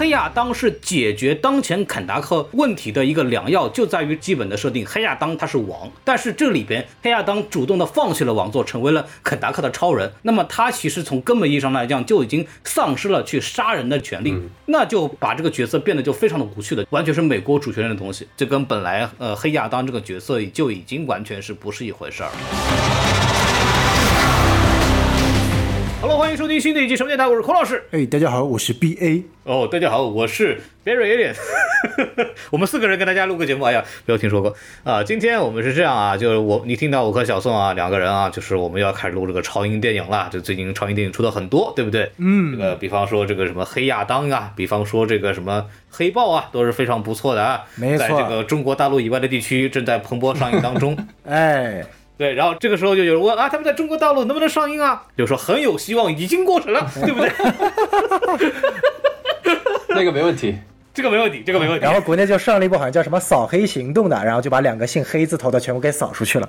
黑亚当是解决当前肯达克问题的一个良药，就在于基本的设定，黑亚当他是王，但是这里边黑亚当主动的放弃了王座，成为了肯达克的超人，那么他其实从根本意义上来讲就已经丧失了去杀人的权利，那就把这个角色变得就非常的无趣了，完全是美国主权人的东西，这跟本来黑亚当这个角色就已经完全是不是一回事儿。Hello， 欢迎收听新的一集什么电台，我是孔老师。大家好，我是 BA。大家好，我是 Barry Alien。我们四个人跟大家录个节目，哎呀，没有听说过啊！今天我们是这样啊，就是你听到我和小宋啊两个人啊，就是我们要开始录这个超英电影了。就最近超英电影出的很多，对不对？这个比方说这个什么黑亚当啊，比方说这个什么黑豹啊，都是非常不错的啊。没错，在这个中国大陆以外的地区正在蓬勃上映当中。哎。对，然后这个时候就有人问啊，他们在中国大陆能不能上映啊？就说很有希望，已经过审了，对不对？那个没问题，这个没问题，这个没问题。然后国内就上了一部好像叫什么"扫黑行动"的，然后就把两个姓黑字头的全部给扫出去了。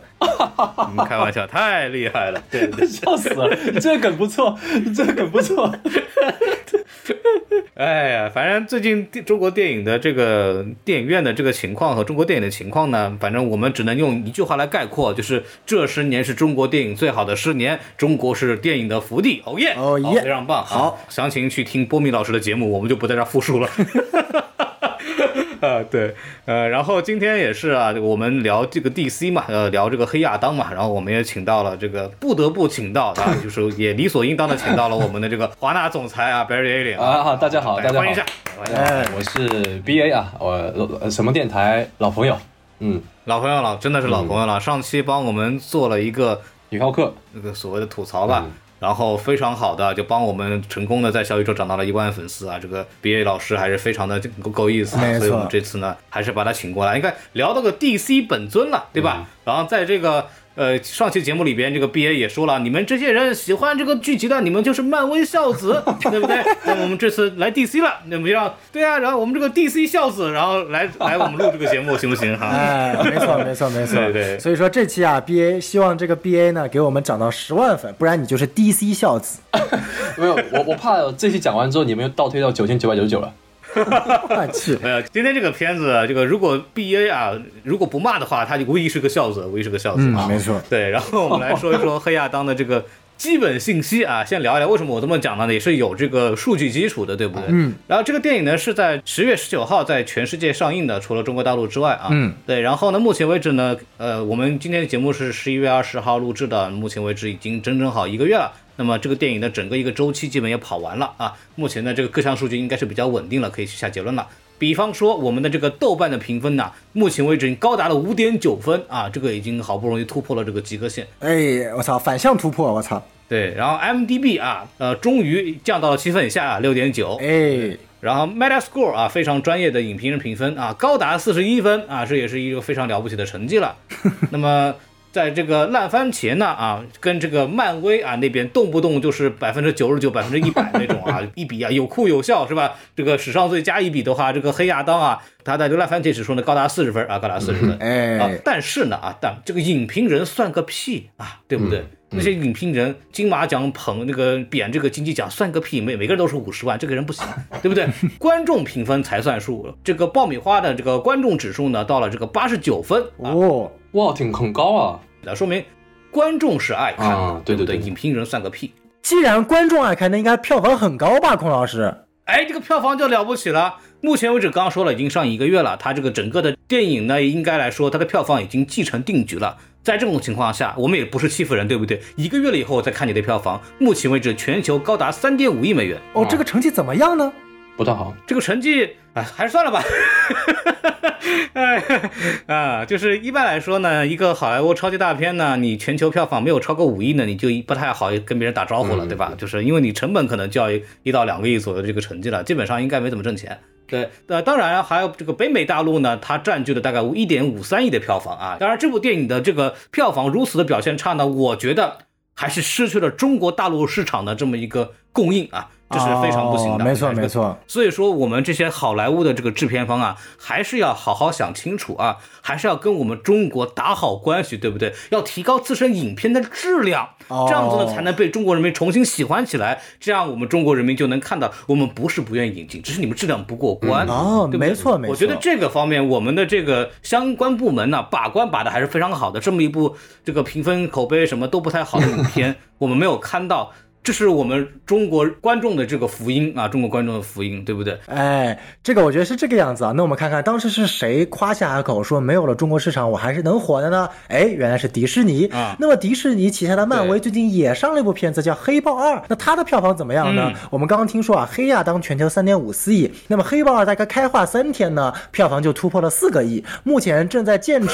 你开玩笑，太厉害了，对对，笑死了，这梗不错，这梗不错。哎呀，反正最近中国电影的这个电影院的这个情况和中国电影的情况呢，反正我们只能用一句话来概括，就是这10年是中国电影最好的10年，中国是电影的福地。哦耶，哦耶，非常棒。好，详情去听波米老师的节目，我们就不在这复述了。对，然后今天也是啊，我们聊这个 DC 嘛，聊这个黑亚当嘛，然后我们也请到了这个不得不请到，就是也理所应当的请到了我们的这个华纳总裁啊 ，Barry Alien 啊，大家好，大家好，欢迎一下，我是 BA 啊，我什么电台老朋友，老朋友了，真的是老朋友了，上期帮我们做了一个宇浩克那个所谓的吐槽吧。然后非常好的，就帮我们成功的在小宇宙涨到了10000粉丝啊！这个 BA 老师还是非常的够意思的，所以我们这次呢还是把他请过来。你看聊到个 DC 本尊了，对吧？然后在这个上期节目里边，这个 BA 也说了，你们这些人喜欢这个剧集的，你们就是漫威孝子，对不对？那我们这次来 DC 了，那我们让对啊，然后我们这个 DC 孝子，然后来我们录这个节目，行不行哈？哎，没错没错没错，对对。所以说这期啊 ，BA 希望这个 BA 呢给我们涨到100000粉，不然你就是 DC 孝子。没有，我怕这期讲完之后，你们又倒推到9999了。没有，今天这个片子，这个如果 BA 啊，如果不骂的话，他就无疑是个孝子，无疑是个孝子啊，没错。对，然后我们来说一说黑亚当的这个基本信息啊，先聊一聊为什么我这么讲呢？也是有这个数据基础的，对不对？然后这个电影呢是在10月19号在全世界上映的，除了中国大陆之外啊。对，然后呢，目前为止呢，我们今天的节目是11月20号录制的，目前为止已经整好1个月了。那么这个电影的整个一个周期基本也跑完了啊，目前呢这个各项数据应该是比较稳定了，可以去下结论了。比方说我们的这个豆瓣的评分呢，目前为止高达了 5.9 分啊，这个已经好不容易突破了这个及格线。哎，我操，反向突破，我操。对，然后 IMDB 啊，终于降到了7分以下啊， 6.9。哎。然后 Metascore 啊，非常专业的影评人评分啊，高达41分啊，这也是一个非常了不起的成绩了。那么在这个烂番茄呢啊，跟这个漫威啊那边动不动就是99%、100%那种啊，一比啊有哭有笑是吧？这个史上最佳一比的话，这个黑亚当啊，他在这烂番茄指数呢高达40分啊，高达40分。哎，但是呢啊，但这个影评人算个屁啊，对不对？那些影评人金马奖捧那个贬这个金鸡奖算个屁，每个人都是50万，这个人不行，对不对？观众评分才算数，这个爆米花的这个观众指数呢到了这个89分啊。哦哇，挺很高啊！那说明观众是爱看的，啊、对对对，影评人算个屁。既然观众爱看，那应该票房很高吧，孔老师？哎，这个票房就了不起了。目前为止，刚刚说了，已经上1个月了。它这个整个的电影呢，应该来说，它的票房已经既成定局了。在这种情况下，我们也不是欺负人，对不对？1个月了以后再看你的票房，目前为止，全球高达$3.5亿。哦，这个成绩怎么样呢？不太好，这个成绩。哎，还是算了吧、就是一般来说呢，一个好莱坞超级大片呢，你全球票房没有超过5亿呢，你就不太好跟别人打招呼了，对吧？就是因为你成本可能就要1到2个亿左右的这个成绩了，基本上应该没怎么挣钱。对，当然还有这个北美大陆呢，它占据了大概 1.53 亿的票房啊。当然这部电影的这个票房如此的表现差呢，我觉得还是失去了中国大陆市场的这么一个供应啊。这是非常不行的。没错没错。所以说我们这些好莱坞的这个制片方啊，还是要好好想清楚啊，还是要跟我们中国打好关系，对不对？要提高自身影片的质量，这样子呢才能被中国人民重新喜欢起来。这样我们中国人民就能看到，我们不是不愿意引进，只是你们质量不过关。哦，没错没错。我觉得这个方面，我们的这个相关部门呢，把关把的还是非常好的。这么一部这个评分口碑什么都不太好的影片，我们没有看到。这是我们中国观众的这个福音啊，中国观众的福音，对不对？哎，这个我觉得是这个样子啊。那我们看看当时是谁夸下口说没有了中国市场我还是能火的呢？哎，原来是迪士尼啊。那么迪士尼旗下的漫威最近也上了一部片子叫《黑豹2》，那它的票房怎么样呢？我们刚刚听说啊，黑亚当全球 3.54 亿，那么《黑豹2》大概开画三天呢，票房就突破了4个亿，目前正在建制。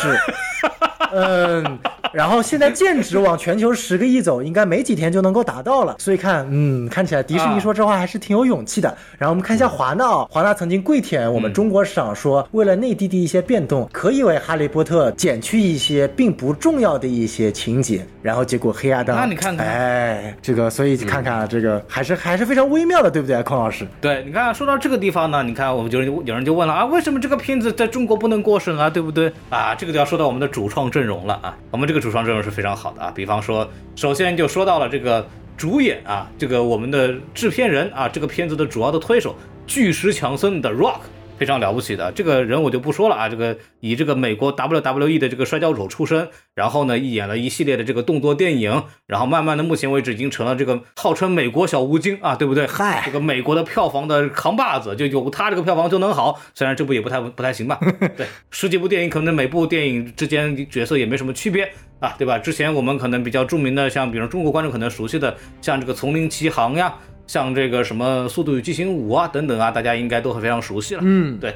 然后现在剑指往全球10个亿走，应该没几天就能够达到了。所以看起来迪士尼说这话还是挺有勇气的。然后我们看一下华纳，华纳曾经跪舔我们中国市场说，为了内地的一些变动，可以为哈利波特减去一些并不重要的一些情节。然后结果黑亚当，那你看看，哎，这个所以看看这个还是非常微妙的，对不对，匡老师？对，你看说到这个地方呢，你看我们就有人就问了啊，为什么这个片子在中国不能过审啊，对不对啊？这个就要说到我们的主创阵容了啊，我们这个主创阵容是非常好的啊。比方说，首先就说到了这个主演啊，这个我们的制片人啊，这个片子的主要的推手巨石强森的 Rock， 非常了不起的这个人我就不说了啊。这个以这个美国 WWE 的这个摔跤手出身，然后呢演了一系列的这个动作电影，然后慢慢的目前为止已经成了这个号称美国小吴京啊，对不对？嗨，这个美国的票房的扛把子，就有他这个票房就能好，虽然这部也不太行吧。对，十几部电影可能每部电影之间角色也没什么区别啊，对吧？之前我们可能比较著名的，像比如中国观众可能熟悉的，像这个《丛林奇航》呀，像这个什么《速度与激情5》啊等等啊，大家应该都非常熟悉了。嗯，对，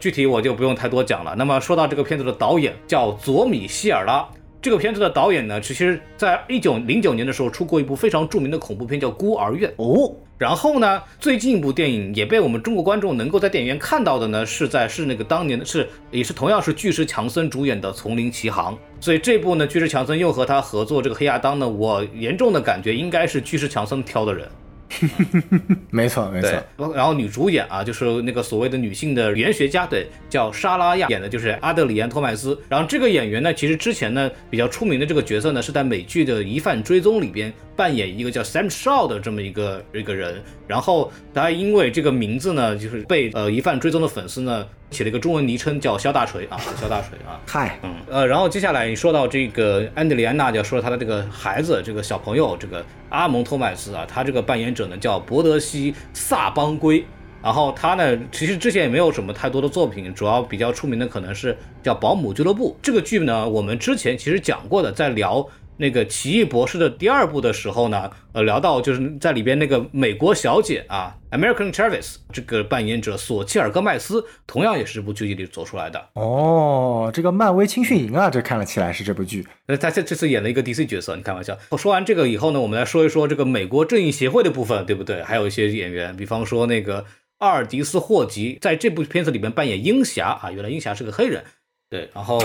具体我就不用太多讲了。那么说到这个片子的导演叫佐米希尔拉，这个片子的导演呢，其实在1909年的时候出过一部非常著名的恐怖片叫《孤儿院》哦。然后呢，最近一部电影也被我们中国观众能够在电影院看到的呢，是那个当年的也是同样是巨石强森主演的《丛林奇航》。所以这部呢，巨石强森又和他合作这个黑亚当呢，我严重的感觉应该是巨石强森挑的人。没错没错。然后女主演啊，就是那个所谓的女性的语言学家，对，叫莎拉亚，演的就是阿德里安·托麦斯。然后这个演员呢，其实之前呢比较出名的这个角色呢，是在美剧的《疑犯追踪》里边扮演一个叫 Sam Shaw 的这么一个人。然后他因为这个名字呢，就是被疑犯追踪的粉丝呢起了一个中文昵称叫肖大锤啊，肖大锤啊。嗨，然后接下来你说到这个安德里安娜，就说他的这个孩子，这个小朋友，这个阿蒙·托麦斯啊，他这个扮演者呢叫伯德西·萨邦圭。然后他呢，其实之前也没有什么太多的作品，主要比较出名的可能是叫《保姆俱乐部》这个剧呢，我们之前其实讲过的，在聊那个《奇异博士》的第2部的时候呢，聊到就是在里边那个美国小姐啊 ，American Chavez 这个扮演者索契尔·戈麦斯，同样也是这部剧里走出来的。哦，这个漫威青训营啊，这看了起来是这部剧。他这次演了一个 DC 角色，你开玩笑。我说完这个以后呢，我们来说一说这个美国正义协会的部分，对不对？还有一些演员，比方说那个阿尔迪斯·霍吉，在这部片子里面扮演鹰侠啊，原来鹰侠是个黑人。对，然后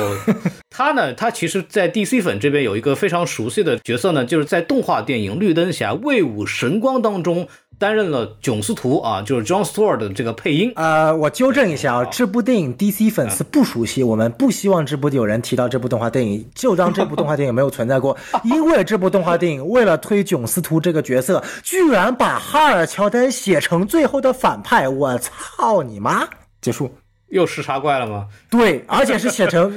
他呢，他其实在 DC 粉这边有一个非常熟悉的角色呢，就是在动画电影《绿灯侠：卫武神光》当中担任了囧司徒啊，就是 John Stewart 的这个配音。我纠正一下啊，这部电影 DC 粉丝不熟悉，我们不希望这部有人提到这部动画电影，就当这部动画电影没有存在过。因为这部动画电影为了推囧司徒这个角色，居然把哈尔乔丹写成最后的反派，我操你妈！结束。又时差怪了吗？对，而且是写成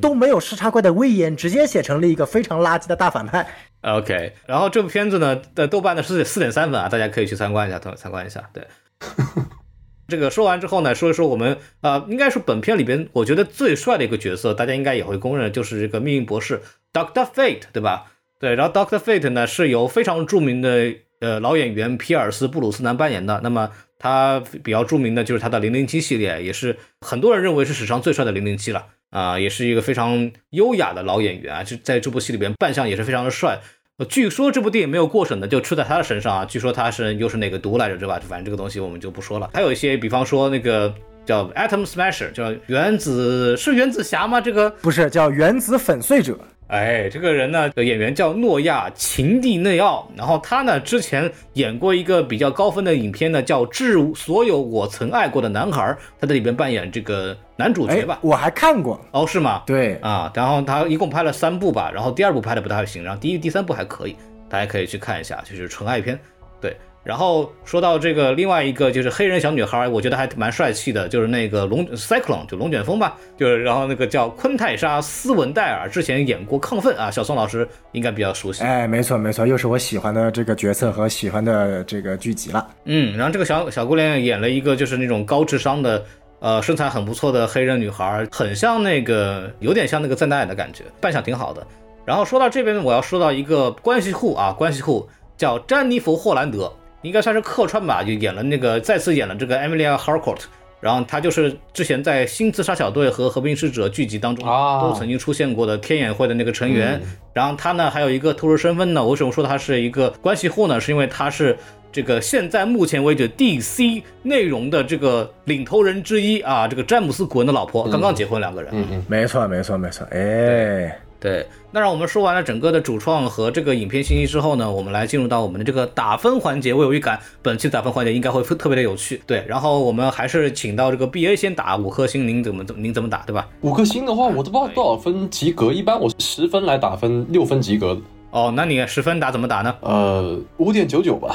都没有时差怪的威严，直接写成了一个非常垃圾的大反派。OK， 然后这部片子呢，在豆瓣呢是 4.3 分啊，大家可以去参观一下。对，这个说完之后呢，说一说我们应该是本片里边我觉得最帅的一个角色，大家应该也会公认，就是这个命运博士 Dr. Fate， 对吧？对，然后 Dr. Fate 呢是由非常著名的老演员皮尔斯·布鲁斯南扮演的。那么他比较著名的就是他的007系列，也是很多人认为是史上最帅的007了啊，也是一个非常优雅的老演员啊，就在这部戏里边扮相也是非常的帅。据说这部电影没有过审的就出在他的身上啊，据说他是又是哪个毒来着，对吧？反正这个东西我们就不说了。还有一些比方说那个叫 Atom Smasher， 叫原子是原子侠吗？这个不是，叫原子粉碎者。哎，这个人呢，演员叫诺亚·秦蒂内奥，然后他呢之前演过一个比较高分的影片呢，叫《致所有我曾爱过的男孩》，他在里边扮演这个男主角吧。我还看过。哦，是吗？对啊，然后他一共拍了3部吧，然后第2部拍的不太行，然后第3部还可以，大家可以去看一下，就是纯爱片。对，然后说到这个另外一个就是黑人小女孩，我觉得还蛮帅气的，就是那个Cyclone 就龙卷风吧，就是然后那个叫昆泰莎·斯文戴尔，之前演过亢奋啊，小宋老师应该比较熟悉。哎，没错没错，又是我喜欢的这个角色和喜欢的这个剧集了。嗯，然后这个小姑娘演了一个就是那种高智商的身材很不错的黑人女孩，很像那个有点像那个赞奈的感觉，扮相挺好的。然后说到这边我要说到一个关系户啊，关系户叫詹妮弗·霍兰德，应该算是客串吧，就演了那个再次演了这个 Emilia Harcourt， 然后他就是之前在《新自杀小队》和《和平使者》剧集当中都曾经出现过的天眼会的那个成员。然后他呢还有一个特殊身份呢，我为什么说他是一个关系户呢？是因为他是这个现在目前为止 DC 内容的这个领头人之一啊，这个詹姆斯·古恩的老婆，刚刚结婚2个人。没错没错没错，哎。对，那让我们说完了整个的主创和这个影片信息之后呢，我们来进入到我们的这个打分环节。我有预感本期打分环节应该会特别的有趣。对，然后我们还是请到这个 BA 先打5颗星，您怎么打，对吧？5颗星的话我都不知道多少分及格，一般我10分来打分，6分及格。哦，那你10分打怎么打呢？5.99 吧。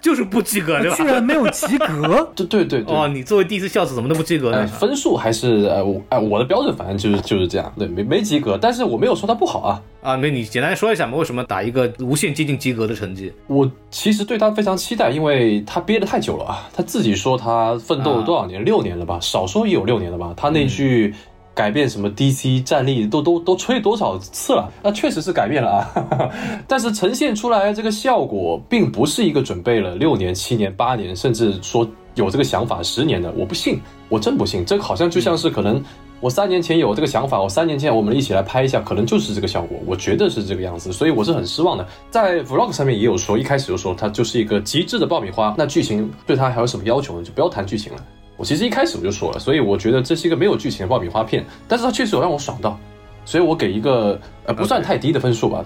就是不及格，对吧？居然没有及格。对。哦，你作为第一次笑死怎么都不及格呢？分数还是我的标准反正就是这样。对，没及格，但是我没有说它不好啊。啊，没，你简单说一下嘛，为什么打一个无限接近及格的成绩？我其实对他非常期待，因为他憋得太久了啊。他自己说他奋斗了多少年？6年了吧，少说也有6年了吧。他那句改变什么 DC 战力都吹多少次了，那确实是改变了啊。但是呈现出来这个效果并不是一个准备了6年7年8年甚至说有这个想法10年的，我不信，我真不信。这好像就像是可能我3年前有这个想法，我3年前我们一起来拍一下，可能就是这个效果，我觉得是这个样子，所以我是很失望的。在 vlog 上面也有说，一开始就说它就是一个极致的爆米花，那剧情对它还有什么要求呢？就不要谈剧情了，我其实一开始我就说了，所以我觉得这是一个没有剧情的爆米花片，但是它确实有让我爽到，所以我给一个不算太低的分数吧，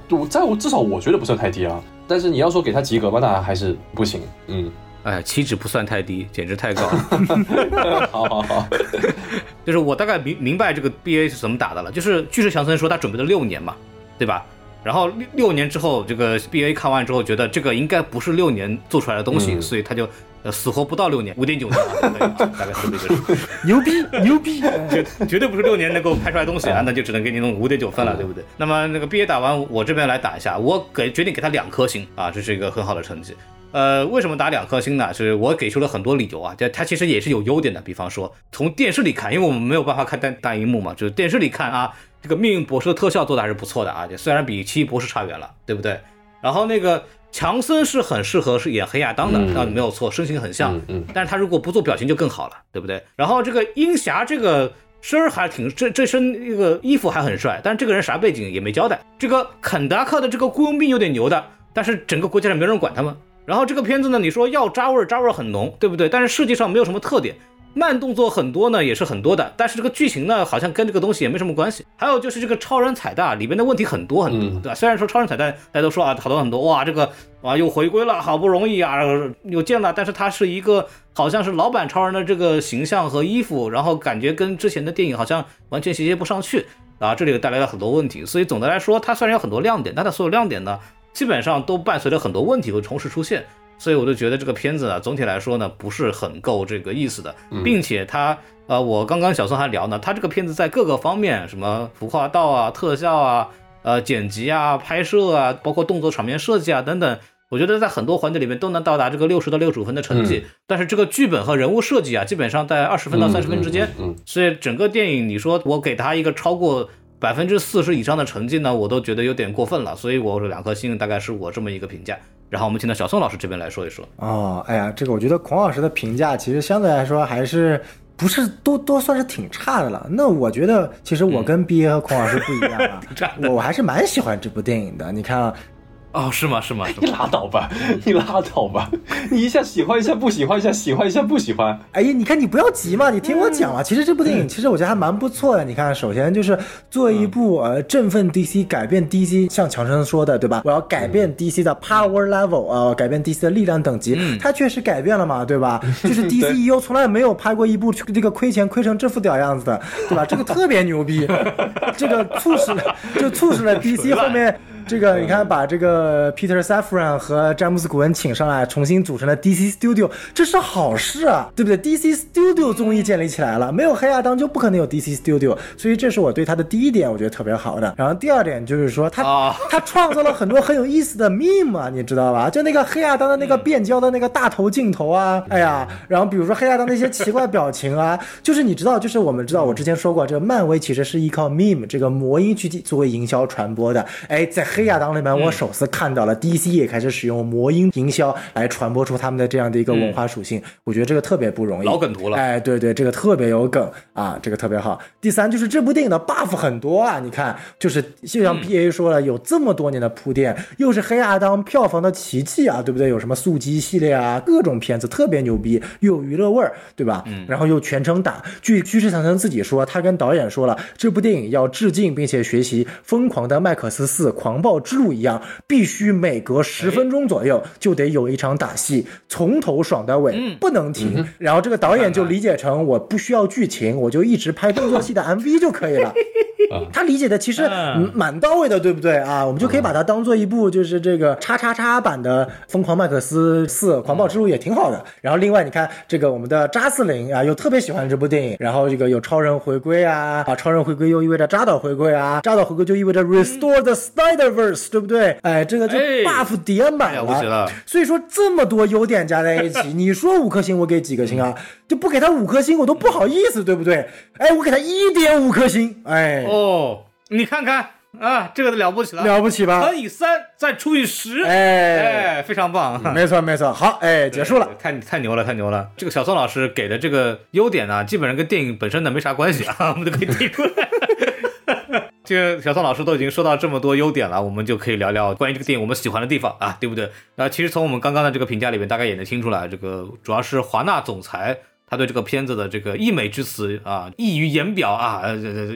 至少我觉得不算太低啊。但是你要说给它及格吧，那还是不行。哎，岂止不算太低，简直太高了。好，就是我大概明白这个 BA 是怎么打的了，就是巨石强森说他准备了6年嘛，对吧？然后6年之后，这个 BA 看完之后觉得这个应该不是6年做出来的东西，所以他就。死活不到6年，5.9年啊，大概是这个。牛逼，绝对不是6年能够拍出来的东西啊，那就只能给你弄5.9分了，对不对？那么那个毕业打完，我这边来打一下，我决定给他2颗星啊，这是一个很好的成绩。为什么打2颗星呢？是我给出了很多理由啊，它其实也是有优点的，比方说从电视里看，因为我们没有办法看大荧幕嘛，就是电视里看啊，这个命运博士的特效做的还是不错的啊，虽然比奇异博士差远了，对不对？然后那个。强森是很适合是演黑亚当的，没有错，身形很像，但是他如果不做表情就更好了，对不对？然后这个鹰侠这个身还挺，这身这个衣服还很帅，但是这个人啥背景也没交代。这个肯达克的这个雇佣兵有点牛的，但是整个国家上没人管他们。然后这个片子呢，你说要渣味很浓，对不对？但是实际上没有什么特点。慢动作很多呢，也是很多的，但是这个剧情呢，好像跟这个东西也没什么关系。还有就是这个超人彩蛋里面的问题很多很多，对吧？虽然说超人彩蛋大家都说啊，讨论很多，哇，这个啊又回归了，好不容易啊又见了，但是它是一个好像是老版超人的这个形象和衣服，然后感觉跟之前的电影好像完全衔接不上去啊，这里带来了很多问题。所以总的来说，它虽然有很多亮点，但它所有亮点呢，基本上都伴随着很多问题会同时出现。所以我就觉得这个片子呢，总体来说呢，不是很够这个意思的，并且它，我刚刚小宋还聊呢，它这个片子在各个方面，什么服化道啊、特效啊、剪辑啊、拍摄啊，包括动作场面设计啊等等，我觉得在很多环节里面都能到达这个60到65分的成绩，但是这个剧本和人物设计啊，基本上在20分到30分之间，所以整个电影，你说我给它一个超过40%以上的成绩呢，我都觉得有点过分了，所以我有2颗星，大概是我这么一个评价。然后我们请到小宋老师这边来说一说。哦，哎呀，这个我觉得孔老师的评价其实相对来说还是不是都算是挺差的了。那我觉得其实我跟 BA 和孔老师不一样啊，我还是蛮喜欢这部电影的。你看啊，哦，是吗？是吗？你拉倒吧，你拉倒吧，你一下喜欢一下不喜欢，一下喜欢一下不喜欢。哎呀，你看你不要急嘛，你听我讲嘛。其实这部电影，其实我觉得还蛮不错的。你看，首先就是做一部振奋 DC、改变 DC， 像强生说的，对吧？我要改变 DC 的 power level 改变 DC 的力量等级。它确实改变了嘛，对吧？就是 DCEU 从来没有拍过一部这个亏钱亏成这副屌样子的，对吧？这个特别牛逼，这个促使了 DC 后面。这个你看，把这个 Peter Safran 和詹姆斯·古恩请上来，重新组成了 DC Studio， 这是好事啊，对不对 ？DC Studio 终于建立起来了，没有黑亚当就不可能有 DC Studio， 所以这是我对他的第一点，我觉得特别好的。然后第二点就是说，他创造了很多很有意思的 meme 啊，你知道吧？就那个黑亚当的那个变焦的那个大头镜头啊，哎呀，然后比如说黑亚当那些奇怪表情啊，就是你知道，就是我们知道，我之前说过，这个漫威其实是依靠 meme 这个魔音去作为营销传播的，哎，在黑亚当里面我首次看到了 DC 也开始使用魔音营销来传播出他们的这样的一个文化属性，我觉得这个特别不容易，老梗图了，哎，对对，这个特别有梗啊，这个特别好。第三就是这部电影的 buff 很多啊，你看就是就像 PA 说了，有这么多年的铺垫，又是黑亚当票房的奇迹啊，对不对？有什么速激系列啊，各种片子特别牛逼，又有娱乐味儿，对吧？然后又全程打。据施坦森自己说，他跟导演说了，这部电影要致敬并且学习疯狂的麦克斯4狂暴之路一样，必须每隔10分钟左右就得有一场打戏，从头爽到尾，不能停。然后这个导演就理解成我不需要剧情，我就一直拍动作戏的 MV 就可以了。他理解的其实蛮到位的，对不对啊？我们就可以把它当做一部就是这个XXX版的疯狂麦克斯4狂暴之路也挺好的。然后另外你看这个我们的扎斯林啊，又特别喜欢这部电影，然后这个有超人回归啊，超人回归又意味着扎导回归啊，扎导回归就意味着 Restore the Snyderverse， 对不对？哎，这个就 buff 叠满了。所以说这么多优点加在一起，你说5颗星我给几个星啊？就不给他5颗星我都不好意思，对不对？哎，我给他1.5颗星，哎。哦，你看看啊，这个了不起了，了不起吧？乘以3再除以10，哎，非常棒，没错没错。好，哎，结束了，太牛了，太牛了。这个小宋老师给的这个优点呢，基本上跟电影本身的没啥关系啊，我们都可以提出来。这个小宋老师都已经说到这么多优点了，我们就可以聊聊关于这个电影我们喜欢的地方啊，对不对？那其实从我们刚刚的这个评价里面，大概也能听出来，这个主要是华纳总裁。他对这个片子的这个溢美之词啊，溢于言表啊，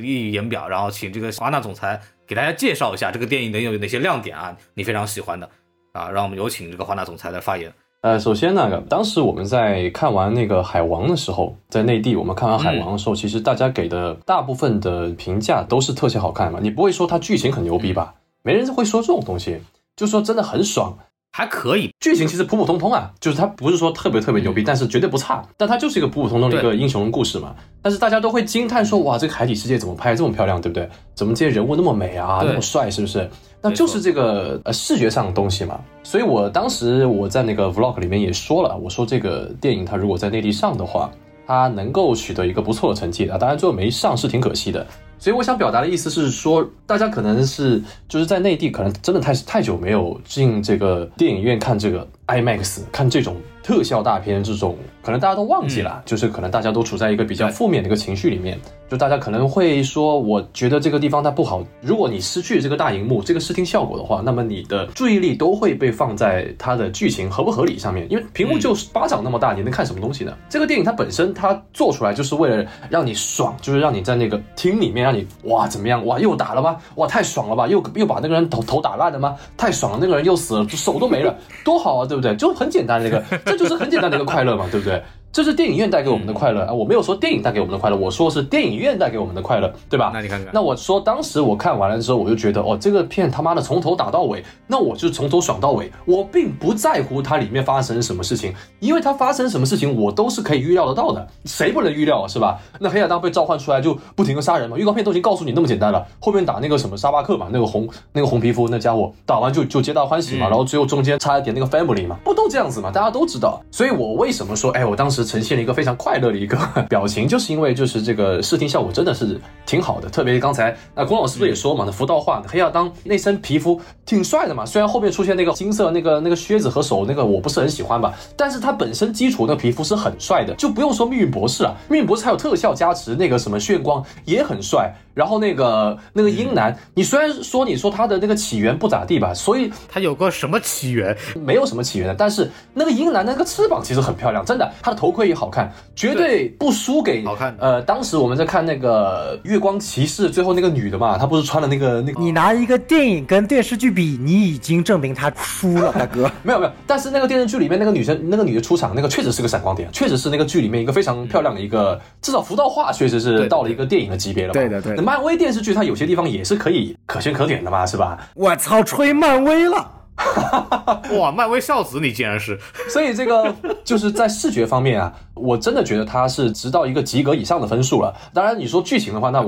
溢于言表。然后请这个华纳总裁给大家介绍一下这个电影能有哪些亮点啊，你非常喜欢的啊，让我们有请这个华纳总裁来发言。首先那个当时我们在看完那个海王的时候，在内地我们看完海王的时候，其实大家给的大部分的评价都是特效好看嘛，你不会说它剧情很牛逼吧？没人会说这种东西，就说真的很爽。还可以，剧情其实普普通通啊，就是它不是说特别特别牛逼，但是绝对不差，但它就是一个普普通通的一个英雄故事嘛。但是大家都会惊叹说，哇，这个海底世界怎么拍这么漂亮，对不对？怎么这些人物那么美啊，那么帅，是不是？那就是这个视觉上的东西嘛。所以我当时我在那个 vlog 里面也说了，我说这个电影它如果在内地上的话，它能够取得一个不错的成绩啊，当然最后没上是挺可惜的。所以我想表达的意思是说，大家可能是就是在内地可能真的太久没有进这个电影院看这个 IMAX 看这种特效大片，这种可能大家都忘记了，就是可能大家都处在一个比较负面的一个情绪里面，就大家可能会说我觉得这个地方它不好，如果你失去这个大荧幕这个视听效果的话，那么你的注意力都会被放在它的剧情合不合理上面，因为屏幕就巴掌那么大，你能看什么东西呢？这个电影它本身它做出来就是为了让你爽，就是让你在那个厅里面，让你哇怎么样，哇又打了吗？哇太爽了吧，又把那个人头打烂了吗？太爽了，那个人又死了，手都没了，多好啊，对不对？就很简单那个，这就是很简单的一个快乐嘛，对不对？这是电影院带给我们的快乐啊！我没有说电影带给我们的快乐，我说是电影院带给我们的快乐，对吧？那你看看，那我说当时我看完了之后，我就觉得哦，这个片他妈的从头打到尾，那我就从头爽到尾，我并不在乎它里面发生什么事情，因为它发生什么事情我都是可以预料得到的，谁不能预料啊，是吧？那黑亚当被召唤出来就不停的杀人嘛，预告片都已经告诉你那么简单了，后面打那个什么沙巴克嘛，那个红皮肤那家伙打完就皆大欢喜嘛，然后最后中间差一点那个 family 嘛，不都这样子嘛，大家都知道。所以我为什么说，哎，我当时。时呈现了一个非常快乐的一个表情，就是因为就是这个视听效果真的是挺好的。特别刚才龚老师不是也说嘛，那福道化黑亚当那身皮肤挺帅的嘛，虽然后面出现那个金色那个靴子和手那个我不是很喜欢吧，但是他本身基础那皮肤是很帅的，就不用说命运博士啊，命运博士还有特效加持，那个什么炫光也很帅。然后那个英男，你虽然说他的那个起源不咋地吧，所以他有个什么起源？没有什么起源的，但是那个英男那个翅膀其实很漂亮，真的，他的头盔也好看，绝对不输给好看。当时我们在看那个月光骑士最后那个女的嘛，她不是穿了那个？你拿一个电影跟电视剧比，你已经证明她输了，大哥。没有，但是那个电视剧里面那个女的出场，那个确实是个闪光点，确实是那个剧里面一个非常漂亮的一个，至少服道化确实是到了一个电影的级别了。对的。漫威电视剧它有些地方也是可以可圈可点的嘛，是吧？我操，吹漫威了！哇，漫威孝子你竟然是！所以这个就是在视觉方面啊，我真的觉得它是直到一个及格以上的分数了。当然你说剧情的话，那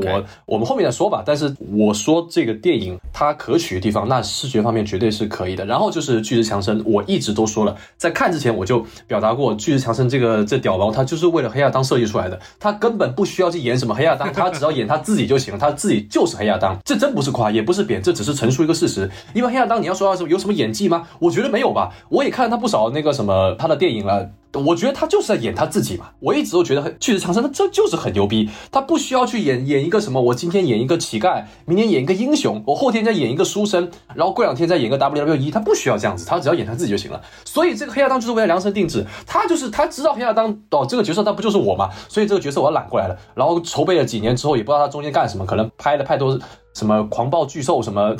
我们后面再说吧。但是我说这个电影它可取的地方，那视觉方面绝对是可以的。然后就是巨石强森，我一直都说了，在看之前我就表达过，巨石强森这屌毛他就是为了黑亚当设计出来的，他根本不需要去演什么黑亚当，他只要演他自己就行了，他自己就是黑亚当。这真不是夸，也不是贬，这只是陈述一个事实。因为黑亚当你要说他有什么演技吗？我觉得没有吧，我也看了他不少那个什么他的电影了，我觉得他就是在演他自己嘛。我一直都觉得巨石强森他这就是很牛逼，他不需要去演一个什么，我今天演一个乞丐，明天演一个英雄，我后天再演一个书生，然后过两天再演一个 WWE， 他不需要这样子，他只要演他自己就行了。所以这个黑亚当就是为了量身定制，他知道黑亚当哦这个角色那不就是我嘛，所以这个角色我要揽过来了。然后筹备了几年之后，也不知道他中间干什么，可能拍了太多什么狂暴巨兽什么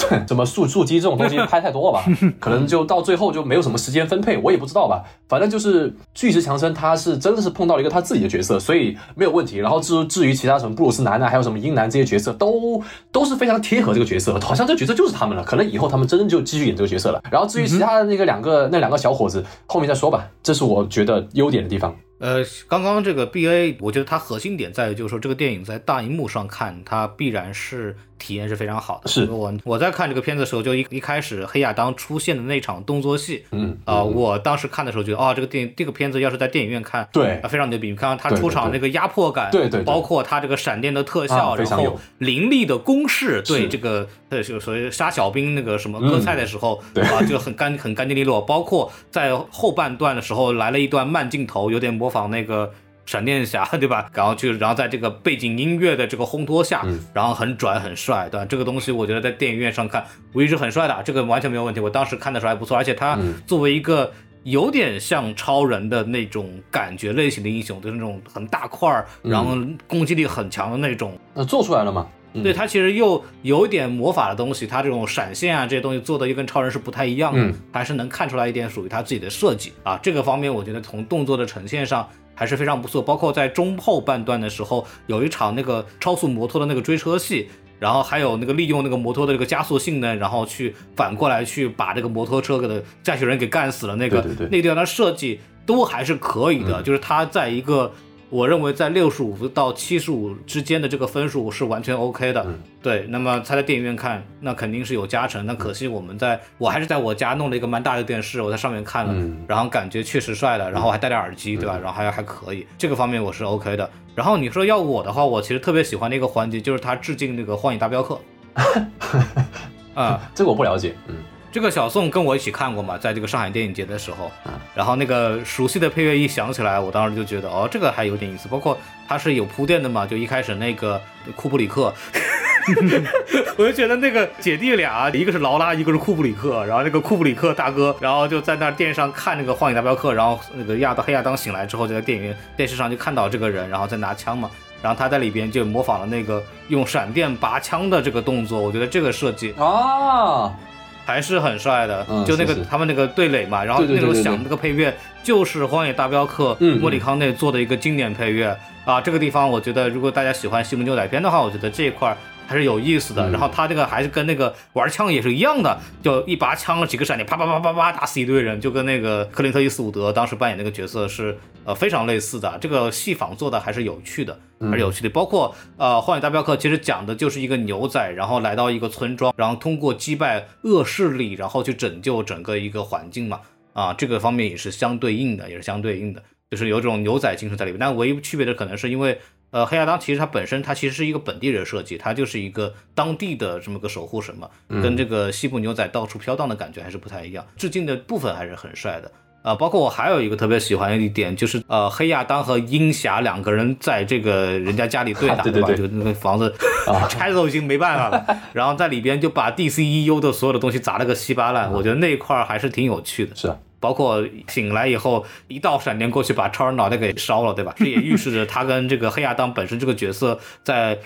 树鸡这种东西拍太多了吧，可能就到最后就没有什么时间分配，我也不知道吧。反正就是巨石强森他是真的是碰到了一个他自己的角色，所以没有问题。然后至于其他什么布鲁斯南还有什么英男这些角色都是非常贴合这个角色，好像这个角色就是他们了，可能以后他们真正就继续演这个角色了。然后至于其他的那两个小伙子后面再说吧，这是我觉得优点的地方。刚刚这个 BA 我觉得它核心点在于就是说，这个电影在大荧幕上看它必然是体验是非常好的。是我在看这个片子的时候，就一开始黑亚当出现的那场动作戏，我当时看的时候觉得这个片子要是在电影院看，对，非常牛逼。你看它出场那个压迫感，对，包括它这个闪电的特效，然后凌厉的攻势，对这个就所谓杀小兵那个什么割菜的时候，就很干净利落。包括在后半段的时候来了一段慢镜头，有点模仿那个闪电侠，对吧？然后在这个背景音乐的这个烘托下，然后很拽很帅，对吧？这个东西我觉得在电影院上看无疑是很帅的，这个完全没有问题。我当时看的时候还不错，而且他作为一个有点像超人的那种感觉类型的英雄，就是那种很大块，然后攻击力很强的那种，做出来了嘛。对，他其实又有一点魔法的东西，他这种闪现啊这些东西做的又跟超人是不太一样的，还是能看出来一点属于他自己的设计啊。这个方面我觉得从动作的呈现上还是非常不错。包括在中后半段的时候，有一场那个超速摩托的那个追车戏，然后还有那个利用那个摩托的这个加速性能，然后去反过来去把这个摩托车的驾驶人给干死了，那段的设计都还是可以的，就是他在一个我认为在65到75之间的这个分数是完全 OK 的，对。那么他在电影院看那肯定是有加成，那可惜我还是在我家弄了一个蛮大的电视，我在上面看了，然后感觉确实帅了，然后还戴着耳机，对吧？然后还可以，这个方面我是 OK 的。然后你说要我的话，我其实特别喜欢的一个环节就是他致敬那个《幻影大镖客》这个我不了解。这个小宋跟我一起看过嘛，在这个上海电影节的时候，然后那个熟悉的配乐一响起来，我当时就觉得这个还有点意思。包括它是有铺垫的嘛，就一开始那个库布里克我就觉得那个姐弟俩，一个是劳拉，一个是库布里克，然后那个库布里克大哥，然后就在那电视上看那个《幻影大镖客》，然后那个黑亚当醒来之后，就在电视上就看到这个人，然后再拿枪嘛，然后他在里边就模仿了那个用闪电拔枪的这个动作，我觉得这个设计还是很帅的，就那个他们那个对垒嘛，然后那时候想那个配乐就是《荒野大镖客》莫里康内做的一个经典配乐啊。这个地方我觉得，如果大家喜欢西部牛仔片的话，我觉得这一块还是有意思的。然后他这个还是跟那个玩枪也是一样的，就一拔枪几个闪电，啪啪啪啪啪打死一堆人，就跟那个克林特·伊斯伍德当时扮演那个角色是非常类似的。这个戏仿做的还是有趣的。包括荒野大镖客其实讲的就是一个牛仔，然后来到一个村庄，然后通过击败恶势力，然后去拯救整个一个环境嘛。这个方面也是相对应的。就是有这种牛仔精神在里面。但唯一区别的可能是因为黑亚当其实他本身他其实是一个本地人设计，他就是一个当地的这么个守护神嘛，跟这个西部牛仔到处飘荡的感觉还是不太一样，致敬的部分还是很帅的。包括我还有一个特别喜欢的一点就是黑亚当和鹰侠两个人在这个人家家里对打的，对吧，就那个房子拆走已经没办法了然后在里边就把 DCEU 的所有的东西砸了个稀巴烂，我觉得那一块还是挺有趣的。是啊，包括醒来以后一道闪电过去把超人脑袋给烧了，对吧，这也预示着他跟这个黑亚当本身这个角色在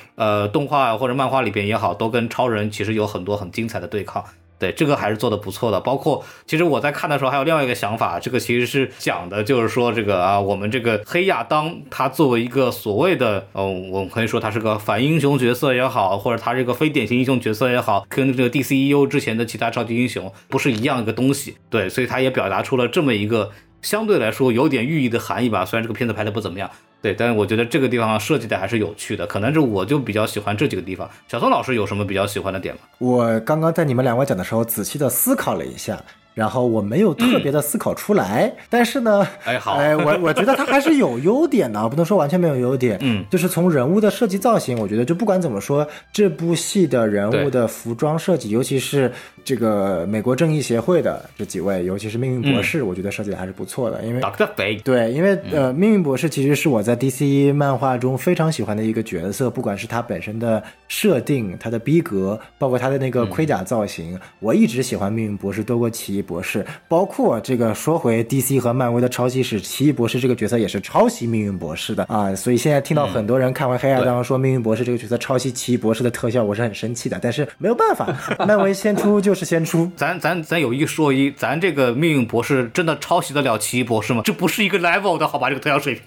动画或者漫画里边也好，都跟超人其实有很多很精彩的对抗。对，这个还是做的不错的。包括其实我在看的时候还有另外一个想法，这个其实是讲的就是说这个我们这个黑亚当他作为一个所谓的我们可以说他是个反英雄角色也好，或者他是一个非典型英雄角色也好，跟这个 DCEU 之前的其他超级英雄不是一样一个东西。对，所以他也表达出了这么一个相对来说有点寓意的含义吧，虽然这个片子拍的不怎么样。对，但是我觉得这个地方设计的还是有趣的，可能是我就比较喜欢这几个地方。小松老师有什么比较喜欢的点吗？我刚刚在你们两位讲的时候仔细的思考了一下，然后我没有特别的思考出来，但是呢，我觉得它还是有优点的，不能说完全没有优点。就是从人物的设计造型，我觉得就不管怎么说，这部戏的人物的服装设计，尤其是这个美国正义协会的这几位，尤其是命运博士，我觉得设计的还是不错的。因为 Dr. Fate， 对，因为命运博士其实是我在 DC 漫画中非常喜欢的一个角色，不管是他本身的设定、他的逼格，包括他的那个盔甲造型，我一直喜欢命运博士多过奇异博士。包括这个说回 DC 和漫威的抄袭史，奇异博士这个角色也是抄袭命运博士的啊，所以现在听到很多人看完黑亚当说命运博士这个角色抄袭奇异博士的特效，我是很生气的，但是没有办法，漫威先出就。是先出，咱有一说一，咱这个命运博士真的抄袭得了奇异博士吗？这不是一个 level 的，好吧，这个特效水平。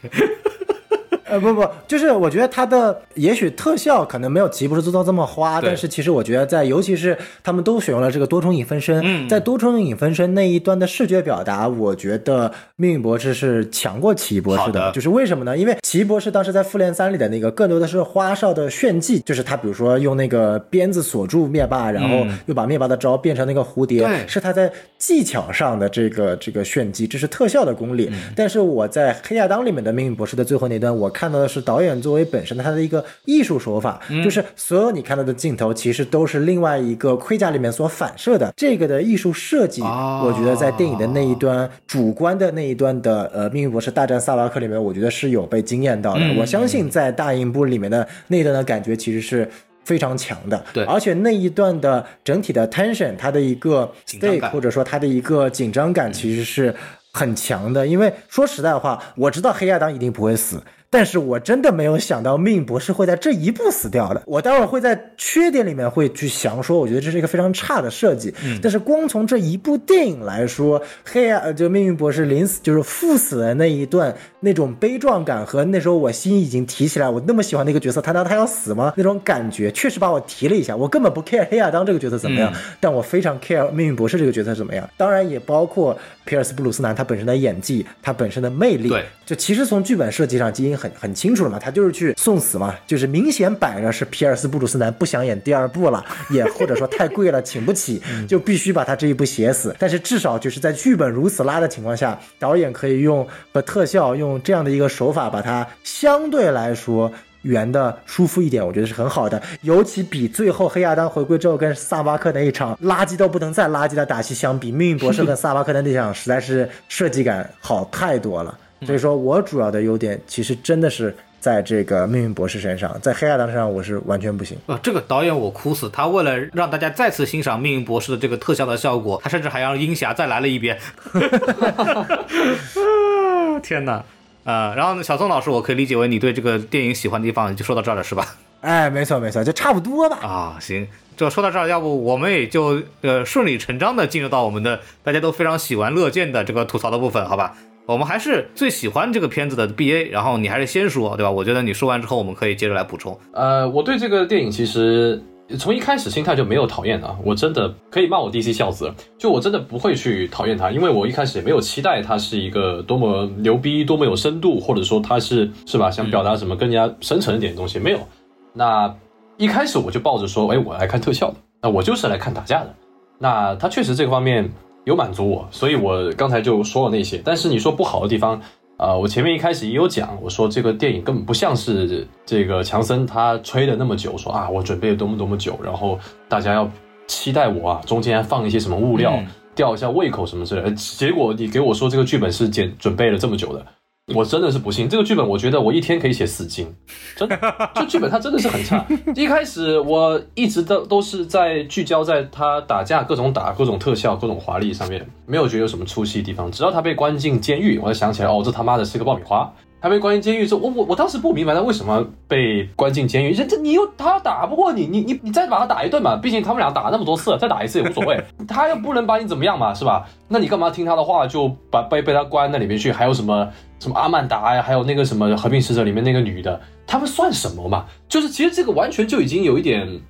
不，就是我觉得他的也许特效可能没有奇异博士做到这么花，但是其实我觉得在尤其是他们都选用了这个多重影分身，在多重影分身那一端的视觉表达，我觉得命运博士是强过奇异博士的。就是为什么呢？因为奇异博士当时在复联3里的那个更多的是花哨的炫技，就是他比如说用那个鞭子锁住灭霸，然后又把灭霸的招变成那个蝴蝶，是他在技巧上的这个炫技，这是特效的功力。但是我在黑亚当里面的命运博士的最后那段，我看到的是导演作为本身他的一个艺术手法，就是所有你看到的镜头其实都是另外一个盔甲里面所反射的，这个的艺术设计我觉得在电影的那一端主观的那一端的命运博士大战萨拉克里面，我觉得是有被惊艳到的。我相信在大银幕里面的那一段的感觉其实是非常强的。对，而且那一段的整体的 tension， 它的一个 stake 或者说它的一个紧张感其实是很强的。因为说实在话，我知道黑亚当一定不会死，但是我真的没有想到命运博士会在这一步死掉的。我待会儿会在缺点里面会去详说，我觉得这是一个非常差的设计。但是光从这一部电影来说，就命运博士临死就是赴死的那一段那种悲壮感和那时候我心已经提起来，我那么喜欢那个角色，他难道他要死吗？那种感觉确实把我提了一下。我根本不 care 黑亚当这个角色怎么样，但我非常 care 命运博士这个角色怎么样。当然也包括皮尔斯布鲁斯南他本身的演技，他本身的魅力。对，就其实从剧本设计上基因很清楚了嘛，他就是去送死嘛，就是明显摆着是皮尔斯布鲁斯南不想演第二部了，也或者说太贵了请不起，就必须把他这一部写死。但是至少就是在剧本如此拉的情况下，导演可以用和特效用这样的一个手法把它相对来说圆的舒服一点，我觉得是很好的。尤其比最后黑亚当回归之后跟萨巴克那一场垃圾都不能再垃圾的打戏相比，命运博士跟萨巴克的那场实在是设计感好太多了。所以说我主要的优点其实真的是在这个命运博士身上，在黑亚当身上我是完全不行。这个导演我哭死，他为了让大家再次欣赏命运博士的这个特效的效果，他甚至还让鹰侠再来了一遍天哪，然后小宋老师，我可以理解为你对这个电影喜欢的地方就说到这儿了是吧？哎，没错没错，就差不多吧。行，就说到这儿，要不我们也就顺理成章的进入到我们的大家都非常喜闻乐见的这个吐槽的部分，好吧？我们还是最喜欢这个片子的 BA， 然后你还是先说，对吧？我觉得你说完之后我们可以接着来补充。我对这个电影其实从一开始心态就没有讨厌的，我真的可以骂我 DC 孝子，就我真的不会去讨厌他，因为我一开始也没有期待他是一个多么牛逼多么有深度，或者说他是吧想表达什么更加深沉一点的东西，没有。那一开始我就抱着说我来看特效的，那我就是来看打架的，那他确实这个方面有满足我，所以我刚才就说了那些。但是你说不好的地方，我前面一开始也有讲，我说这个电影根本不像是这个强森他吹了那么久，说啊我准备了多么多么久，然后大家要期待我啊，中间还放一些什么物料、吊一下胃口什么之类的。结果你给我说这个剧本是准备了这么久的，我真的是不信。这个剧本我觉得我一天可以写4经，真的，这剧本它真的是很差。一开始我一直都是在聚焦在他打架，各种打，各种特效，各种华丽上面，没有觉得有什么出戏的地方。直到他被关进监狱，我才想起来，哦，这他妈的是个爆米花。他被关进监狱之后，我当时不明白他为什么被关进监狱。这你又他打不过你，你再把他打一顿嘛，毕竟他们俩打了那么多次了，再打一次也无所谓，他又不能把你怎么样嘛，是吧？那你干嘛听他的话就把被他关那里面去？还有什么阿曼达呀，还有那个什么和平使者里面那个女的，他们算什么嘛？就是其实这个完全就已经有一点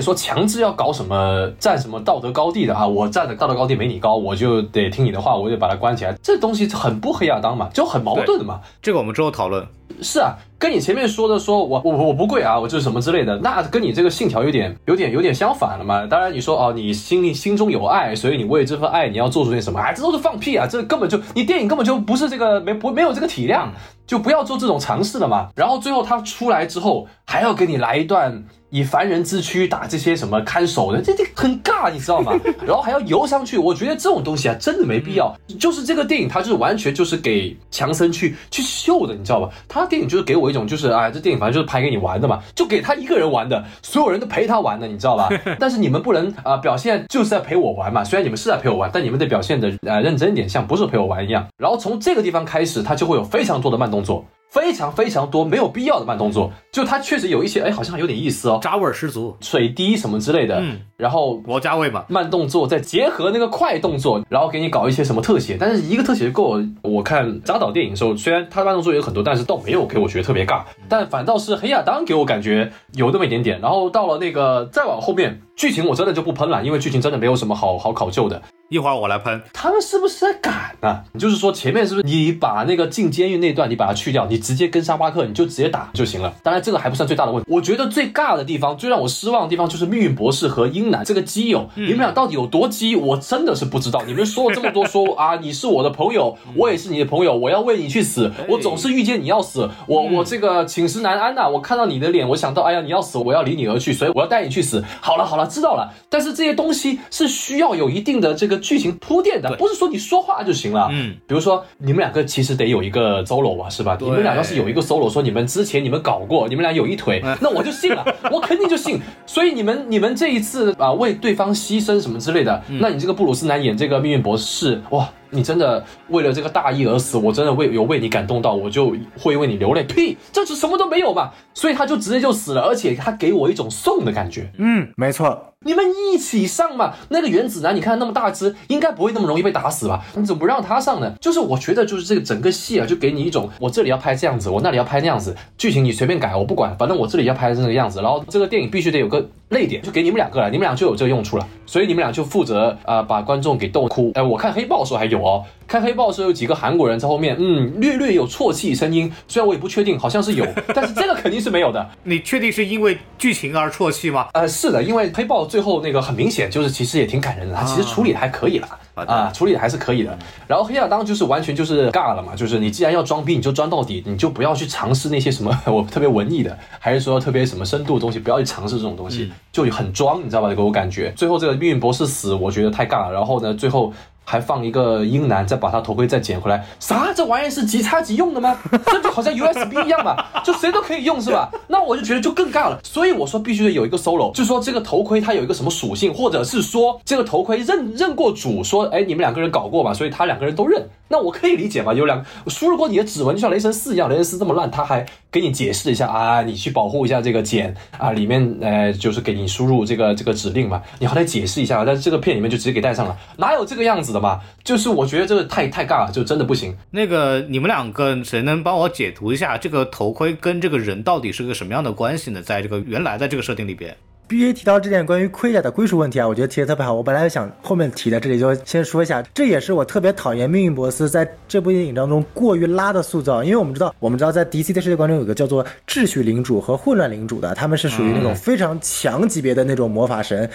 说强制要搞什么占什么道德高地的啊，我占的道德高地没你高，我就得听你的话，我就把它关起来，这东西很不黑亚当嘛，就很矛盾的嘛。这个我们之后讨论。是啊，跟你前面说的说我不跪啊，我就是什么之类的，那跟你这个信条有点相反了嘛。当然你说哦，你心中有爱，所以你为这份爱你要做出点什么，哎，这都是放屁啊，这根本就你电影根本就不是这个没有这个体量，就不要做这种尝试了嘛。然后最后他出来之后还要给你来一段以凡人之躯打这些什么看守的，这很尬，你知道吗？然后还要游上去，我觉得这种东西啊真的没必要。就是这个电影它就是完全就是给强森去秀的，你知道吧？他电影就是给我一种就是啊、哎，这电影反正就是拍给你玩的嘛，就给他一个人玩的，所有人都陪他玩的，你知道吧？但是你们不能啊、表现就是在陪我玩嘛，虽然你们是在陪我玩，但你们得表现的认真一点，像不是陪我玩一样。然后从这个地方开始，他就会有非常多的慢动作。非常非常多没有必要的慢动作，就它确实有一些，哎，好像有点意思哦，扎味十足，水滴什么之类的，然后我加味嘛，慢动作再结合那个快动作，然后给你搞一些什么特写，但是一个特写就够。我看扎导电影的时候，虽然他慢动作也有很多，但是倒没有给我觉得特别尬，但反倒是黑亚当给我感觉有那么一点点。然后到了那个再往后面，剧情我真的就不喷了，因为剧情真的没有什么好考究的。一会儿我来喷他们是不是在赶啊？你就是说前面是不是你把那个进监狱那段你把它去掉，你直接跟沙巴克你就直接打就行了。当然这个还不算最大的问题，我觉得最尬的地方，最让我失望的地方就是命运博士和英男这个基友，你们俩到底有多基我真的是不知道。你们说了这么多说啊，你是我的朋友，我也是你的朋友，我要为你去死，我总是遇见你要死，我这个寝食难安啊，我看到你的脸我想到哎呀你要死，我要离你而去，所以我要带你去死。好了知道了，但是这些东西是需要有一定的这个剧情铺垫的，不是说你说话就行了。比如说你们两个其实得有一个 solo 吧，是吧？你们俩要是有一个 solo， 说你们之前你们搞过，你们俩有一腿，那我就信了，我肯定就信。所以你们这一次啊为对方牺牲什么之类的，那你这个布鲁斯南演这个命运博士，哇，你真的为了这个大义而死，我真的有为你感动到，我就会为你流泪。屁，这是什么都没有嘛，所以他就直接就死了，而且他给我一种送的感觉。没错。你们一起上嘛，那个原子男你看那么大只，应该不会那么容易被打死吧，你怎么不让他上呢？就是我觉得就是这个整个戏啊，就给你一种我这里要拍这样子，我那里要拍那样子，剧情你随便改我不管，反正我这里要拍这个样子，然后这个电影必须得有个泪点，就给你们两个了，你们俩就有这个用处了。所以你们俩就负责把观众给逗哭。我看黑豹的时候还有哦，看黑豹的时候有几个韩国人在后面略有啜泣声音，虽然我也不确定，好像是有，但是这个肯定是没有的。你确定是因为剧情而啜泣吗？是的，因为黑豹最后那个很明显就是其实也挺感人的，他其实处理的还可以啦，处理的还是可以的。然后黑亚当就是完全就是尬了嘛，就是你既然要装逼你就装到底，你就不要去尝试那些什么我特别文艺的，还是说特别什么深度的东西，不要去尝试这种东西，就很装，你知道吧？给我感觉最后这个命运博士死我觉得太尬了。然后呢最后还放一个英男，再把他头盔再捡回来，啥？这玩意是即插即用的吗？这就好像 USB 一样嘛，就谁都可以用是吧？那我就觉得就更尬了。所以我说必须得有一个 solo， 就是说这个头盔它有一个什么属性，或者是说这个头盔认过主，说哎你们两个人搞过吧，所以他两个人都认，那我可以理解嘛。有两个输入过你的指纹，就像雷神4一样，雷神4这么烂，他还给你解释一下啊，你去保护一下这个茧啊，里面就是给你输入这个指令嘛，你好歹解释一下。但是这个片里面就直接给带上了，哪有这个样子？就是我觉得这个太尬了，就真的不行。那个你们两个谁能帮我解读一下这个头盔跟这个人到底是个什么样的关系呢？在这个原来的这个设定里边，必须提到这点关于盔甲的归属问题啊，我觉得提的特别好。我本来想后面提的，这里就先说一下。这也是我特别讨厌命运博斯在这部电影当中过于拉的塑造，因为我们知道在 DC 的世界观中有个叫做秩序领主和混乱领主的，他们是属于那种非常强级别的那种魔法神，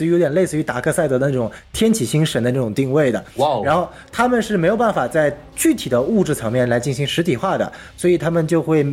有点类似于达克赛德的那种天启星神的那种定位的。哇！然后他们是没有办法在具体的物质层面来进行实体化的，所以他们就会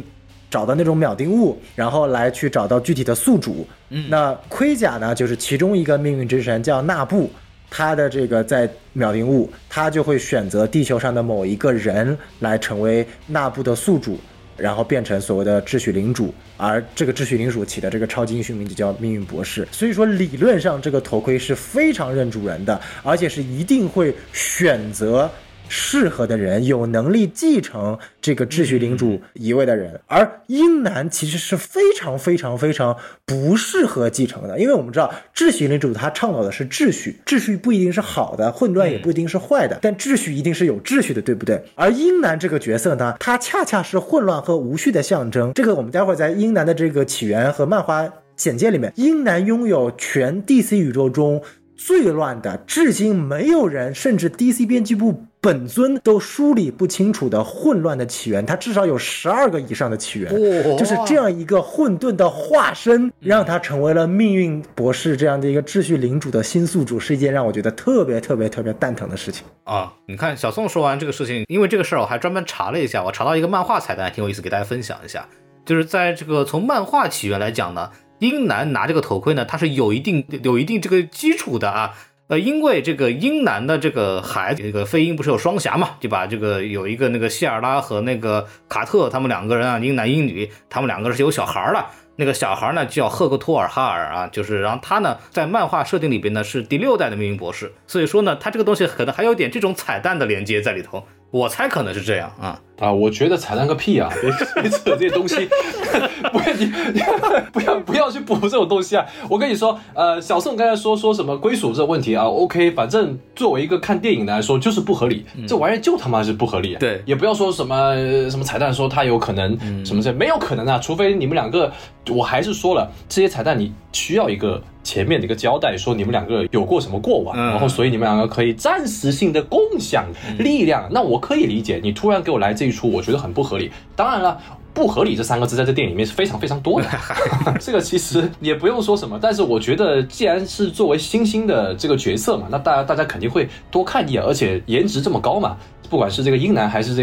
找到那种秒定物，然后来去找到具体的宿主。那盔甲呢，就是其中一个命运之神叫纳布，他的这个在秒定物，他就会选择地球上的某一个人来成为纳布的宿主，然后变成所谓的秩序领主，而这个秩序领主起的这个超级英雄名就叫命运博士。所以说理论上这个头盔是非常认主人的，而且是一定会选择适合的人，有能力继承这个秩序领主一位的人。而英男其实是非常非常非常不适合继承的，因为我们知道秩序领主他倡导的是秩序，秩序不一定是好的，混乱也不一定是坏的，但秩序一定是有秩序的，对不对？而英男这个角色呢，他恰恰是混乱和无序的象征。这个我们待会儿在英男的这个起源和漫画简介里面，英男拥有全 DC 宇宙中最乱的，至今没有人甚至 DC 编辑部本尊都梳理不清楚的混乱的起源，它至少有12个以上的起源，就是这样一个混沌的化身，让它成为了命运博士这样的一个秩序领主的新宿主，是一件让我觉得特别特别特别蛋疼的事情啊！你看小宋说完这个事情，因为这个事儿我还专门查了一下，我查到一个漫画彩蛋，挺有意思，给大家分享一下。就是在这个从漫画起源来讲呢，英男拿这个头盔呢，它是有一定这个基础的啊。因为这个英男的这个孩子，这个飞鹰不是有双侠嘛，对吧？这个有一个那个谢尔拉和那个卡特，他们两个人啊，英男英女，他们两个是有小孩了。那个小孩呢叫赫克托尔哈尔啊，就是然后他呢在漫画设定里边呢是第6代的命运博士，所以说呢他这个东西可能还有点这种彩蛋的连接在里头，我猜可能是这样啊。我觉得彩蛋个屁啊，别扯这些东西，不要去补这种东西啊！我跟你说，小宋刚才说什么归属这问题啊 ，OK， 反正作为一个看电影的来说就是不合理，这玩意就他妈是不合理。对，也不要说什么彩蛋说他有可能什么事，没有可能啊，除非你们两个。我还是说了，这些彩蛋你需要一个前面的一个交代，说你们两个有过什么过往，然后所以你们两个可以暂时性的共享力量，那我可以理解。你突然给我来这一出，我觉得很不合理。当然了，不合理这3个字在这电影里面是非常非常多的这个其实也不用说什么，但是我觉得既然是作为星星的这个角色嘛，那大家肯定会多看一眼，而且颜值这么高嘛，不管是这个英男还是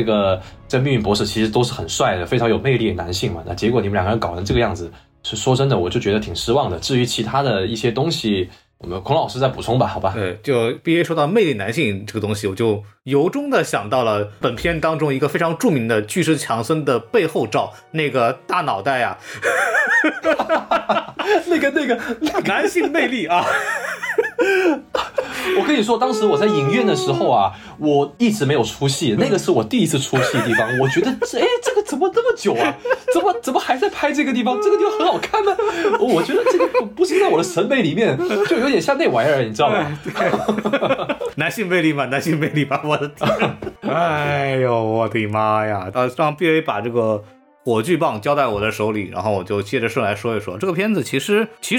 这命运博士，其实都是很帅的，非常有魅力的男性嘛。那结果你们两个人搞成这个样子，是说真的我就觉得挺失望的。至于其他的一些东西，我们孔老师再补充吧，好吧？对，就毕业说到魅力男性这个东西，我就由衷的想到了本片当中一个非常著名的巨石强森的背后照，那个大脑袋啊，那个男性魅力啊。我跟你说，当时我在影院的时候啊，我一直没有出戏，那个是我第一次出戏的地方。我觉得这个怎么那么久啊？怎么还在拍这个地方？这个地方很好看呢。我觉得这个不是在我的审美里面，就有点像那玩意儿，你知道吗？男性魅力吧，男性魅力吧，我的天！哎呦，我的妈呀！让 BA 把这个火炬棒交在我的手里，然后我就接着顺来说一说这个片子。其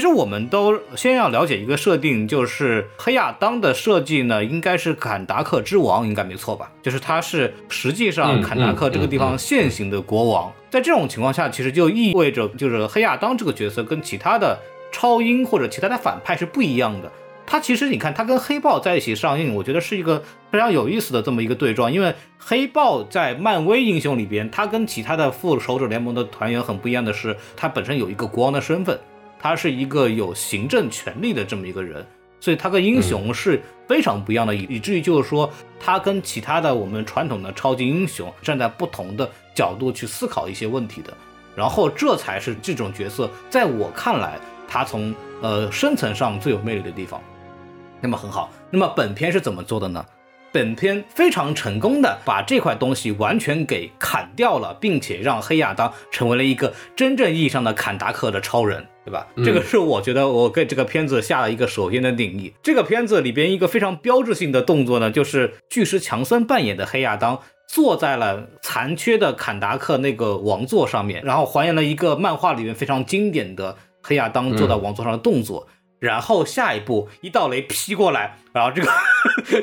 实我们都先要了解一个设定，就是黑亚当的设计呢，应该是坎达克之王，应该没错吧？就是他是实际上坎达克这个地方现行的国王。在这种情况下，其实就意味着就是黑亚当这个角色跟其他的超英或者其他的反派是不一样的。他其实你看他跟黑豹在一起上映，我觉得是一个非常有意思的这么一个对撞，因为黑豹在漫威英雄里边，他跟其他的复仇者联盟的团员很不一样的是，他本身有一个国王的身份，他是一个有行政权力的这么一个人，所以他跟英雄是非常不一样的，以至于就是说他跟其他的我们传统的超级英雄站在不同的角度去思考一些问题的，然后这才是这种角色在我看来他从深层上最有魅力的地方。那么很好，那么本片是怎么做的呢？本片非常成功的把这块东西完全给砍掉了，并且让黑亚当成为了一个真正意义上的坎达克的超人，对吧？这个是我觉得我给这个片子下了一个首先的定义。这个片子里边一个非常标志性的动作呢，就是巨石强森扮演的黑亚当坐在了残缺的坎达克那个王座上面，然后还原了一个漫画里面非常经典的黑亚当做到王座上的动作，然后下一步一道雷劈过来，然后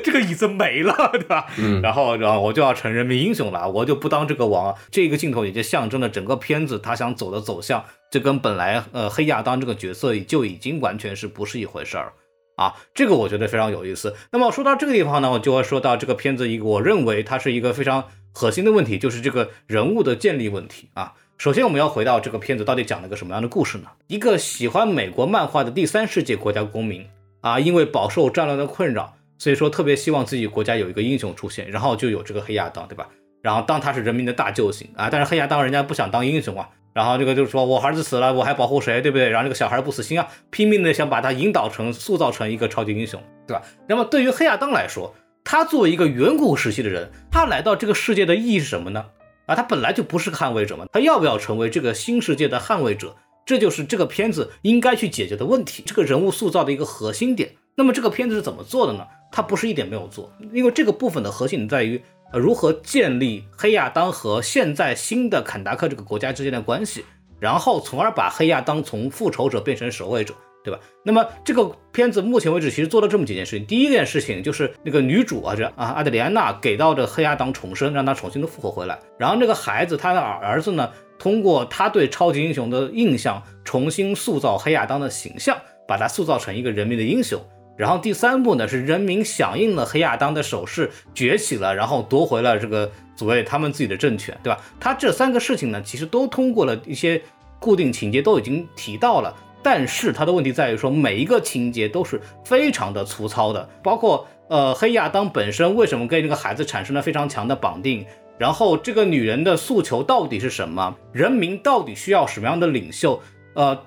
这个椅子没了，对吧？然后我就要成人民英雄了，我就不当这个王。这个镜头也就象征了整个片子他想走的走向，这跟本来黑亚当这个角色就已经完全是不是一回事儿啊，这个我觉得非常有意思。那么说到这个地方呢，我就会说到这个片子一个我认为它是一个非常核心的问题，就是这个人物的建立问题啊。首先我们要回到这个片子到底讲了个什么样的故事呢？一个喜欢美国漫画的第三世界国家公民啊，因为饱受战乱的困扰，所以说特别希望自己国家有一个英雄出现，然后就有这个黑亚当，对吧？然后当他是人民的大救星啊，但是黑亚当人家不想当英雄啊，然后这个就是说我儿子死了我还保护谁，对不对？然后这个小孩不死心啊，拼命的想把他引导成塑造成一个超级英雄，对吧？那么对于黑亚当来说，他作为一个远古时期的人，他来到这个世界的意义是什么呢？啊，他本来就不是个捍卫者嘛，他要不要成为这个新世界的捍卫者，这就是这个片子应该去解决的问题，这个人物塑造的一个核心点。那么这个片子是怎么做的呢？它不是一点没有做，因为这个部分的核心在于如何建立黑亚当和现在新的坎达克这个国家之间的关系，然后从而把黑亚当从复仇者变成守卫者，对吧？那么这个片子目前为止其实做了这么几件事情。第一件事情就是那个女主啊，这阿德里安娜给到的黑亚当重生，让他重新的复活回来。然后那个孩子他的儿子呢，通过他对超级英雄的印象重新塑造黑亚当的形象，把他塑造成一个人民的英雄。然后第三步呢是人民响应了黑亚当的手势崛起了，然后夺回了这个所谓他们自己的政权，对吧？他这三个事情呢其实都通过了一些固定情节都已经提到了，但是他的问题在于说每一个情节都是非常的粗糙的，包括黑亚当本身为什么跟这个孩子产生了非常强的绑定，然后这个女人的诉求到底是什么，人民到底需要什么样的领袖，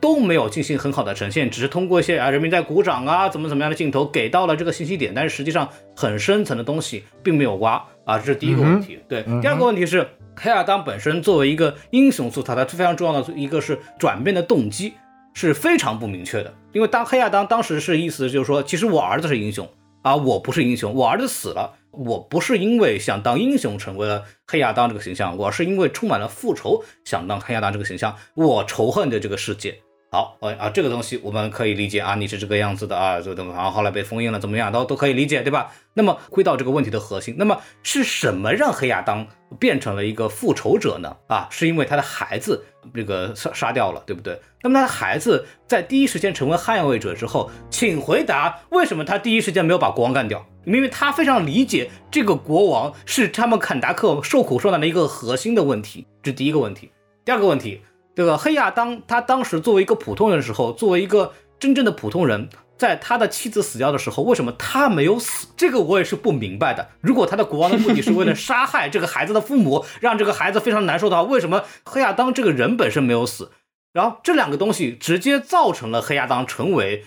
都没有进行很好的呈现，只是通过一些人民在鼓掌啊怎么样的镜头给到了这个信息点，但是实际上很深层的东西并没有挖啊，这是第一个问题。对，第二个问题是黑亚当本身作为一个英雄素材，它非常重要的一个是转变的动机是非常不明确的。因为当黑亚当当时是意思就是说，其实我儿子是英雄啊，我不是英雄，我儿子死了，我不是因为想当英雄成为了黑亚当这个形象，我是因为充满了复仇想当黑亚当这个形象，我仇恨着这个世界。好啊，这个东西我们可以理解啊，你是这个样子的啊，就然后后来被封印了怎么样都可以理解，对吧？那么回到这个问题的核心，那么是什么让黑亚当变成了一个复仇者呢？啊，是因为他的孩子这个杀掉了，对不对？那么他的孩子在第一时间成为捍卫者之后，请回答为什么他第一时间没有把国王干掉？因为他非常理解这个国王是他们坎达克受苦受难的一个核心的问题，这是第一个问题。第二个问题，这个黑亚当他当时作为一个普通人的时候，作为一个真正的普通人，在他的妻子死掉的时候为什么他没有死，这个我也是不明白的。如果他的国王的目的是为了杀害这个孩子的父母让这个孩子非常难受的话，为什么黑亚当这个人本身没有死？然后这两个东西直接造成了黑亚当成为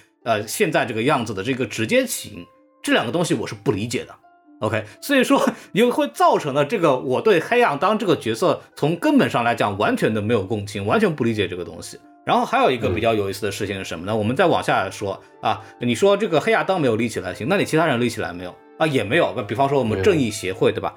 现在这个样子的这个直接起因，这两个东西我是不理解的。OK， 所以说也会造成了这个我对黑亚当这个角色从根本上来讲完全的没有共情，完全不理解这个东西。然后还有一个比较有意思的事情是什么呢？我们再往下说啊，你说这个黑亚当没有立起来行，那你其他人立起来没有啊？也没有。比方说我们正义协会，对吧？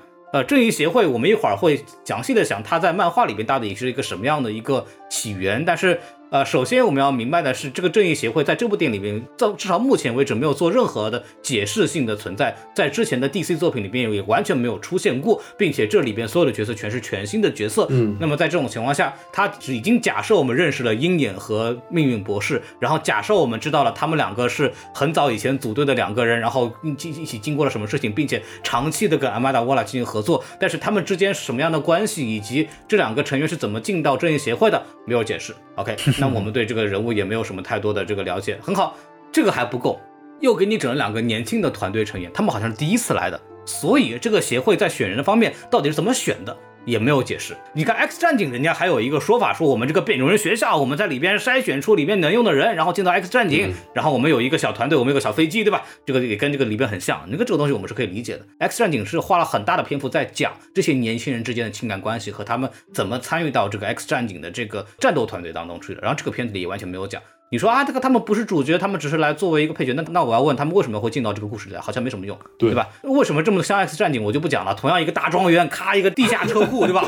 正义协会我们一会儿会详细的讲它在漫画里面到底是一个什么样的一个起源，但是首先我们要明白的是，这个正义协会在这部电影里面至少目前为止没有做任何的解释性的存在，在之前的 DC 作品里面也完全没有出现过，并且这里边所有的角色全是全新的角色。那么在这种情况下，他已经假设我们认识了鹰眼和命运博士，然后假设我们知道了他们两个是很早以前组队的两个人，然后一起经过了什么事情，并且长期的跟阿玛达·沃拉进行合作，但是他们之间什么样的关系以及这两个成员是怎么进到正义协会的没有解释。 OK，那我们对这个人物也没有什么太多的这个了解。很好，这个还不够，又给你整了两个年轻的团队成员，他们好像是第一次来的，所以这个协会在选人的方面到底是怎么选的也没有解释。你看 X 战警人家还有一个说法，说我们这个变种人学校，我们在里边筛选出里面能用的人，然后进到 X 战警，然后我们有一个小团队，我们有个小飞机，对吧？这个也跟这个里边很像，那个这个东西我们是可以理解的。 X 战警是花了很大的篇幅在讲这些年轻人之间的情感关系和他们怎么参与到这个 X 战警的这个战斗团队当中去的，然后这个片子里也完全没有讲。你说啊，这个他们不是主角，他们只是来作为一个配角，那我要问他们为什么会进到这个故事里来，好像没什么用， 对吧？为什么这么像 X 战警我就不讲了，同样一个大庄园，咔一个地下车库，对吧？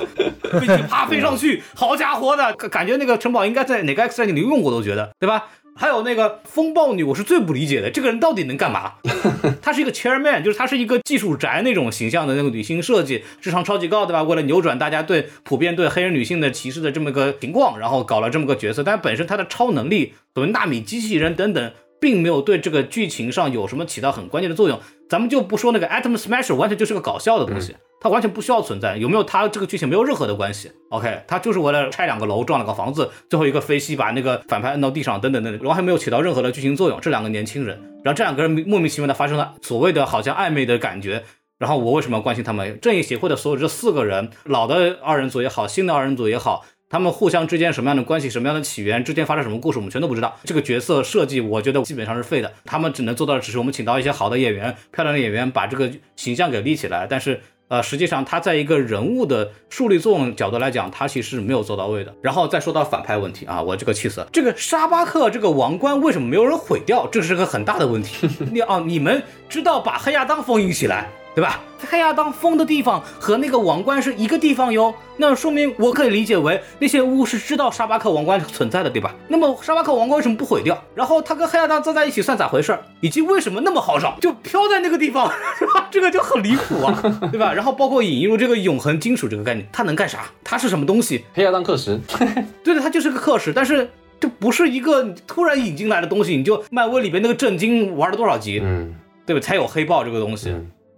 飞机啪飞上去，好家伙的，感觉那个城堡应该在哪个 X 战警里用过都觉得，对吧？还有那个风暴女，我是最不理解的，这个人到底能干嘛？她是一个 chairman， 就是她是一个技术宅那种形象的那个女性设计，智商超级高，对吧？为了扭转大家对普遍对黑人女性的歧视的这么个情况，然后搞了这么个角色，但本身她的超能力、所谓纳米机器人等等，并没有对这个剧情上有什么起到很关键的作用。咱们就不说那个 Atom Smasher 完全就是个搞笑的东西，它完全不需要存在，有没有它这个剧情没有任何的关系。OK， 它就是为了拆两个楼撞两个房子，最后一个飞机把那个反派摁到地上等等等等，然后还没有起到任何的剧情作用。这两个年轻人，然后这两个人莫名其妙的发生了所谓的好像暧昧的感觉，然后我为什么要关心他们？正义协会的所有这四个人，老的二人组也好，新的二人组也好，他们互相之间什么样的关系，什么样的起源，之间发生什么故事，我们全都不知道。这个角色设计我觉得基本上是废的，他们只能做到的只是我们请到一些好的演员、漂亮的演员把这个形象给立起来，但是实际上他在一个人物的树立作用角度来讲，他其实没有做到位的。然后再说到反派问题啊，我这个气死了，这个沙巴克这个王冠为什么没有人毁掉，这是个很大的问题。你们知道把黑亚当封印起来，对吧？黑亚当封的地方和那个王冠是一个地方哟，那说明我可以理解为那些巫师知道沙巴克王冠存在的，对吧？那么沙巴克王冠为什么不毁掉？然后他跟黑亚当站在一起算咋回事？以及为什么那么好找就飘在那个地方，是吧？这个就很离谱啊，对吧？然后包括引入这个永恒金属这个概念，他能干啥？他是什么东西？黑亚当氪石，对的，他就是个氪石，但是这不是一个突然引进来的东西，你就漫威里边那个震惊玩了多少集，对吧？才有黑豹这个东西。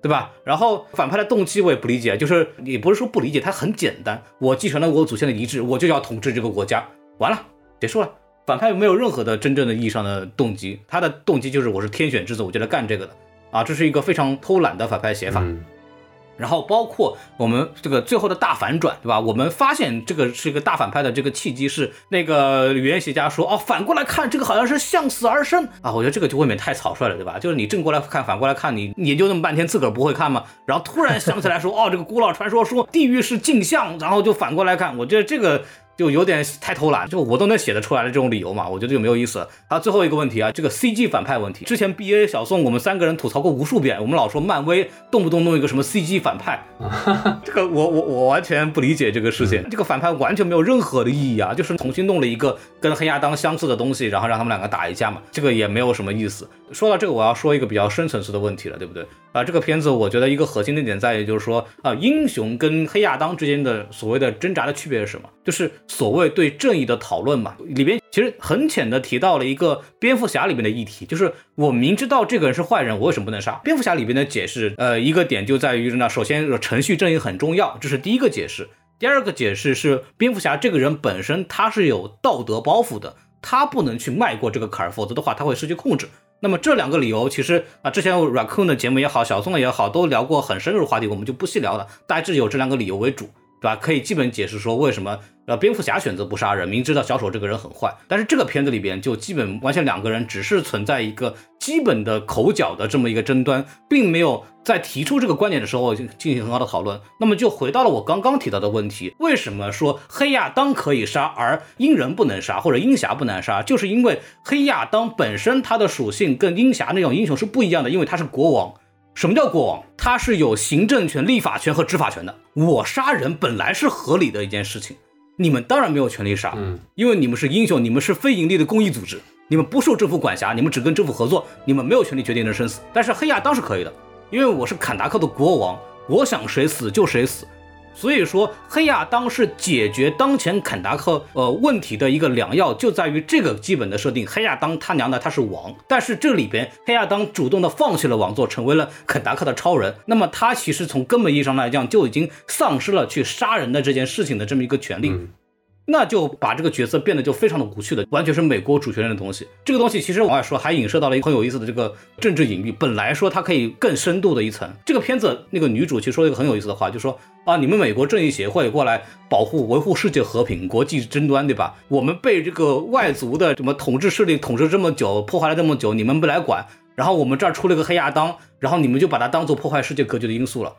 对吧？然后反派的动机我也不理解，就是也不是说不理解，它很简单，我继承了我祖先的遗志，我就要统治这个国家，完了，结束了。反派没有任何的真正的意义上的动机，他的动机就是我是天选之子，我就来干这个的啊，这是一个非常偷懒的反派写法。然后包括我们这个最后的大反转，对吧？我们发现这个是一个大反派的这个契机是那个语言学家说，哦，反过来看这个好像是向死而生啊，我觉得这个就未免太草率了，对吧？就是你正过来看反过来看，你研究那么半天自个儿不会看吗？然后突然想起来说，哦，这个古老传说说地狱是镜像，然后就反过来看，我觉得这个就有点太偷懒，就我都能写得出来的这种理由嘛，我觉得就没有意思了。啊，最后一个问题啊，这个 CG 反派问题，之前 BA 小宋我们三个人吐槽过无数遍，我们老说漫威动不动弄一个什么 CG 反派，这个我完全不理解这个事情，这个反派完全没有任何的意义啊，就是重新弄了一个跟黑亚当相似的东西，然后让他们两个打一架嘛，这个也没有什么意思。说到这个，我要说一个比较深层次的问题了，对不对？啊，这个片子我觉得一个核心的点在于，就是说啊，英雄跟黑亚当之间的所谓的挣扎的区别是什么？就是所谓对正义的讨论嘛，里边其实很浅的提到了一个蝙蝠侠里面的议题，就是我明知道这个人是坏人，我为什么不能杀？蝙蝠侠里边的解释，一个点就在于呢，首先程序正义很重要，这是第一个解释。第二个解释是，蝙蝠侠这个人本身他是有道德包袱的，他不能去迈过这个坎儿，否则的话他会失去控制。那么这两个理由其实啊，之前 Raccoon 的节目也好，小宋也好，都聊过很深入的话题，我们就不细聊了，大致有这两个理由为主，对吧？可以基本解释说为什么蝙蝠侠选择不杀人，明知道小丑这个人很坏，但是这个片子里边就基本完全两个人只是存在一个基本的口角的这么一个争端，并没有在提出这个观点的时候进行很好的讨论。那么就回到了我刚刚提到的问题，为什么说黑亚当可以杀而鹰人不能杀，或者鹰侠不能杀？就是因为黑亚当本身他的属性跟鹰侠那种英雄是不一样的，因为他是国王。什么叫国王？他是有行政权、立法权和执法权的。我杀人本来是合理的一件事情，你们当然没有权利杀，因为你们是英雄，你们是非盈利的公益组织，你们不受政府管辖，你们只跟政府合作，你们没有权利决定人生死。但是黑亚当是可以的，因为我是坎达克的国王，我想谁死就谁死。所以说黑亚当是解决当前坎达克问题的一个良药，就在于这个基本的设定，黑亚当他娘的他是王，但是这里边黑亚当主动的放弃了王座，成为了肯达克的超人，那么他其实从根本意义上来讲就已经丧失了去杀人的这件事情的这么一个权利，那就把这个角色变得就非常的无趣的，完全是美国主权人的东西。这个东西其实往外说还影射到了一个很有意思的这个政治隐喻，本来说它可以更深度的一层。这个片子那个女主其实说了一个很有意思的话，就说啊，你们美国正义协会过来保护维护世界和平、国际争端，对吧？我们被这个外族的什么统治势力统治这么久，破坏了这么久，你们不来管，然后我们这儿出了个黑亚当，然后你们就把它当做破坏世界格局的因素了，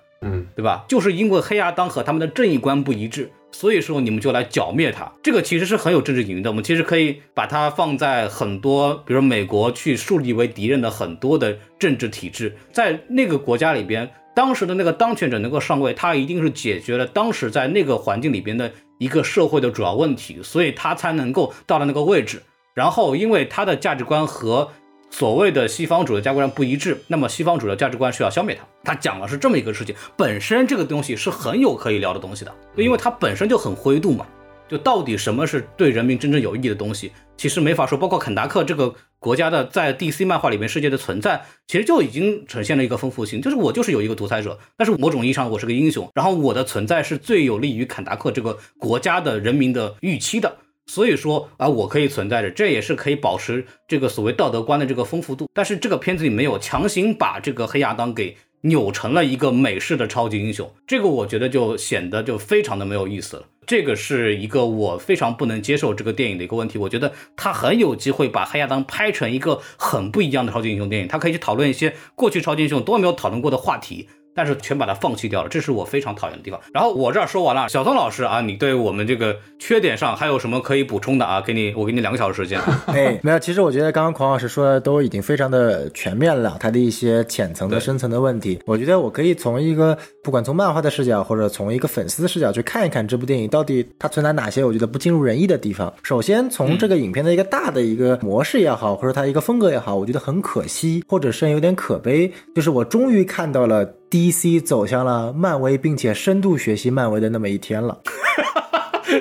对吧？就是因为黑亚当和他们的正义观不一致，所以说你们就来剿灭他，这个其实是很有政治隐喻的。我们其实可以把它放在很多，比如美国去树立为敌人的很多的政治体制，在那个国家里边，当时的那个当权者能够上位，他一定是解决了当时在那个环境里边的一个社会的主要问题，所以他才能够到了那个位置。然后因为他的价值观和所谓的西方主流价值观不一致，那么西方主流价值观是要消灭他。他讲的是这么一个事情，本身这个东西是很有可以聊的东西的，因为它本身就很灰度嘛。就到底什么是对人民真正有意义的东西，其实没法说。包括肯达克这个国家的在 DC 漫画里面世界的存在，其实就已经呈现了一个丰富性，就是我就是有一个独裁者，但是某种意义上我是个英雄，然后我的存在是最有利于肯达克这个国家的人民的预期的。所以说啊，我可以存在着，这也是可以保持这个所谓道德观的这个丰富度。但是这个片子里没有强行把这个黑亚当给扭成了一个美式的超级英雄，这个我觉得就显得就非常的没有意思了。这个是一个我非常不能接受这个电影的一个问题。我觉得他很有机会把黑亚当拍成一个很不一样的超级英雄电影，他可以去讨论一些过去超级英雄都没有讨论过的话题，但是全把它放弃掉了，这是我非常讨厌的地方。然后我这儿说完了，小宋老师啊，你对我们这个缺点上还有什么可以补充的啊？我给你2个小时时间。哎，没有，其实我觉得刚刚孔老师说的都已经非常的全面了，他的一些浅层的深层的问题，我觉得我可以从一个不管从漫画的视角或者从一个粉丝的视角去看一看这部电影到底它存在哪些我觉得不尽如人意的地方。首先从这个影片的一个大的一个模式也好，或者它一个风格也好，我觉得很可惜或者甚有点可悲，就是我终于看到了DC 走向了漫威，并且深度学习漫威的那么一天了。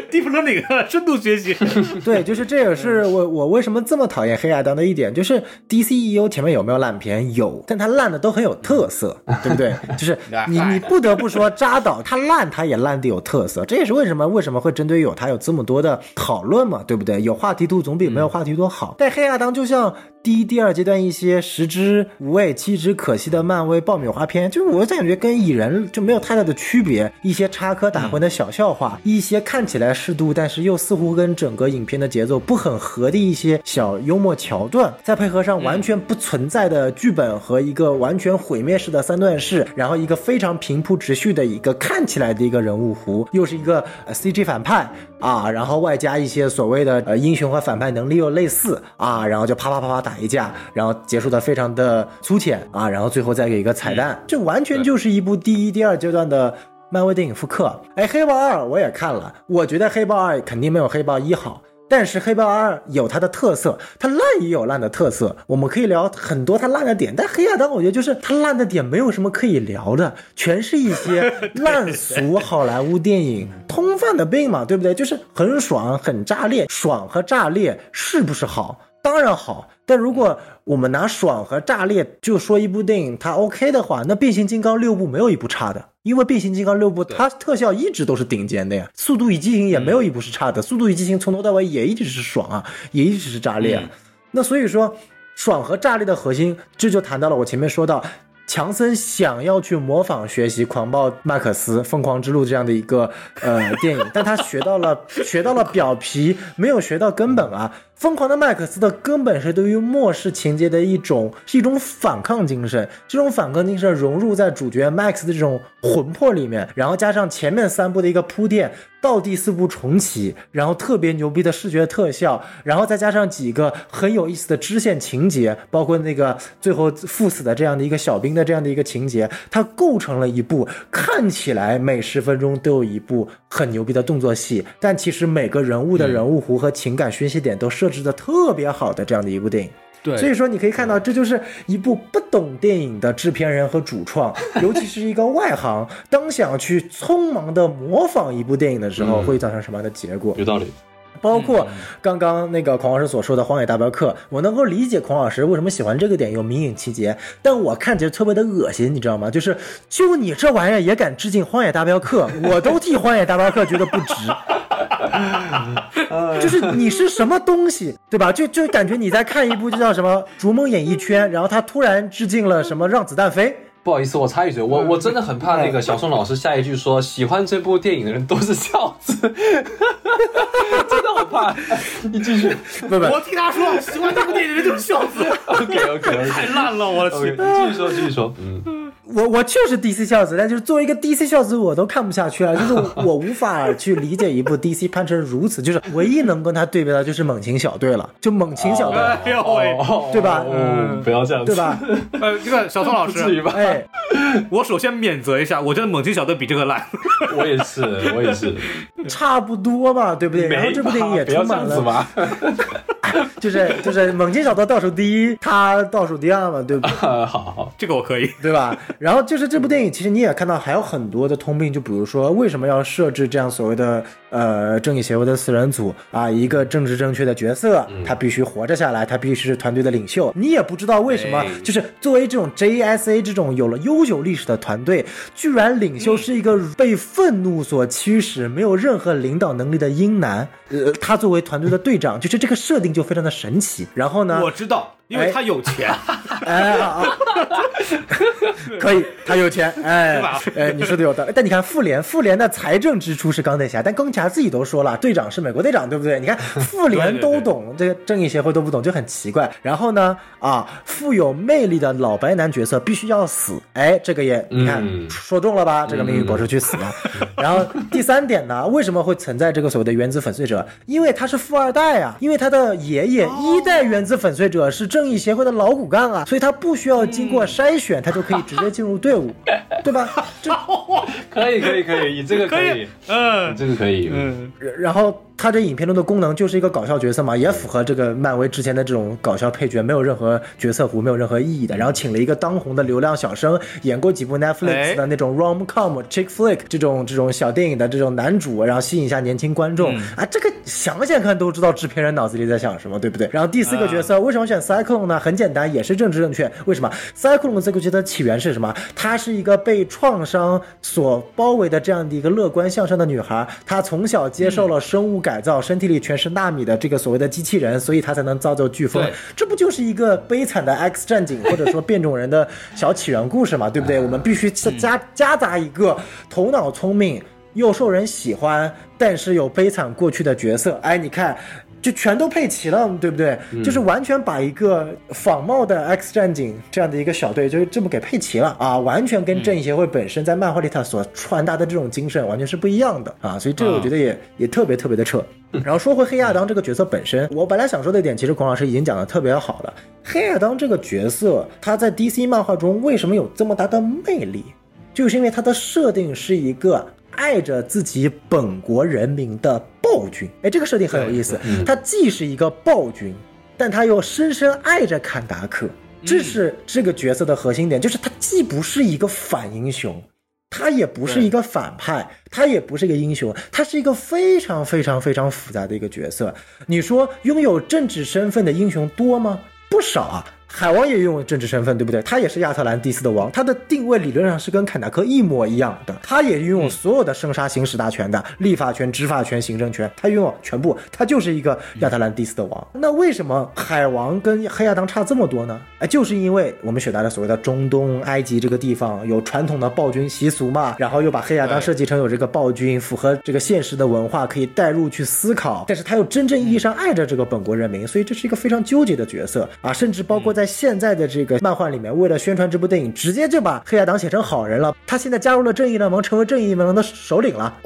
Deep Learning 深度学习。对，就是这也是我为什么这么讨厌黑亚当的一点，就是 DCEU 前面有没有烂片？有，但它烂的都很有特色，对不对？就是你不得不说扎导它烂，它也烂的有特色，这也是为什么会针对有它有这么多的讨论嘛，对不对？有话题度总比没有话题度好。但黑亚当就像第一、第二阶段一些食之无味、弃之可惜的漫威爆米花片，就是我感觉跟蚁人就没有太大的区别，一些插科打诨的小笑话，一些看起来适度但是又似乎跟整个影片的节奏不很合的一些小幽默桥段，再配合上完全不存在的剧本和一个完全毁灭式的三段式，然后一个非常平铺直叙的一个看起来的一个人物弧，又是一个 CG 反派啊，然后外加一些所谓的英雄和反派能力又类似啊，然后就啪啪啪啪打一架，然后结束的非常的粗浅啊，然后最后再给一个彩蛋，这完全就是一部第一、第二阶段的漫威电影复刻。哎，黑豹2我也看了，我觉得黑豹2肯定没有黑豹1好，但是黑豹2有它的特色，它烂也有烂的特色，我们可以聊很多它烂的点。但黑亚当我觉得就是它烂的点没有什么可以聊的，全是一些烂俗好莱坞电影通犯的病嘛，对不对？就是很爽很炸裂，爽和炸裂是不是好？当然好，但如果我们拿爽和炸裂就说一部电影它 OK 的话，那变形金刚6部没有一部差的，因为变形金刚6部它特效一直都是顶尖的呀，速度与激情也没有一部是差的，速度与激情从头到尾也一直是爽啊，也一直是炸裂啊。那所以说爽和炸裂的核心，这就谈到了我前面说到强森想要去模仿学习狂暴马克思疯狂之路这样的一个电影，但他学到了表皮，没有学到根本啊。疯狂的麦克斯的根本是对于末世情节的一种反抗精神，这种反抗精神融入在主角 Max 的这种魂魄里面，然后加上前面3部的一个铺垫，到第4部重启，然后特别牛逼的视觉特效，然后再加上几个很有意思的支线情节，包括那个最后赴死的这样的一个小兵的这样的一个情节，它构成了一部看起来每10分钟都有一部很牛逼的动作戏，但其实每个人物的人物弧和情感宣泄点都设置的特别好的这样的一部电影。对，所以说你可以看到这就是一部不懂电影的制片人和主创，尤其是一个外行当想去匆忙的模仿一部电影的时候会造成什么样的结果。有道理。包括刚刚那个孔老师所说的荒野大镖客，我能够理解孔老师为什么喜欢这个点，有迷影情节，但我看起来特别的恶心，你知道吗？就你这玩意儿也敢致敬荒野大镖客，我都替荒野大镖客觉得不值。就是你是什么东西，对吧？就感觉你在看一部就叫什么逐梦演艺圈，然后他突然致敬了什么让子弹飞。不好意思，我插一句，我真的很怕那个小宋老师下一句说喜欢这部电影的人都是孝子，真的很怕。你继续，不，我替他说，喜欢这部电影的人都是孝子。OK， 太烂了，我去。继续说，继续说。我就是 DC 孝子，但就是作为一个 DC 孝子我都看不下去了，就是我无法去理解一部 DC 拍成如此，就是唯一能跟他对比的就是猛禽小队了，就猛禽小队、对吧、不要这样对吧这个小宋老师吧、我首先免责一下，我觉得猛禽小队比这个烂我也是差不多吧，对不对？然后这部电影也充满了就是猛禽小队倒数第一，他倒数第二嘛，对不对？好，这个我可以，对吧？然后就是这部电影，其实你也看到还有很多的通病，就比如说为什么要设置这样所谓的正义协会的四人组啊，一个政治正确的角色，他必须活着下来，他必须是团队的领袖。你也不知道为什么，就是作为这种 JSA 这种有了悠久历史的团队，居然领袖是一个被愤怒所驱使、没有任何领导能力的英男，他作为团队的队长，就是这个设定就非常的神奇。然后呢，我知道。因为他有钱，可以，他有钱，你说的有道理。但你看复联的财政支出是钢铁侠，但钢铁侠自己都说了，队长是美国队长，对不对？你看复联都懂，对对对，这个正义协会都不懂，就很奇怪。然后呢，富有魅力的老白男角色必须要死，这个也你看、说中了吧？这个命运博士去死了。然后第三点呢，为什么会存在这个所谓的原子粉碎者？因为他是富二代啊，因为他的爷爷一代原子粉碎者是正义协会的老骨干啊，所以他不需要经过筛选，他就可以直接进入队伍，对吧？可以，这个可以，这个可以，然后。他这影片中的功能就是一个搞笑角色嘛，也符合这个漫威之前的这种搞笑配角，没有任何角色弧，没有任何意义的。然后请了一个当红的流量小生，演过几部 Netflix 的那种 rom-com、chick flick 这种小电影的这种男主，然后吸引一下年轻观众、这个想看都知道制片人脑子里在想什么，对不对？然后第四个角色、为什么选 Cyclone 呢？很简单，也是政治正确。为什么 Cyclone 这个角色的起源是什么？她是一个被创伤所包围的这样的一个乐观向上的女孩，她从小接受了生物改造身体里全是纳米的这个所谓的机器人，所以他才能造就飓风。这不就是一个悲惨的 X 战警或者说变种人的小起源故事嘛，对不对？我们必须夹杂一个头脑聪明又受人喜欢但是有悲惨过去的角色，你看就全都配齐了，对不对？就是完全把一个仿冒的 X 战警这样的一个小队就这么给配齐了啊！完全跟正义协会本身在漫画里它所传达的这种精神完全是不一样的啊！所以这个我觉得也特别特别的扯。然后说回黑亚当这个角色本身，我本来想说的一点其实孔老师已经讲的特别好了。黑亚当这个角色他在 DC 漫画中为什么有这么大的魅力，就是因为他的设定是一个爱着自己本国人民的暴君，这个设定很有意思。他既是一个暴君，但他又深深爱着坎达克，这是这个角色的核心点，就是他既不是一个反英雄，他也不是一个反派，他也不是一个英雄，他是一个非常非常非常复杂的一个角色。你说拥有政治身份的英雄多吗？不少啊。海王也拥有政治身份，对不对？他也是亚特兰蒂斯的王，他的定位理论上是跟坎达克一模一样的，他也拥有所有的生杀行使大权的立法权、执法权、行政权，他拥有全部，他就是一个亚特兰蒂斯的王。那为什么海王跟黑亚当差这么多呢？就是因为我们选择了所谓的中东埃及这个地方有传统的暴君习俗嘛，然后又把黑亚当设计成有这个暴君，符合这个现实的文化，可以带入去思考，但是他又真正意义上爱着这个本国人民，所以这是一个非常纠结的角色啊，甚至包括在现在的这个漫画里面，为了宣传这部电影，直接就把黑亚当写成好人了。他现在加入了正义联盟，成为正义联盟的首领了。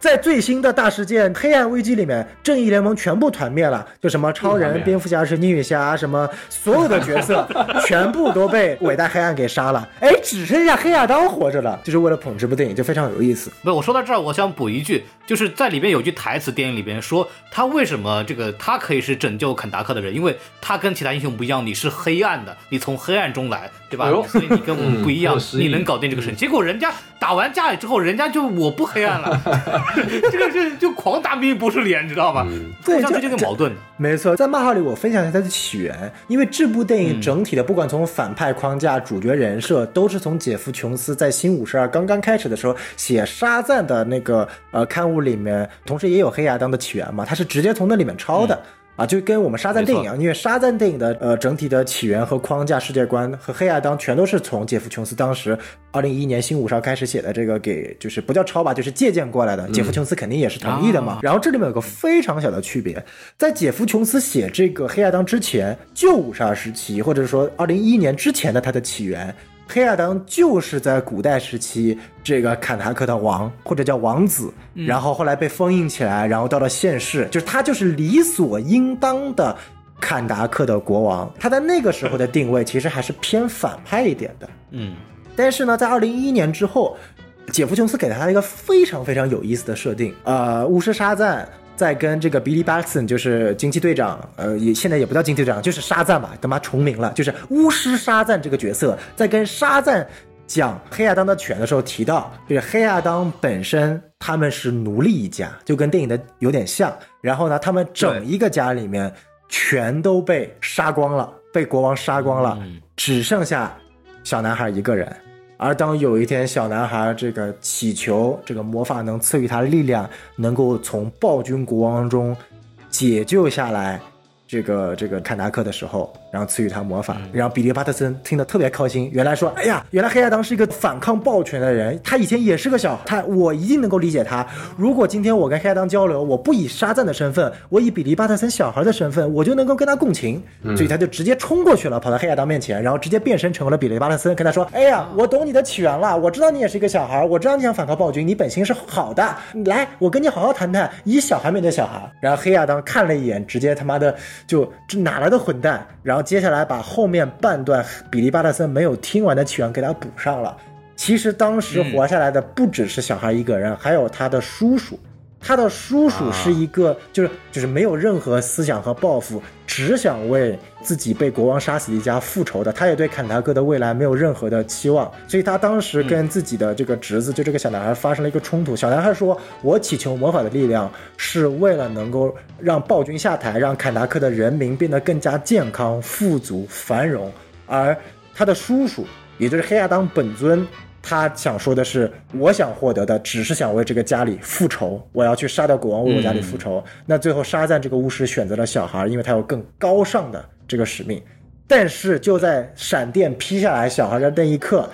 在最新的大事件黑暗危机里面，正义联盟全部团灭了，就什么超人、蝙蝠侠、神奇女侠，什么所有的角色全部都被伟大黑暗给杀了，只剩下黑亚当活着了，就是为了捧这部电影，就非常有意思。不，我说到这儿，我想补一句，就是在里面有句台词，电影里边说他为什么他可以是拯救肯达克的人，因为他跟其他英雄不一样，你是黑暗的，你从黑暗中来，对吧？所以你跟我们不一样，你能搞定这个事。结果人家打完架之后，人家就我不黑暗了，这个是就狂打命不是脸，知道吧？对，这个矛盾。没错，在漫画里我分享一下它的起源，因为这部电影整体的不管从反派框架、主角人设，都是从杰夫·琼斯在新52刚刚开始的时候写沙赞的那个刊物里面，同时也有黑亚当的起源嘛，他是直接从那里面抄的。就跟我们沙赞电影，因为沙赞电影的整体的起源和框架、世界观和黑亚当全都是从杰夫·琼斯当时2011年新52开始写的这个给就是不叫抄吧，就是借鉴过来的。杰夫·琼斯肯定也是同意的嘛。然后这里面有个非常小的区别，在杰夫·琼斯写这个黑亚当之前，旧52时期或者说2011年之前的他的起源，黑亚当就是在古代时期这个坎塔克的王或者叫王子，然后后来被封印起来，然后到了现世，就是他就是理所应当的坎达克的国王。他在那个时候的定位其实还是偏反派一点的，嗯，但是呢在2011年之后，杰夫琼斯给了他一个非常非常有意思的设定。巫师沙赞在跟这个 Billy Batson 就是惊奇队长，也现在也不叫惊奇队长，就是沙赞嘛，他妈重名了，就是巫师沙赞这个角色在跟沙赞讲黑亚当的权的时候提到，就是黑亚当本身他们是奴隶一家，就跟电影的有点像，然后呢他们整一个家里面全都被杀光了，被国王杀光了，只剩下小男孩一个人。而当有一天小男孩这个祈求这个魔法能赐予他力量，能够从暴君国王中解救下来这个坎达克的时候，然后赐予他魔法，然后比利·帕特森听得特别开心，原来说哎呀，原来黑亚当是一个反抗暴权的人，他以前也是个小他，我一定能够理解他。如果今天我跟黑亚当交流，我不以沙赞的身份，我以比利·帕特森小孩的身份，我就能够跟他共情，所以他就直接冲过去了，跑到黑亚当面前，然后直接变身成为了比利·帕特森，跟他说哎呀，我懂你的起源了，我知道你也是一个小孩，我知道你想反抗暴君，你本性是好的，来我跟你好好谈谈，以小孩面对小孩。然后黑亚当看了一眼，直接他妈的就哪来的混蛋，然后接下来把后面半段比利·巴特森没有听完的起源给他补上了。其实当时活下来的不只是小孩一个人，还有他的叔叔。他的叔叔是一个就是没有任何思想和抱负，只想为自己被国王杀死一家复仇的，他也对坎塔克的未来没有任何的期望，所以他当时跟自己的这个侄子就这个小男孩发生了一个冲突。小男孩说我祈求魔法的力量是为了能够让暴君下台，让坎塔克的人民变得更加健康富足繁荣。而他的叔叔也就是黑亚当本尊，他想说的是我想获得的只是想为这个家里复仇，我要去杀掉国王为我家里复仇。那最后沙赞这个巫师选择了小孩，因为他有更高尚的这个使命。但是就在闪电劈下来小孩的那一刻，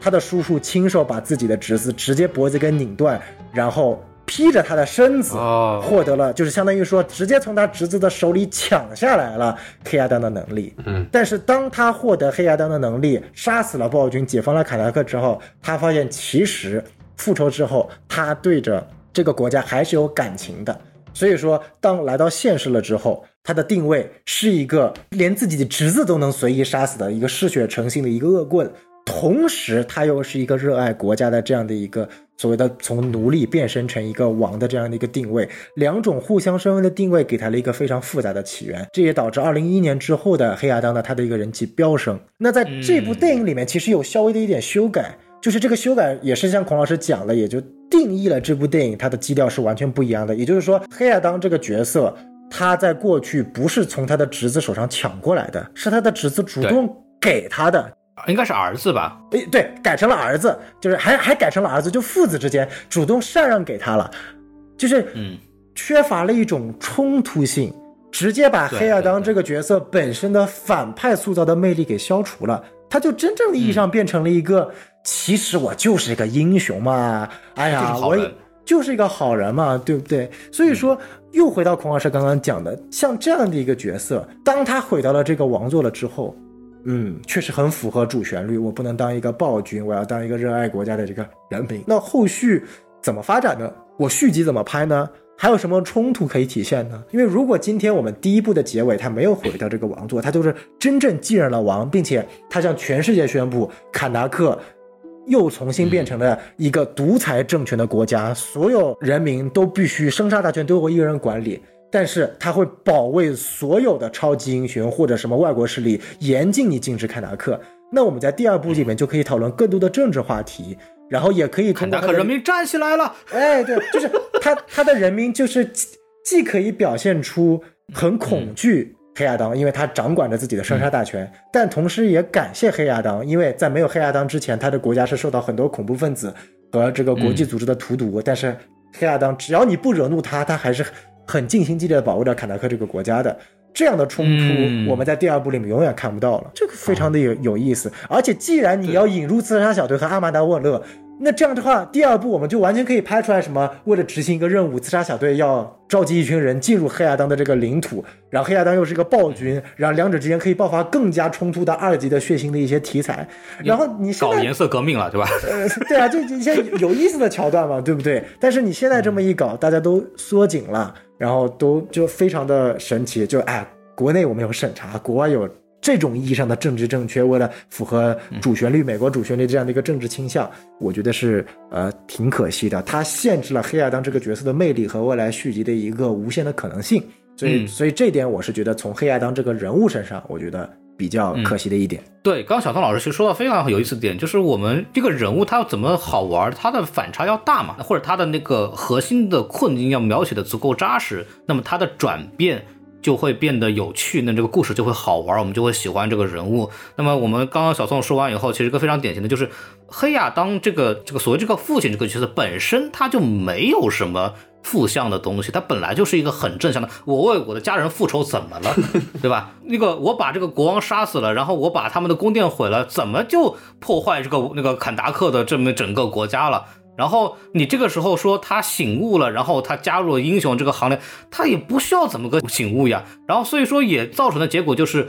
他的叔叔亲手把自己的侄子直接脖子给拧断，然后披着他的身子获得了，就是相当于说直接从他侄子的手里抢下来了黑亚当的能力。但是当他获得黑亚当的能力，杀死了暴君解放了坎塔克之后，他发现其实复仇之后他对着这个国家还是有感情的。所以说当来到现实了之后，他的定位是一个连自己的侄子都能随意杀死的一个嗜血成性的一个恶棍，同时他又是一个热爱国家的这样的一个所谓的从奴隶变身成一个王的这样的一个定位。两种互相身份的定位给他了一个非常复杂的起源，这也导致2011年之后的黑亚当的他的一个人气飙升。那在这部电影里面其实有稍微的一点修改，就是这个修改也是像孔老师讲的，也就定义了这部电影它的基调是完全不一样的。也就是说黑亚当这个角色他在过去不是从他的侄子手上抢过来的，是他的侄子主动给他的，应该是儿子吧，对，改成了儿子，就是还改成了儿子，就父子之间主动禅让给他了，就是缺乏了一种冲突性，直接把黑亚当这个角色本身的反派塑造的魅力给消除了。他就真正的意义上变成了一个其实我就是一个英雄嘛，哎呀我就是一个好人嘛，对不对？所以说又回到孔老师刚刚讲的，像这样的一个角色当他回到了这个王座了之后，确实很符合主旋律，我不能当一个暴君，我要当一个热爱国家的这个人民。那后续怎么发展呢？我续集怎么拍呢？还有什么冲突可以体现呢？因为如果今天我们第一部的结尾他没有回到这个王座，他就是真正继任了王，并且他向全世界宣布坎达克又重新变成了一个独裁政权的国家，所有人民都必须生杀大权都由我一个人管理，但是他会保卫所有的超级英雄或者什么外国势力，严禁你禁止坎达克。那我们在第二部里面就可以讨论更多的政治话题，然后也可以坎达克人民站起来了，哎，对，就是他的人民就是既可以表现出很恐惧黑亚当，因为他掌管着自己的生杀大权，但同时也感谢黑亚当，因为在没有黑亚当之前他的国家是受到很多恐怖分子和这个国际组织的荼毒，但是黑亚当只要你不惹怒他，他还是很尽心尽力的保卫着坎达克这个国家的。这样的冲突我们在第二部里面永远看不到了，这个非常的有意思。而且既然你要引入刺杀小队和阿曼达沃勒，那这样的话，第二部我们就完全可以拍出来什么，为了执行一个任务，自杀小队要召集一群人进入黑亚当的这个领土，然后黑亚当又是一个暴君，然后两者之间可以爆发更加冲突的二级的血腥的一些题材。然后你搞颜色革命了，对吧？对啊，就一些有意思的桥段嘛，对不对？但是你现在这么一搞，大家都缩紧了，然后都就非常的神奇，就哎，国内我们有审查，国外有。这种意义上的政治正确，为了符合主旋律，美国主旋律这样的一个政治倾向，我觉得是挺可惜的。它限制了黑亚当这个角色的魅力和未来续集的一个无限的可能性。所以这点我是觉得从黑亚当这个人物身上，我觉得比较可惜的一点。对，刚刚小宋老师其实说到非常有意思的点，就是我们这个人物他要怎么好玩，他的反差要大嘛，或者他的那个核心的困境要描写的足够扎实，那么他的转变。就会变得有趣，那这个故事就会好玩，我们就会喜欢这个人物。那么我们刚刚小宋说完以后，其实一个非常典型的就是黑亚当这个所谓这个父亲这个角色本身他就没有什么负向的东西，他本来就是一个很正向的，我为我的家人复仇怎么了，对吧？那个我把这个国王杀死了，然后我把他们的宫殿毁了，怎么就破坏这个那个坎达克的这么整个国家了？然后你这个时候说他醒悟了，然后他加入了英雄这个行列，他也不需要怎么个醒悟呀。然后所以说也造成的结果就是，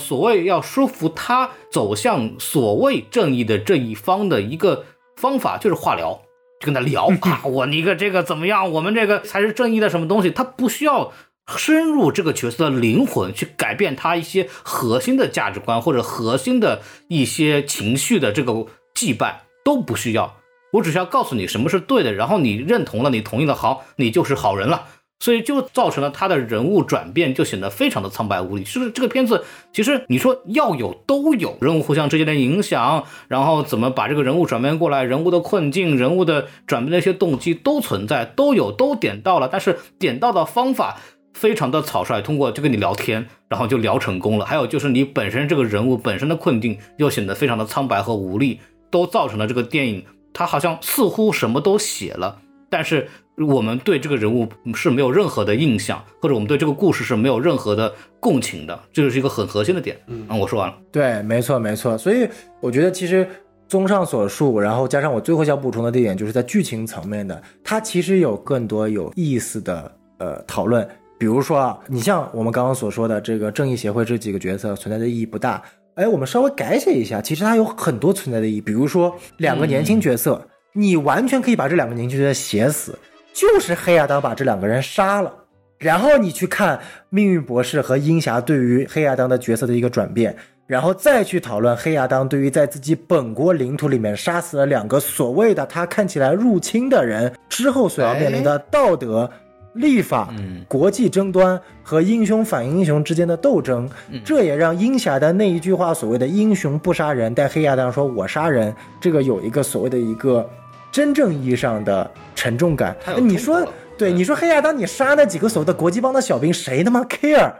所谓要说服他走向所谓正义的这一方的一个方法就是化疗，就跟他聊啊，我一个这个怎么样，我们这个才是正义的什么东西，他不需要深入这个角色的灵魂去改变他一些核心的价值观或者核心的一些情绪的这个羁绊都不需要。我只需要告诉你什么是对的，然后你认同了，你同意了，好，你就是好人了。所以就造成了他的人物转变就显得非常的苍白无力。就是这个片子其实你说要有都有，人物互相之间的影响，然后怎么把这个人物转变过来，人物的困境，人物的转变的一些动机都存在，都有，都点到了，但是点到的方法非常的草率，通过就跟你聊天然后就聊成功了。还有就是你本身这个人物本身的困境又显得非常的苍白和无力，都造成了这个电影他好像似乎什么都写了，但是我们对这个人物是没有任何的印象，或者我们对这个故事是没有任何的共情的，这就是一个很核心的点。我说完了。对，没错没错。所以我觉得其实综上所述，然后加上我最后想补充的这点，就是在剧情层面的，它其实有更多有意思的讨论。比如说啊，你像我们刚刚所说的这个正义协会这几个角色存在的意义不大。哎，我们稍微改写一下，其实它有很多存在的意义。比如说两个年轻角色，你完全可以把这两个年轻角色写死，就是黑亚当把这两个人杀了，然后你去看命运博士和鹰侠对于黑亚当的角色的一个转变，然后再去讨论黑亚当对于在自己本国领土里面杀死了两个所谓的他看起来入侵的人之后所要面临的道德、立法、国际争端和英雄反英雄之间的斗争，这也让鹰侠的那一句话所谓的英雄不杀人但黑亚当说我杀人，这个有一个所谓的一个真正意义上的沉重感。你说对，你说黑亚当你杀那几个所谓的国际帮的小兵谁他妈 care，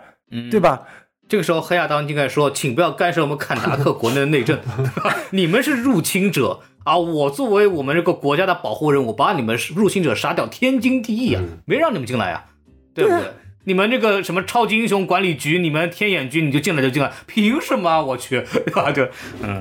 对吧？这个时候黑亚当应该说请不要干涉我们坎达克国内的内政你们是入侵者啊！我作为我们这个国家的保护人，我把你们入侵者杀掉天经地义啊，没让你们进来啊，对不对？你们这个什么超级英雄管理局，你们天眼局，你就进来凭什么啊？我去，对吧？对，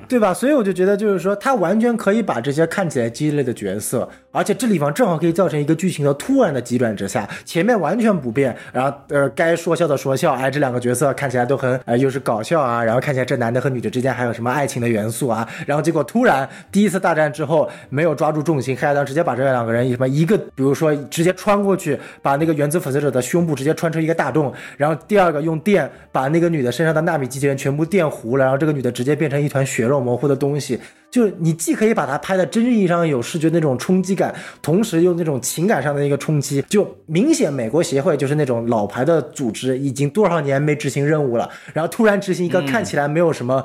对吧？所以我就觉得就是说他完全可以把这些看起来激烈的角色，而且这地方正好可以造成一个剧情的突然的急转直下，前面完全不变，然后该说笑的说笑，哎，这两个角色看起来都很又是搞笑啊，然后看起来这男的和女的之间还有什么爱情的元素啊，然后结果突然第一次大战之后没有抓住重心，黑亚当直接把这两个人什么一个比如说直接穿过去，把那个原子粉碎者的胸部直接穿出一个大洞，然后第二个用电把那个女的身上的纳米机器人全部电糊了，然后这个女的直接变成一团血肉模糊的东西。就是你既可以把它拍的真正意义上有视觉那种冲击感，同时用那种情感上的一个冲击，就明显美国协会就是那种老牌的组织，已经多少年没执行任务了，然后突然执行一个看起来没有什么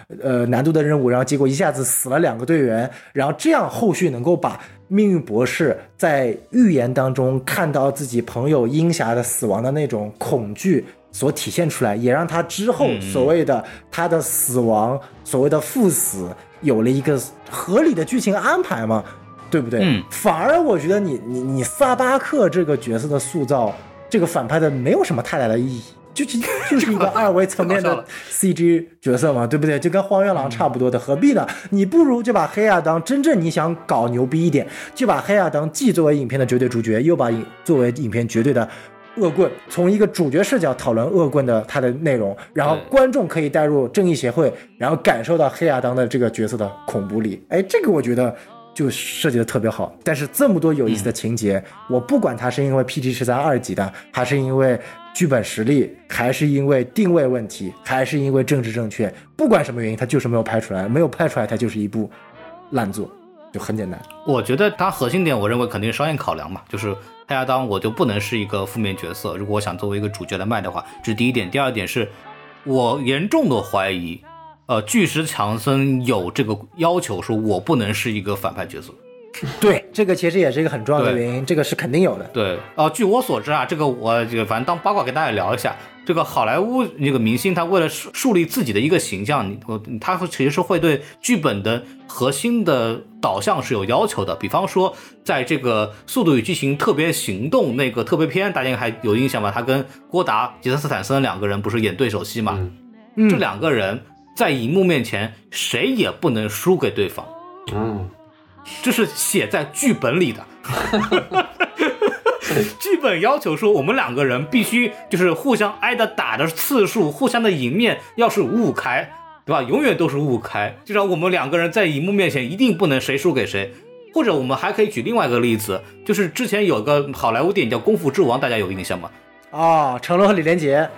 难度的任务，然后结果一下子死了两个队员，然后这样后续能够把命运博士在预言当中看到自己朋友鹰侠的死亡的那种恐惧所体现出来，也让他之后所谓的他的死亡所谓的赴死有了一个合理的剧情安排嘛，对不对？反而我觉得你萨巴克这个角色的塑造，这个反派的没有什么太大的意义，就是一个二维层面的 CG 角色嘛，对不对？就跟荒原狼差不多的，何必呢？你不如就把黑亚当真正你想搞牛逼一点，就把黑亚当既作为影片的绝对主角，又把作为影片绝对的恶棍，从一个主角视角讨论恶棍的他的内容，然后观众可以带入正义协会，然后感受到黑亚当的这个角色的恐怖力。哎，这个我觉得就设计的特别好。但是这么多有意思的情节，我不管它是因为 PG-13 二级的，还是因为剧本实力，还是因为定位问题，还是因为政治正确，不管什么原因它就是没有拍出来，没有拍出来它就是一部烂作，就很简单。我觉得它核心点我认为肯定是商业考量嘛，就是黑亚当我就不能是一个负面角色，如果我想作为一个主角来卖的话，这是第一点。第二点是我严重的怀疑巨石强森有这个要求，说我不能是一个反派角色。对，这个其实也是一个很重要的原因，这个是肯定有的。对，据我所知啊，这个我反正当八卦给大家聊一下，这个好莱坞那个明星他为了树立自己的一个形象，他其实是会对剧本的核心的导向是有要求的。比方说在这个《速度与激情特别行动》那个特别篇，大家还有印象吧？他跟郭达、杰森斯坦森两个人不是演对手戏吗？这两个人在荧幕面前谁也不能输给对方，这是写在剧本里的剧本要求说我们两个人必须就是互相挨的打的次数，互相的赢面要是五开，对吧？永远都是五开，就像我们两个人在荧幕面前一定不能谁输给谁。或者我们还可以举另外一个例子，就是之前有个好莱坞电影叫《功夫之王》，大家有印象吗？成龙和李连杰。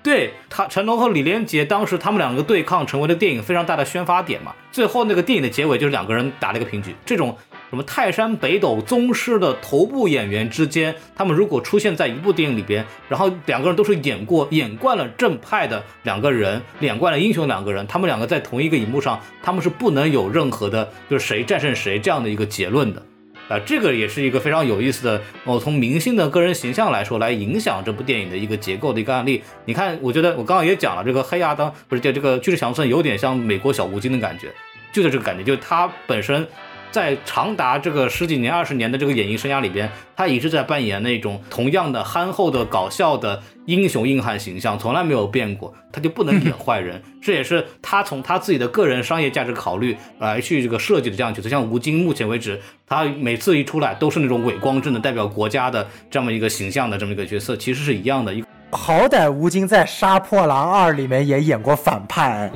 对，成龙和李连杰当时他们两个对抗成为了电影非常大的宣发点嘛。最后那个电影的结尾就是两个人打了一个平局。这种什么泰山北斗宗师的头部演员之间，他们如果出现在一部电影里边，然后两个人都是演惯了正派的两个人，演惯了英雄两个人，他们两个在同一个荧幕上，他们是不能有任何的就是谁战胜谁这样的一个结论的。这个也是一个非常有意思的从明星的个人形象来说来影响这部电影的一个结构的一个案例。你看，我觉得我刚刚也讲了，这个黑亚当不是这个巨石强森有点像美国小吴京的感觉，就是这个感觉，就是他本身在长达这个十几年20年的这个演艺生涯里边，他一直在扮演那种同样的憨厚的搞笑的英雄硬汉形象，从来没有变过，他就不能演坏人。这也是他从他自己的个人商业价值考虑来去这个设计的这样角色。像吴京目前为止，他每次一出来都是那种伟光正的代表国家的这么一个形象的这么一个角色，其实是一样的。好歹吴京在《杀破狼2》里面也演过反派。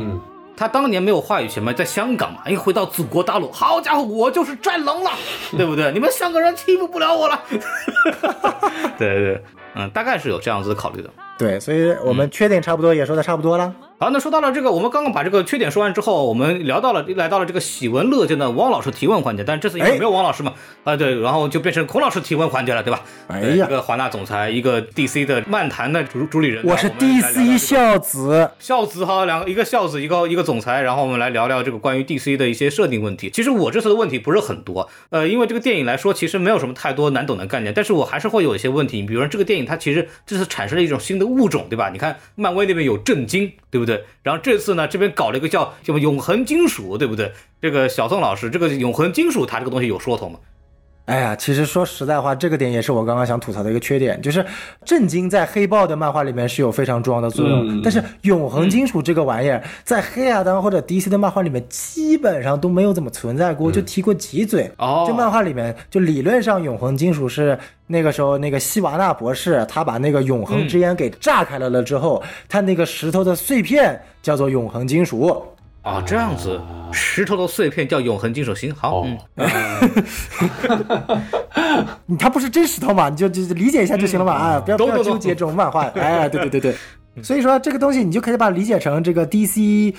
他当年没有话语权嘛，在香港嘛，一回到祖国大陆，好家伙，我就是战狼了，对不对？你们香港人欺负不了我了。对对，大概是有这样子的考虑的。对，所以我们缺点差不多也说的差不多了。好，那说到了这个，我们刚刚把这个缺点说完之后，我们来到了这个喜闻乐见的汪老师提问环节，但这次因为没有汪老师嘛，对，然后就变成孔老师提问环节了，对吧？一个华纳总裁，一个 DC 的漫谈的主理人，我是 DC 孝子哈，一个孝子，一个总裁，然后我们来聊聊这个关于 DC 的一些设定问题。其实我这次的问题不是很多，因为这个电影来说，其实没有什么太多难懂的概念，但是我还是会有一些问题。比如说这个电影它其实这次产生了一种新的物种，对吧？你看漫威那边有震惊，对不对？然后这次呢，这边搞了一个叫什么永恒金属，对不对？这个小宋老师，这个永恒金属它这个东西有说头吗？哎呀，其实说实在话，这个点也是我刚刚想吐槽的一个缺点，就是震惊在黑豹的漫画里面是有非常重要的作用，但是永恒金属这个玩意儿在黑亚当或者 DC 的漫画里面基本上都没有怎么存在过，就提过几嘴。就漫画里面，就理论上永恒金属是那个时候那个希瓦纳博士他把那个永恒之烟给炸开了之后，他那个石头的碎片叫做永恒金属。这样子，石头的碎片叫永恒金属。行，好，它不是真石头嘛，你就理解一下就行了嘛，不要纠结这种漫画。哎，对，所以说这个东西你就可以把它理解成这个 DC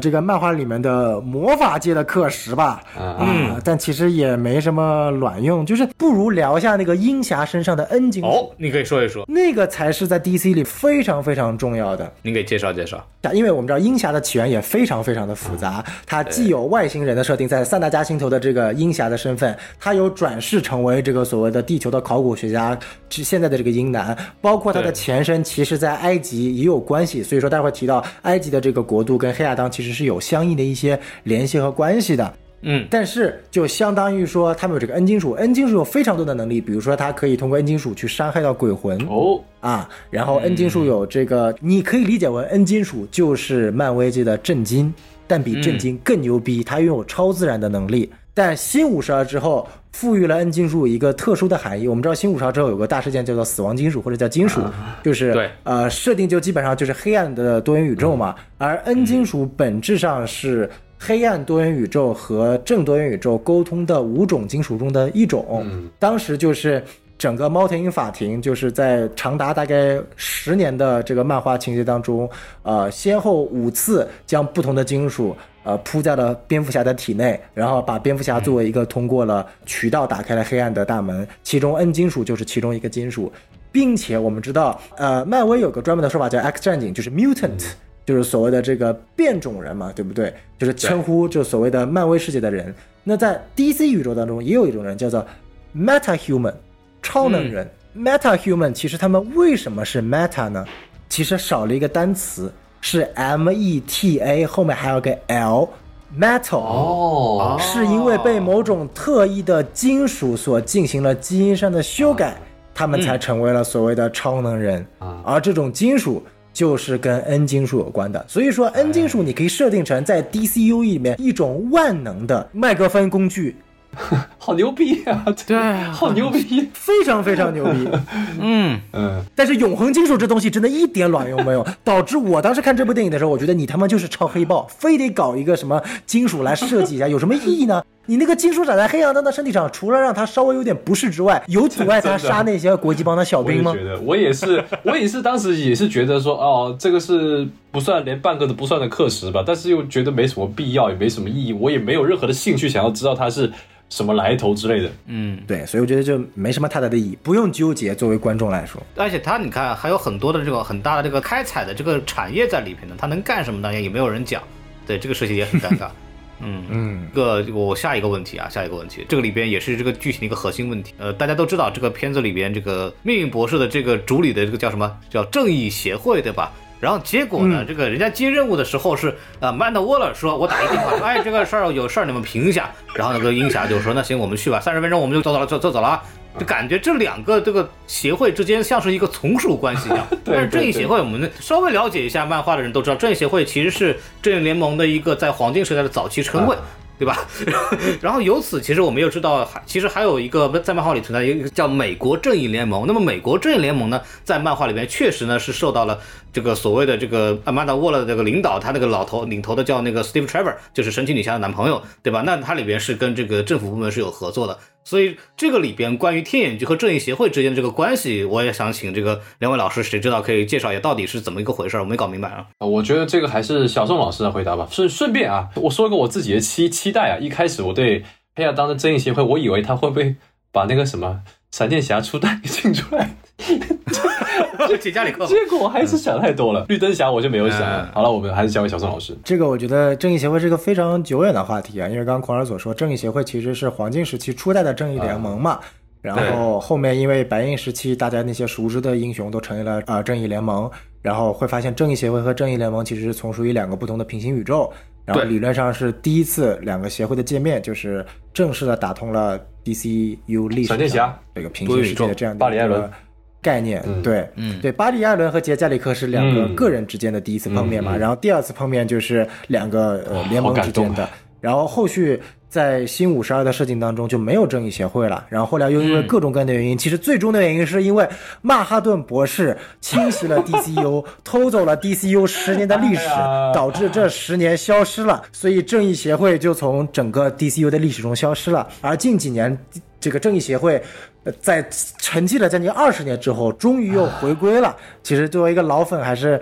这个漫画里面的魔法界的氪石吧，但其实也没什么卵用，就是不如聊一下那个鹰侠身上的 N 金属。你可以说一说，那个才是在 DC 里非常非常重要的。你给介绍介绍，因为我们知道鹰侠的起源也非常非常的复杂，它既有外星人的设定，在三大家星球的这个鹰侠的身份，它有转世成为这个所谓的地球的考古学家，现在的这个鹰男，包括它的前身其实在埃及也有关系，所以说待会提到埃及的这个国度跟黑亚当其实是有相应的一些联系和关系的。嗯，但是就相当于说他们有这个 N 金属 ，N 金属有非常多的能力，比如说它可以通过 N 金属去伤害到鬼魂哦啊，然后 N 金属有这个，你可以理解为 N 金属就是漫威界的震惊，但比震惊更牛逼，它拥有超自然的能力。但新52之后赋予了 N 金属一个特殊的含义。我们知道新52之后有个大事件叫做死亡金属或者叫金属，就是设定就基本上就是黑暗的多元宇宙嘛，而 N 金属本质上是黑暗多元宇宙和正多元宇宙沟通的五种金属中的一种。当时就是整个猫头鹰法庭就是在长达大概10年的这个漫画情节当中，先后5次将不同的金属铺在了蝙蝠侠的体内，然后把蝙蝠侠作为一个通过了渠道打开了黑暗的大门，其中 N 金属就是其中一个金属。并且我们知道漫威有个专门的说法叫 X 战警，就是 mutant， 就是所谓的这个变种人嘛，对不对？就是称呼就所谓的漫威世界的人。那在 DC 宇宙当中也有一种人叫做 meta human，超能人。meta human 其实他们为什么是 meta 呢？其实少了一个单词，是 meta 后面还有个 l， metal，是因为被某种特异的金属所进行了基因上的修改，他们才成为了所谓的超能人。而这种金属就是跟 N 金属有关的，所以说 N 金属你可以设定成在 DCU 里面一种万能的麦克风工具。好牛逼啊！对，好牛逼，非常非常牛逼。但是永恒金属这东西真的一点卵用没有，导致我当时看这部电影的时候，我觉得你他妈就是抄黑豹，非得搞一个什么金属来设计一下，有什么意义呢？你那个金属长在黑羊当的身体上，除了让他稍微有点不适之外，有阻碍他杀那些国际帮的小兵吗？我也是当时也是觉得说，这个是不算连半个都不算的课时吧，但是又觉得没什么必要，也没什么意义，我也没有任何的兴趣想要知道他是什么来头之类的。对，所以我觉得就没什么太大的意义，不用纠结，作为观众来说。而且他你看还有很多的这个很大的这个开采的这个产业在里面呢，他能干什么呢也没有人讲。对，这个事情也很尴尬。我下一个问题，这个里边也是这个剧情的一个核心问题。大家都知道这个片子里边这个命运博士的这个主理的这个叫什么叫正义协会，对吧？然后结果呢，这个人家接任务的时候是曼德沃勒说我打一电话说这个事儿有事儿你们评一下，然后那个鹰侠就说那行我们去吧，30分钟我们就走了。就感觉这两个这个协会之间像是一个从属关系一样。但是正义协会我们稍微了解一下漫画的人都知道，正义协会其实是正义联盟的一个在黄金时代的早期称谓，对吧？然后由此其实我们又知道其实还有一个在漫画里存在一个叫美国正义联盟。那么美国正义联盟呢在漫画里面确实呢是受到了这个所谓的这个阿曼达沃勒的这个领导，他那个领头的叫那个 Steve Trevor， 就是神奇女侠的男朋友，对吧？那他里边是跟这个政府部门是有合作的，所以这个里边关于天眼局和正义协会之间的这个关系，我也想请这个两位老师，谁知道可以介绍一下到底是怎么一个回事？我没搞明白啊。我觉得这个还是小宋老师来回答吧。顺便啊，我说个我自己的期待啊。一开始我对黑亚当的正义协会，我以为他会不会把那个什么闪电侠初代给请出来。结果我还是想太多了，绿灯侠我就没有想了。好了，我们还是交给小宋老师。这个我觉得正义协会是一个非常久远的话题啊，因为刚刚狂人所说，正义协会其实是黄金时期初代的正义联盟嘛，然后后面因为白银时期大家那些熟知的英雄都成立了正义联盟，然后会发现正义协会和正义联盟其实是从属于两个不同的平行宇宙，然后理论上是第一次两个协会的界面就是正式的打通了 DCU 历史上这个平行世界的这样的一个概念。对，巴里·艾伦和杰·加里克是两个个人之间的第一次碰面嘛，然后第二次碰面就是两个联盟之间的。然后后续在新52的设定当中就没有正义协会了，然后后来又因为各种各样的原因，其实最终的原因是因为曼哈顿博士侵袭了 DCU， 偷走了 DCU 10年的历史，导致这10年消失了，所以正义协会就从整个 DCU 的历史中消失了。而近几年这个正义协会在沉寂了将近20年之后终于又回归了，其实作为一个老粉还是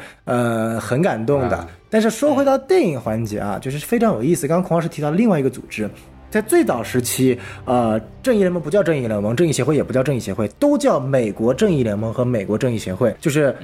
很感动的。但是说回到电影环节啊，就是非常有意思。刚刚孔老师提到另外一个组织，在最早时期正义联盟不叫正义联盟，正义协会也不叫正义协会，都叫美国正义联盟和美国正义协会，就是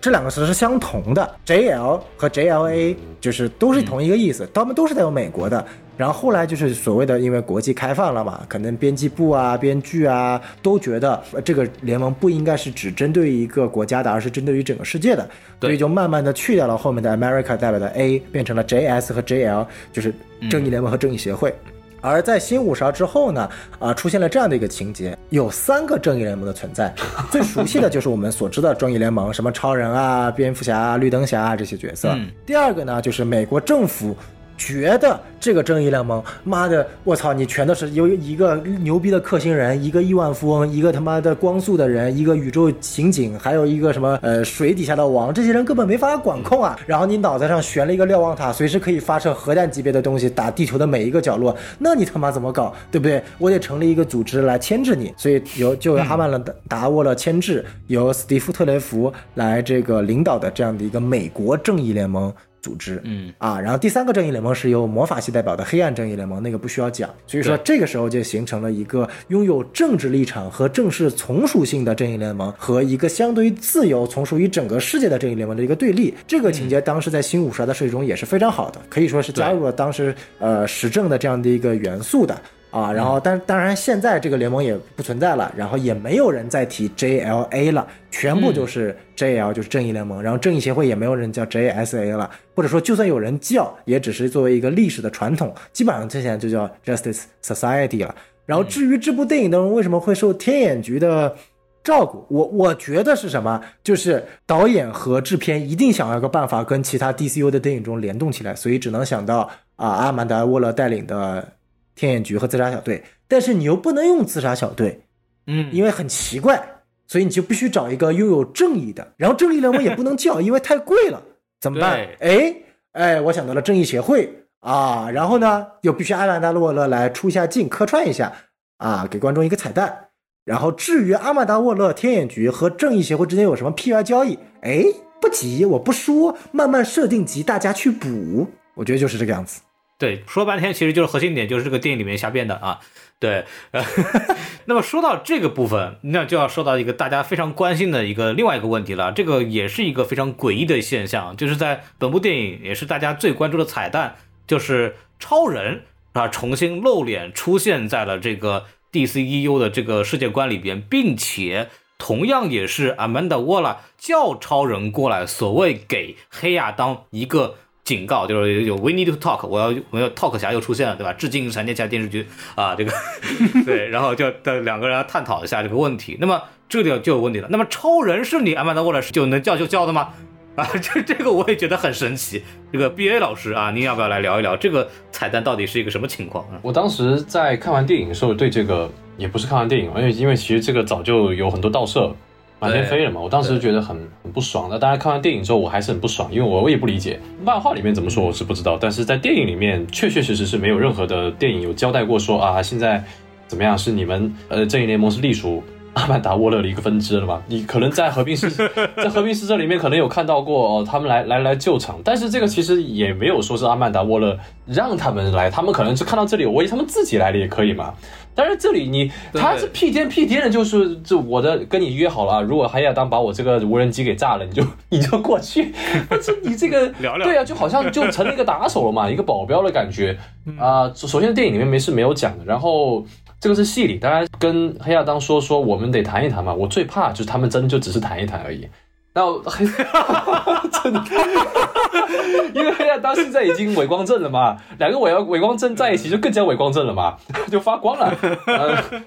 这两个词是相同的， JL 和 JLA 就是都是同一个意思，他们都是在有美国的。然后后来就是所谓的因为国际开放了嘛，可能编辑部啊编剧啊都觉得这个联盟不应该是只针对一个国家的，而是针对于整个世界的，所以就慢慢的去掉了后面的 America 代表的 A， 变成了 JS 和 JL， 就是正义联盟和正义协会。而在新52之后呢，出现了这样的一个情节，有3个正义联盟的存在。最熟悉的就是我们所知的正义联盟，什么超人啊、蝙蝠侠、绿灯侠啊这些角色。第二个呢，就是美国政府觉得这个正义联盟，妈的，我操，你全都是由一个牛逼的克星人，一个亿万富翁，一个他妈的光速的人，一个宇宙刑警，还有一个什么水底下的王，这些人根本没法管控啊。然后你脑袋上悬了一个瞭望塔，随时可以发射核弹级别的东西打地球的每一个角落，那你他妈怎么搞，对不对？我得成立一个组织来牵制你。所以就由阿曼达沃勒牵制，由史蒂夫特雷弗来这个领导的这样的一个美国正义联盟组织。然后第3个正义联盟是由魔法系代表的黑暗正义联盟，那个不需要讲。所以说这个时候就形成了一个拥有政治立场和正式从属性的正义联盟，和一个相对于自由从属于整个世界的正义联盟的一个对立。这个情节当时在新52的设计中也是非常好的，可以说是加入了当时时政的这样的一个元素的。然后当然现在这个联盟也不存在了，然后也没有人再提 JLA 了，全部就是 JL， 就是正义联盟。然后正义协会也没有人叫 JSA 了，或者说就算有人叫，也只是作为一个历史的传统，基本上之前就叫 Justice Society 了。然后至于这部电影当中为什么会受天眼局的照顾，我觉得是什么，就是导演和制片一定想要个办法跟其他 DCU 的电影中联动起来，所以只能想到阿曼达沃勒带领的天眼局和自杀小队，但是你又不能用自杀小队，因为很奇怪，所以你就必须找一个拥有正义的。然后正义联盟也不能叫，因为太贵了，怎么办？哎，我想到了正义协会啊，然后呢，又必须阿曼达沃勒来出一下镜，客串一下给观众一个彩蛋。然后至于阿曼达沃勒、天眼局和正义协会之间有什么屁外交易，不急，我不说，慢慢设定集，大家去补。我觉得就是这个样子。对，说半天其实就是核心点，就是这个电影里面瞎编的啊。对，那么说到这个部分，那就要说到一个大家非常关心的另外一个问题了。这个也是一个非常诡异的现象，就是在本部电影也是大家最关注的彩蛋，就是超人重新露脸出现在了这个 DCEU 的这个世界观里边，并且同样也是阿曼达·沃拉叫超人过来，所谓给黑亚当一个警告，就是有 we need to talk， 我要 talk 侠又出现了，对吧？致敬闪电侠电视剧这个对，然后就两个人探讨一下这个问题。那么这里就有问题了，那么超人是你阿曼达沃勒就能叫就叫的吗？这个我也觉得很神奇。这个 BA 老师您要不要来聊一聊这个彩蛋到底是一个什么情况？我当时在看完电影的时候，对这个也不是看完电影，因为其实这个早就有很多盗摄满天飞了嘛，我当时觉得很不爽的。当然看完电影之后我还是很不爽，因为我也不理解漫画里面怎么说我是不知道，但是在电影里面确实是没有任何的电影有交代过说现在怎么样，是你们正义联盟是隶属阿曼达沃勒的一个分支了嘛？你可能在和平使者里面可能有看到过他们来救场，但是这个其实也没有说是阿曼达沃勒让他们来，他们可能是看到这里，我以为他们自己来了也可以嘛。但是这里他是屁颠的，就是这我的跟你约好了如果黑亚当把我这个无人机给炸了，你就过去，但是你这个对就好像就成了一个打手了嘛，一个保镖的感觉首先电影里面没有讲的，然后这个是戏里，当然跟黑亚当说我们得谈一谈嘛，我最怕就是他们真的就只是谈一谈而已。那真的，因为黑亚当现在已经伪光正了嘛，两个伪光正在一起就更加伪光正了嘛，就发光了。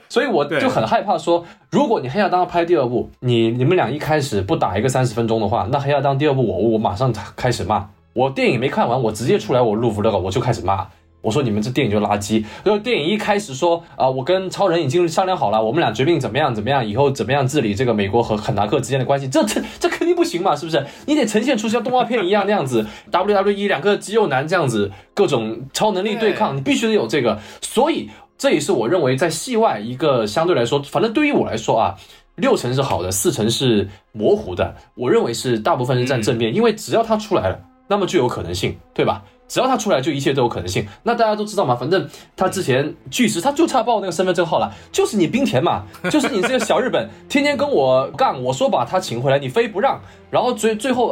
所以我就很害怕说，如果你黑亚当拍第二部，你们俩一开始不打一个30分钟的话，那黑亚当第二部我马上开始骂，我电影没看完，我直接出来我录vlog我就开始骂。我说你们这电影就垃圾，然后电影一开始说我跟超人已经商量好了，我们俩决定怎么样，以后怎么样治理这个美国和肯达克之间的关系，这肯定不行嘛，是不是？你得呈现出像动画片一样那样子WWE 两个肌肉男这样子各种超能力对抗，你必须得有这个。所以这也是我认为在戏外一个相对来说，反正对于我来说6成是好的，4成是模糊的，我认为是大部分是站正面，因为只要他出来了那么就有可能性，对吧？只要他出来就一切都有可能性。那大家都知道嘛，反正他之前巨石他就差报那个身份证号了，就是你冰田嘛，就是你这个小日本天天跟我杠，我说把他请回来你非不让，然后最后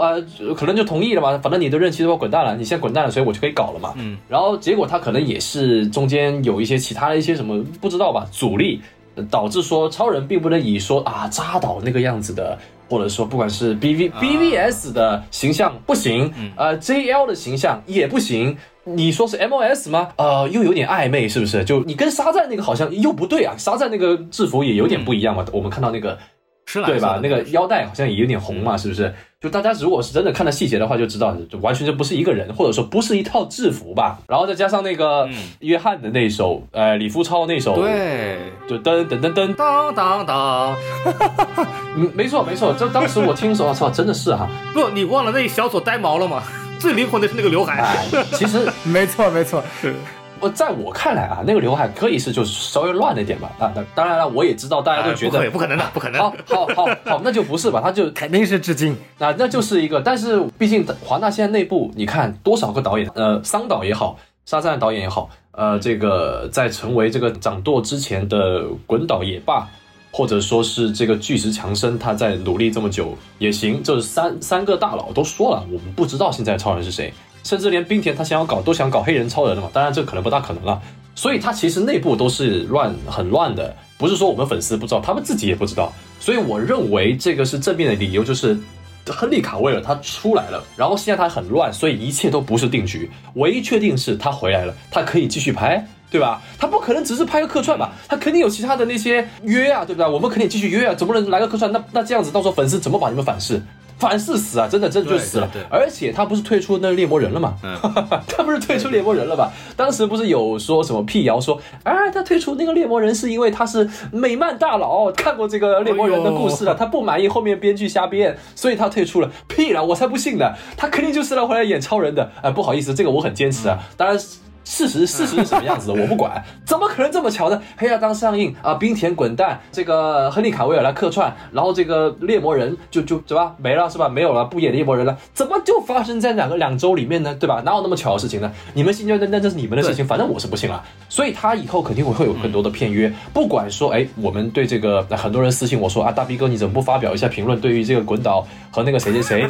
可能就同意了嘛，反正你的任期都要滚蛋了，你现在滚蛋了，所以我就可以搞了嘛。然后结果他可能也是中间有一些其他的一些什么不知道吧阻力，导致说超人并不能以说扎导那个样子的，或者说不管是 BVS 的形象不行，JL 的形象也不行，你说是 MOS 吗？又有点暧昧，是不是？就你跟沙赞那个好像又不对啊，沙赞那个制服也有点不一样嘛。我们看到那个是对吧？那个腰带好像也有点红嘛，是不是？就大家如果是真的看到细节的话，就知道就完全就不是一个人，或者说不是一套制服吧。然后再加上那个约翰的那首，李富超那首，对，就噔噔噔噔当当当，没错没错。就当时我听的时候，操，真的是哈。不，你忘了那小撮呆毛了吗？最灵魂的是那个刘海，其实没错没错。我在我看来啊，那个刘海可以是就稍微乱了一点吧。啊，当然了，我也知道大家都觉得、不可能的，不可能。好，那就不是吧？他就肯定是致敬啊，那就是一个。但是毕竟华纳现在内部，你看多少个导演，桑导也好，沙赞导演也好，这个在成为这个掌舵之前的滚导也罢，或者说是这个巨石强森，他在努力这么久也行。就是三个大佬都说了，我们不知道现在超人是谁。甚至连冰田他都想搞黑人超人了嘛，当然这可能不大可能了，所以他其实内部都是很乱的，不是说我们粉丝不知道，他们自己也不知道。所以我认为这个是正面的理由，就是亨利卡维尔他出来了，然后现在他很乱，所以一切都不是定局，唯一确定是他回来了，他可以继续拍，对吧？他不可能只是拍个客串吧，他肯定有其他的那些约啊，对不对？我们肯定继续约啊，总不能来个客串，那这样子到时候粉丝怎么把你们反噬死啊！真的就死了。对，而且他不是退出那猎魔人了吗？他不是退出猎魔人了吧？当时不是有说什么辟谣说，啊，他退出那个猎魔人是因为他是美漫大佬，看过这个猎魔人的故事了，他不满意后面编剧瞎编，所以他退出了。屁啦，我才不信呢！他肯定就是来回来演超人的。哎、不好意思，这个我很坚持啊。当然。事实是什么样子的我不管，怎么可能这么巧呢？黑亚当上映啊，冰田滚蛋，这个亨利卡维尔来客串，然后这个猎魔人就对吧没了是吧？没有了，不演猎魔人了，怎么就发生在两周里面呢？对吧？哪有那么巧的事情呢？你们信就那这是你们的事情，反正我是不信了。所以他以后肯定会有更多的片约，不管说哎，我们对这个很多人私信我说啊，大 B 哥你怎么不发表一下评论？对于这个滚导和那个谁，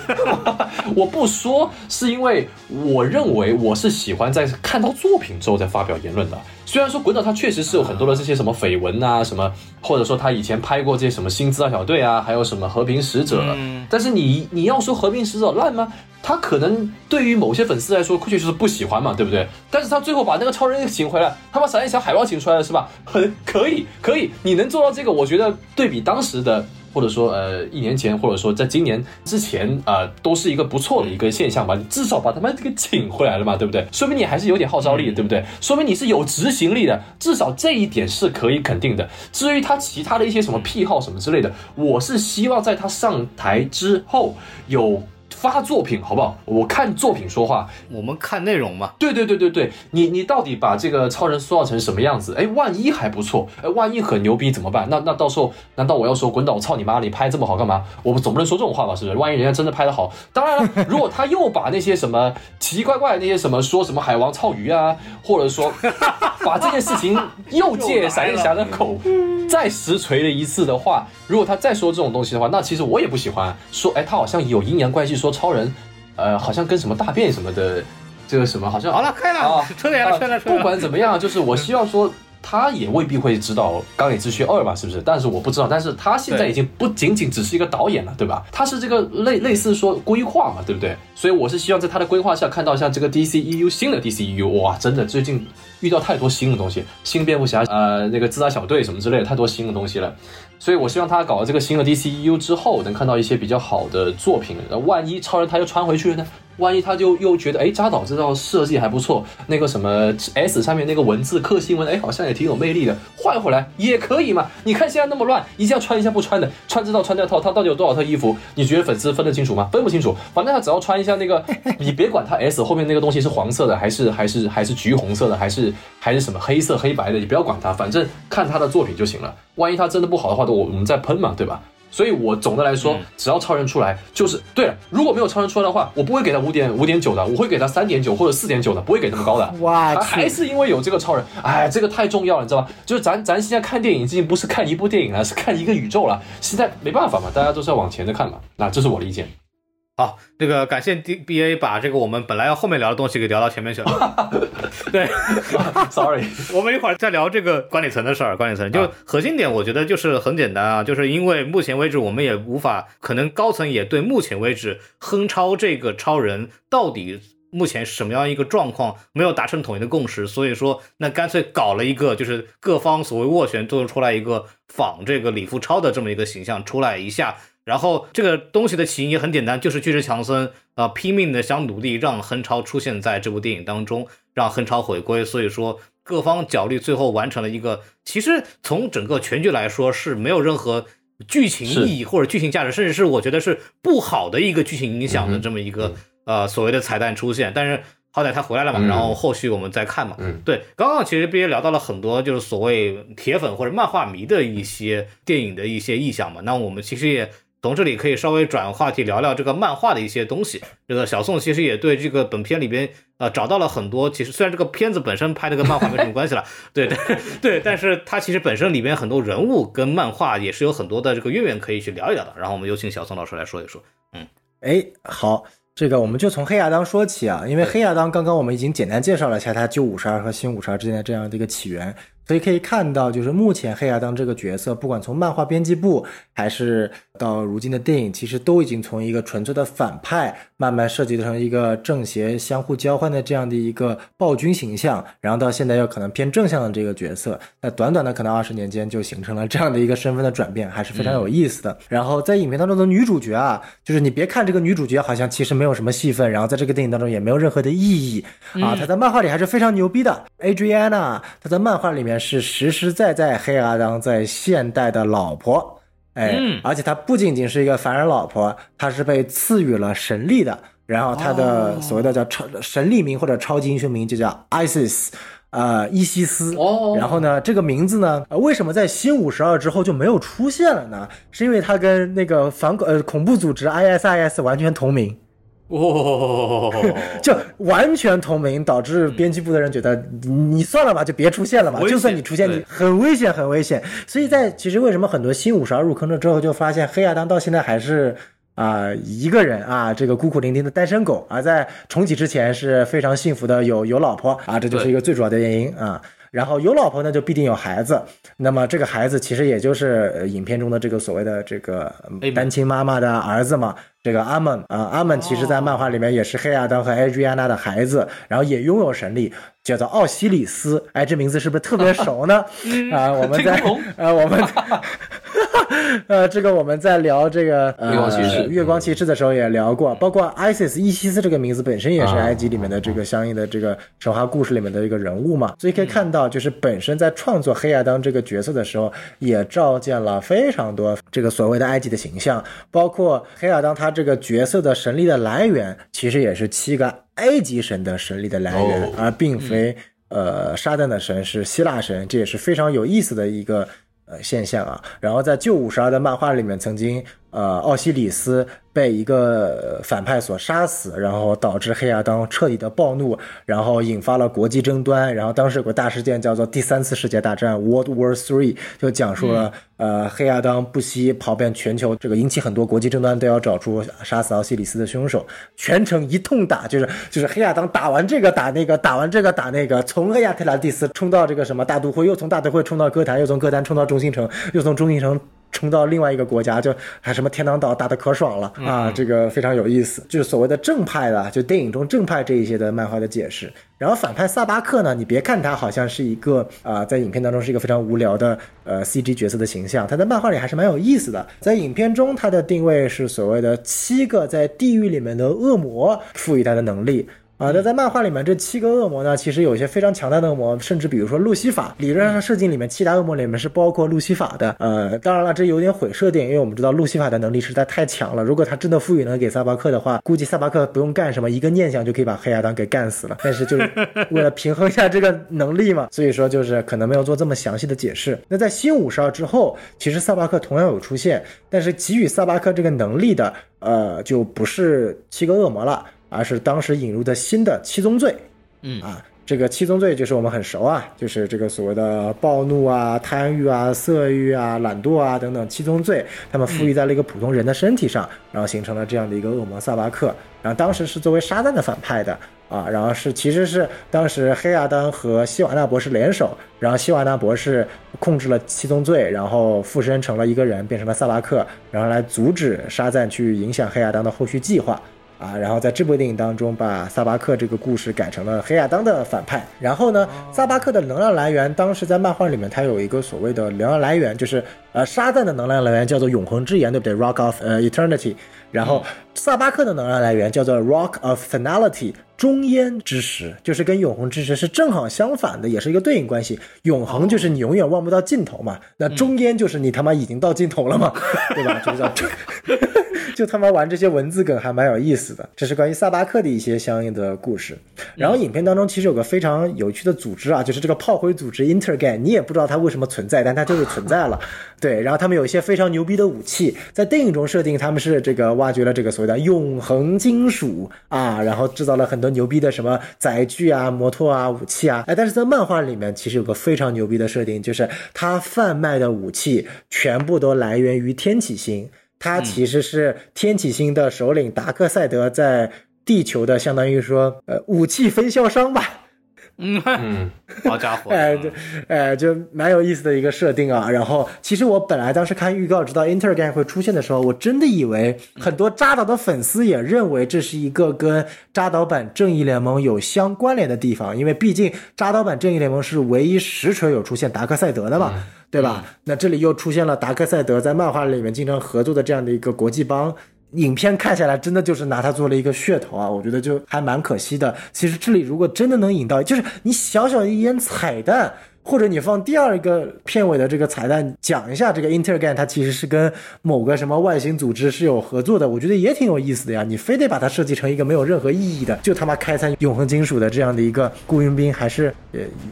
我不说是因为我认为我是喜欢在看到作品之后再发表言论的。虽然说滚导他确实是有很多的这些什么绯闻啊，什么或者说他以前拍过这些什么新自杀小队啊，还有什么和平使者，但是你要说和平使者烂吗？他可能对于某些粉丝来说确实是不喜欢嘛，对不对？但是他最后把那个超人请回来，他把闪电侠海报请出来了，是吧？很可以，你能做到这个，我觉得对比当时的。或者说一年前，或者说在今年之前，都是一个不错的一个现象吧。你至少把他们给请回来了嘛，对不对？说明你还是有点号召力，对不对？说明你是有执行力的，至少这一点是可以肯定的。至于他其他的一些什么癖好什么之类的，我是希望在他上台之后有发作品，好不好？我看作品说话，我们看内容嘛。对，你到底把这个超人塑造成什么样子？哎，万一还不错，哎，万一很牛逼怎么办？那到时候难道我要说滚导操你妈，你拍这么好干嘛？我们总不能说这种话吧，是不是？万一人家真的拍得好，当然了，如果他又把那些什么奇奇怪怪的那些什么说什么海王操鱼啊，或者说把这件事情又借闪电侠的口再实锤了一次的话，如果他再说这种东西的话，那其实我也不喜欢。说哎，他好像有阴阳怪气。说超人，好像跟什么大便什么的，这个什么好像好了，开了啊，吹了。不管怎么样，就是我希望说他也未必会知道《钢铁之躯2》吧，是不是？但是我不知道，但是他现在已经不仅仅只是一个导演了，对吧？他是这个类似说规划嘛，对不对？所以我是希望在他的规划下看到像这个 DCEU 新的 DCEU， 哇，真的最近遇到太多新的东西，新蝙蝠侠，那个自杀小队什么之类的，太多新的东西了。所以我希望他搞了这个新的 DCEU 之后，能看到一些比较好的作品。万一超人他又穿回去了呢？万一他就又觉得，哎，扎导这套设计还不错，那个什么 S 上面那个文字刻新闻，哎，好像也挺有魅力的，换回来也可以嘛。你看现在那么乱，一下穿一下不穿的，穿这套穿那套，他到底有多少套衣服？你觉得粉丝分得清楚吗？分不清楚。反正他只要穿一下那个，你别管他 S 后面那个东西是黄色的，还是橘红色的，还是什么黑色黑白的，你不要管他，反正看他的作品就行了。万一他真的不好的话，我们再喷嘛，对吧？所以我总的来说，只要超人出来就是对了。如果没有超人出来的话，我不会给他5.9的，我会给他3.9或者4.9的，不会给那么高的。哇，还是因为有这个超人，哎，这个太重要了，你知道吗？就是咱现在看电影已经不是看一部电影了，是看一个宇宙了。现在没办法嘛，大家都是要往前的看嘛。那这是我的意见。好，这个感谢 DBA 把这个我们本来要后面聊的东西给聊到前面去了。对，sorry， 我们一会儿再聊这个管理层的事儿。管理层就核心点，我觉得就是很简单啊，就是因为目前为止我们也无法，可能高层也对目前为止亨超这个超人到底目前什么样一个状况，没有达成统一的共识，所以说那干脆搞了一个就是各方所谓斡旋，做出来一个仿这个李富超的这么一个形象出来一下。然后这个东西的起因也很简单，就是巨石强森拼命的想努力让亨超出现在这部电影当中，让亨超回归，所以说各方角力最后完成了一个其实从整个全剧来说是没有任何剧情意义或者剧情价值，甚至是我觉得是不好的一个剧情影响的这么一个所谓的彩蛋出现，但是好歹他回来了嘛，然后后续我们再看嘛。对，刚刚其实毕业聊到了很多就是所谓铁粉或者漫画迷的一些电影的一些意向嘛，那我们其实也从这里可以稍微转话题聊聊这个漫画的一些东西。这个小宋其实也对这个本片里边找到了很多，其实虽然这个片子本身拍的跟漫画没什么关系了对，但是它其实本身里边很多人物跟漫画也是有很多的这个渊源可以去聊一聊的。然后我们有请小宋老师来说一说。好，这个我们就从黑亚当说起啊，因为黑亚当刚刚我们已经简单介绍了一下他旧52和新52之间的这样的一个起源，所以可以看到就是目前黑亚当这个角色不管从漫画编辑部还是到如今的电影，其实都已经从一个纯粹的反派慢慢涉及成一个正邪相互交换的这样的一个暴君形象，然后到现在又可能偏正向的这个角色，那短短的可能20年间就形成了这样的一个身份的转变，还是非常有意思的。然后在影片当中的女主角啊，就是你别看这个女主角好像其实没有有什么戏份，然后在这个电影当中也没有任何的意义啊，他在漫画里还是非常牛逼的。Adriana 他在漫画里面是实实在在黑亚当在现代的老婆，而且他不仅仅是一个凡人老婆，他是被赐予了神力的，然后他的所谓的叫神力名或者超级英雄名就叫 Isis。伊西斯。然后呢这个名字呢为什么在新52之后就没有出现了呢？是因为他跟那个恐怖组织 ISIS 完全同名。就完全同名，导致编辑部的人觉得你算了吧，就别出现了吧，就算你出现你很危险很危险。所以在其实为什么很多新52入坑了之后就发现黑亚当到现在还是一个人啊，这个孤苦伶仃的单身狗啊，在重启之前是非常幸福的，有老婆啊，这就是一个最主要的原因啊。然后有老婆呢就必定有孩子，那么这个孩子其实也就是影片中的这个所谓的这个单亲妈妈的儿子嘛，这个阿门啊，阿门其实在漫画里面也是黑亚当和艾瑞安娜的孩子，然后也拥有神力，叫做奥西里斯。哎，这名字是不是特别熟呢？我们在聊这个月光骑士的时候也聊过，包括 Isis 伊西斯这个名字本身也是埃及里面的这个相应的这个神话故事里面的一个人物嘛，所以可以看到就是本身在创作黑亚当这个角色的时候也照见了非常多这个所谓的埃及的形象，包括黑亚当他这个角色的神力的来源其实也是7个埃及神的神力的来源，而并非撒旦的神，是希腊神，这也是非常有意思的一个现象啊。然后在旧52的漫画里面曾经奥西里斯被一个反派所杀死，然后导致黑亚当彻底的暴怒，然后引发了国际争端，然后当时有个大事件叫做第3次世界大战 World War III， 就讲述了黑亚当不惜跑遍全球，这个引起很多国际争端都要找出杀死奥西里斯的凶手，全程一通打，就是黑亚当打完这个打那个，打完这个打那个，从亚特兰蒂斯冲到这个什么大都会，又从大都会冲到哥谭，又从哥谭冲到中心城，又从中心城冲到另外一个国家，就还什么天堂岛，打得可爽了啊！这个非常有意思，就是所谓的正派的，就电影中正派这一些的漫画的解释。然后反派萨巴克呢，你别看他好像是一个在影片当中是一个非常无聊的CG 角色的形象，他在漫画里还是蛮有意思的。在影片中他的定位是所谓的7个在地狱里面的恶魔赋予他的能力啊，那在漫画里面这7个恶魔呢，其实有些非常强大的恶魔，甚至比如说路西法，理论上设定里面7大恶魔里面是包括路西法的。当然了，这有点毁设定，因为我们知道路西法的能力实在太强了，如果他真的赋予能给萨巴克的话，估计萨巴克不用干什么，一个念想就可以把黑亚当给干死了。但是就是为了平衡一下这个能力嘛，所以说就是可能没有做这么详细的解释。那在新52之后，其实萨巴克同样有出现，但是给予萨巴克这个能力的就不是7个恶魔了，而是当时引入的新的7宗罪。这个7宗罪就是我们很熟啊，就是这个所谓的暴怒啊、贪欲啊、色欲啊、懒惰啊等等7宗罪，他们赋予在了一个普通人的身体上，然后形成了这样的一个恶魔萨巴克。然后当时是作为撒旦的反派的啊，然后其实是当时黑亚当和希瓦纳博士联手，然后希瓦纳博士控制了7宗罪，然后附身成了一个人，变成了萨巴克，然后来阻止撒旦去影响黑亚当的后续计划。啊，然后在这部电影当中把萨巴克这个故事改成了黑亚当的反派。然后呢，萨巴克的能量来源当时在漫画里面他有一个所谓的能量来源，就是沙赞的能量来源叫做永恒之言，对不对？ Rock of Eternity。 然后萨巴克的能量来源叫做 Rock of Finality， 中焉之石，就是跟永恒之石是正好相反的，也是一个对应关系。永恒就是你永远望不到尽头嘛，那中焉就是你他妈已经到尽头了嘛，对吧？就是叫就他妈玩这些文字梗还蛮有意思的。这是关于萨巴克的一些相应的故事。然后影片当中其实有个非常有趣的组织啊，就是这个炮灰组织 Intergang， 你也不知道它为什么存在，但它就是存在了。对，然后他们有一些非常牛逼的武器，在电影中设定他们是这个挖掘了这个所谓的永恒金属啊，然后制造了很多牛逼的什么载具啊、摩托啊、武器啊。哎，但是在漫画里面其实有个非常牛逼的设定，就是他贩卖的武器全部都来源于天启星。他其实是天启星的首领达克赛德在地球的相当于说武器分销商吧。嗯，好家伙，就蛮有意思的一个设定啊。然后其实我本来当时看预告知道 Intergang 会出现的时候，我真的以为很多扎导的粉丝也认为这是一个跟扎导版正义联盟有相关联的地方，因为毕竟扎导版正义联盟是唯一实锤有出现达克赛德的嘛，对吧？那这里又出现了达克赛德在漫画里面经常合作的这样的一个国际帮。影片看下来真的就是拿它做了一个噱头啊，我觉得就还蛮可惜的。其实这里如果真的能引到，就是你小小一眼彩蛋，或者你放第二个片尾的这个彩蛋讲一下这个 Intergang 它其实是跟某个什么外星组织是有合作的，我觉得也挺有意思的呀。你非得把它设计成一个没有任何意义的就他妈开采永恒金属的这样的一个雇佣兵，还是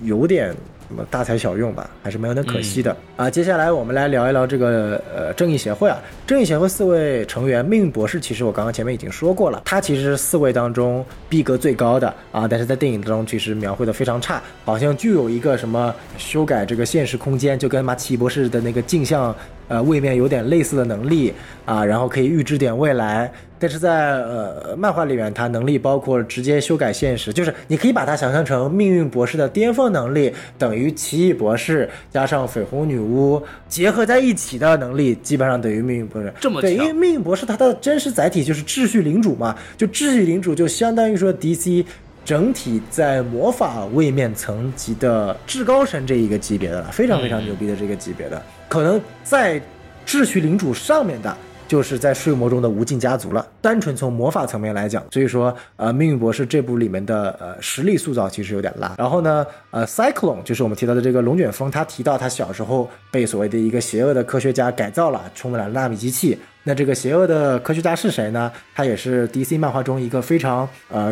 有点什么大材小用吧，还是蛮有点可惜的啊。接下来我们来聊一聊这个正义协会啊。正义协会4位成员，命博士其实我刚刚前面已经说过了，他其实是4位当中逼格最高的啊，但是在电影当中其实描绘的非常差，好像具有一个什么修改这个现实空间，就跟马奇博士的那个镜像位面有点类似的能力啊，然后可以预知点未来。但是在漫画里面，它能力包括直接修改现实，就是你可以把它想象成命运博士的巅峰能力等于奇异博士加上绯红女巫结合在一起的能力，基本上等于命运博士。这么强？对，因为命运博士它的真实载体就是秩序领主嘛，就秩序领主就相当于说 DC 整体在魔法位面层级的至高神这一个级别的了，非常非常牛逼的这个级别的。可能在秩序领主上面的就是在睡魔中的无尽家族了，单纯从魔法层面来讲。所以说命运博士这部里面的实力塑造其实有点拉。然后呢Cyclone 就是我们提到的这个龙卷风，他提到他小时候被所谓的一个邪恶的科学家改造了，充满了纳米机器。那这个邪恶的科学家是谁呢？他也是 DC 漫画中一个非常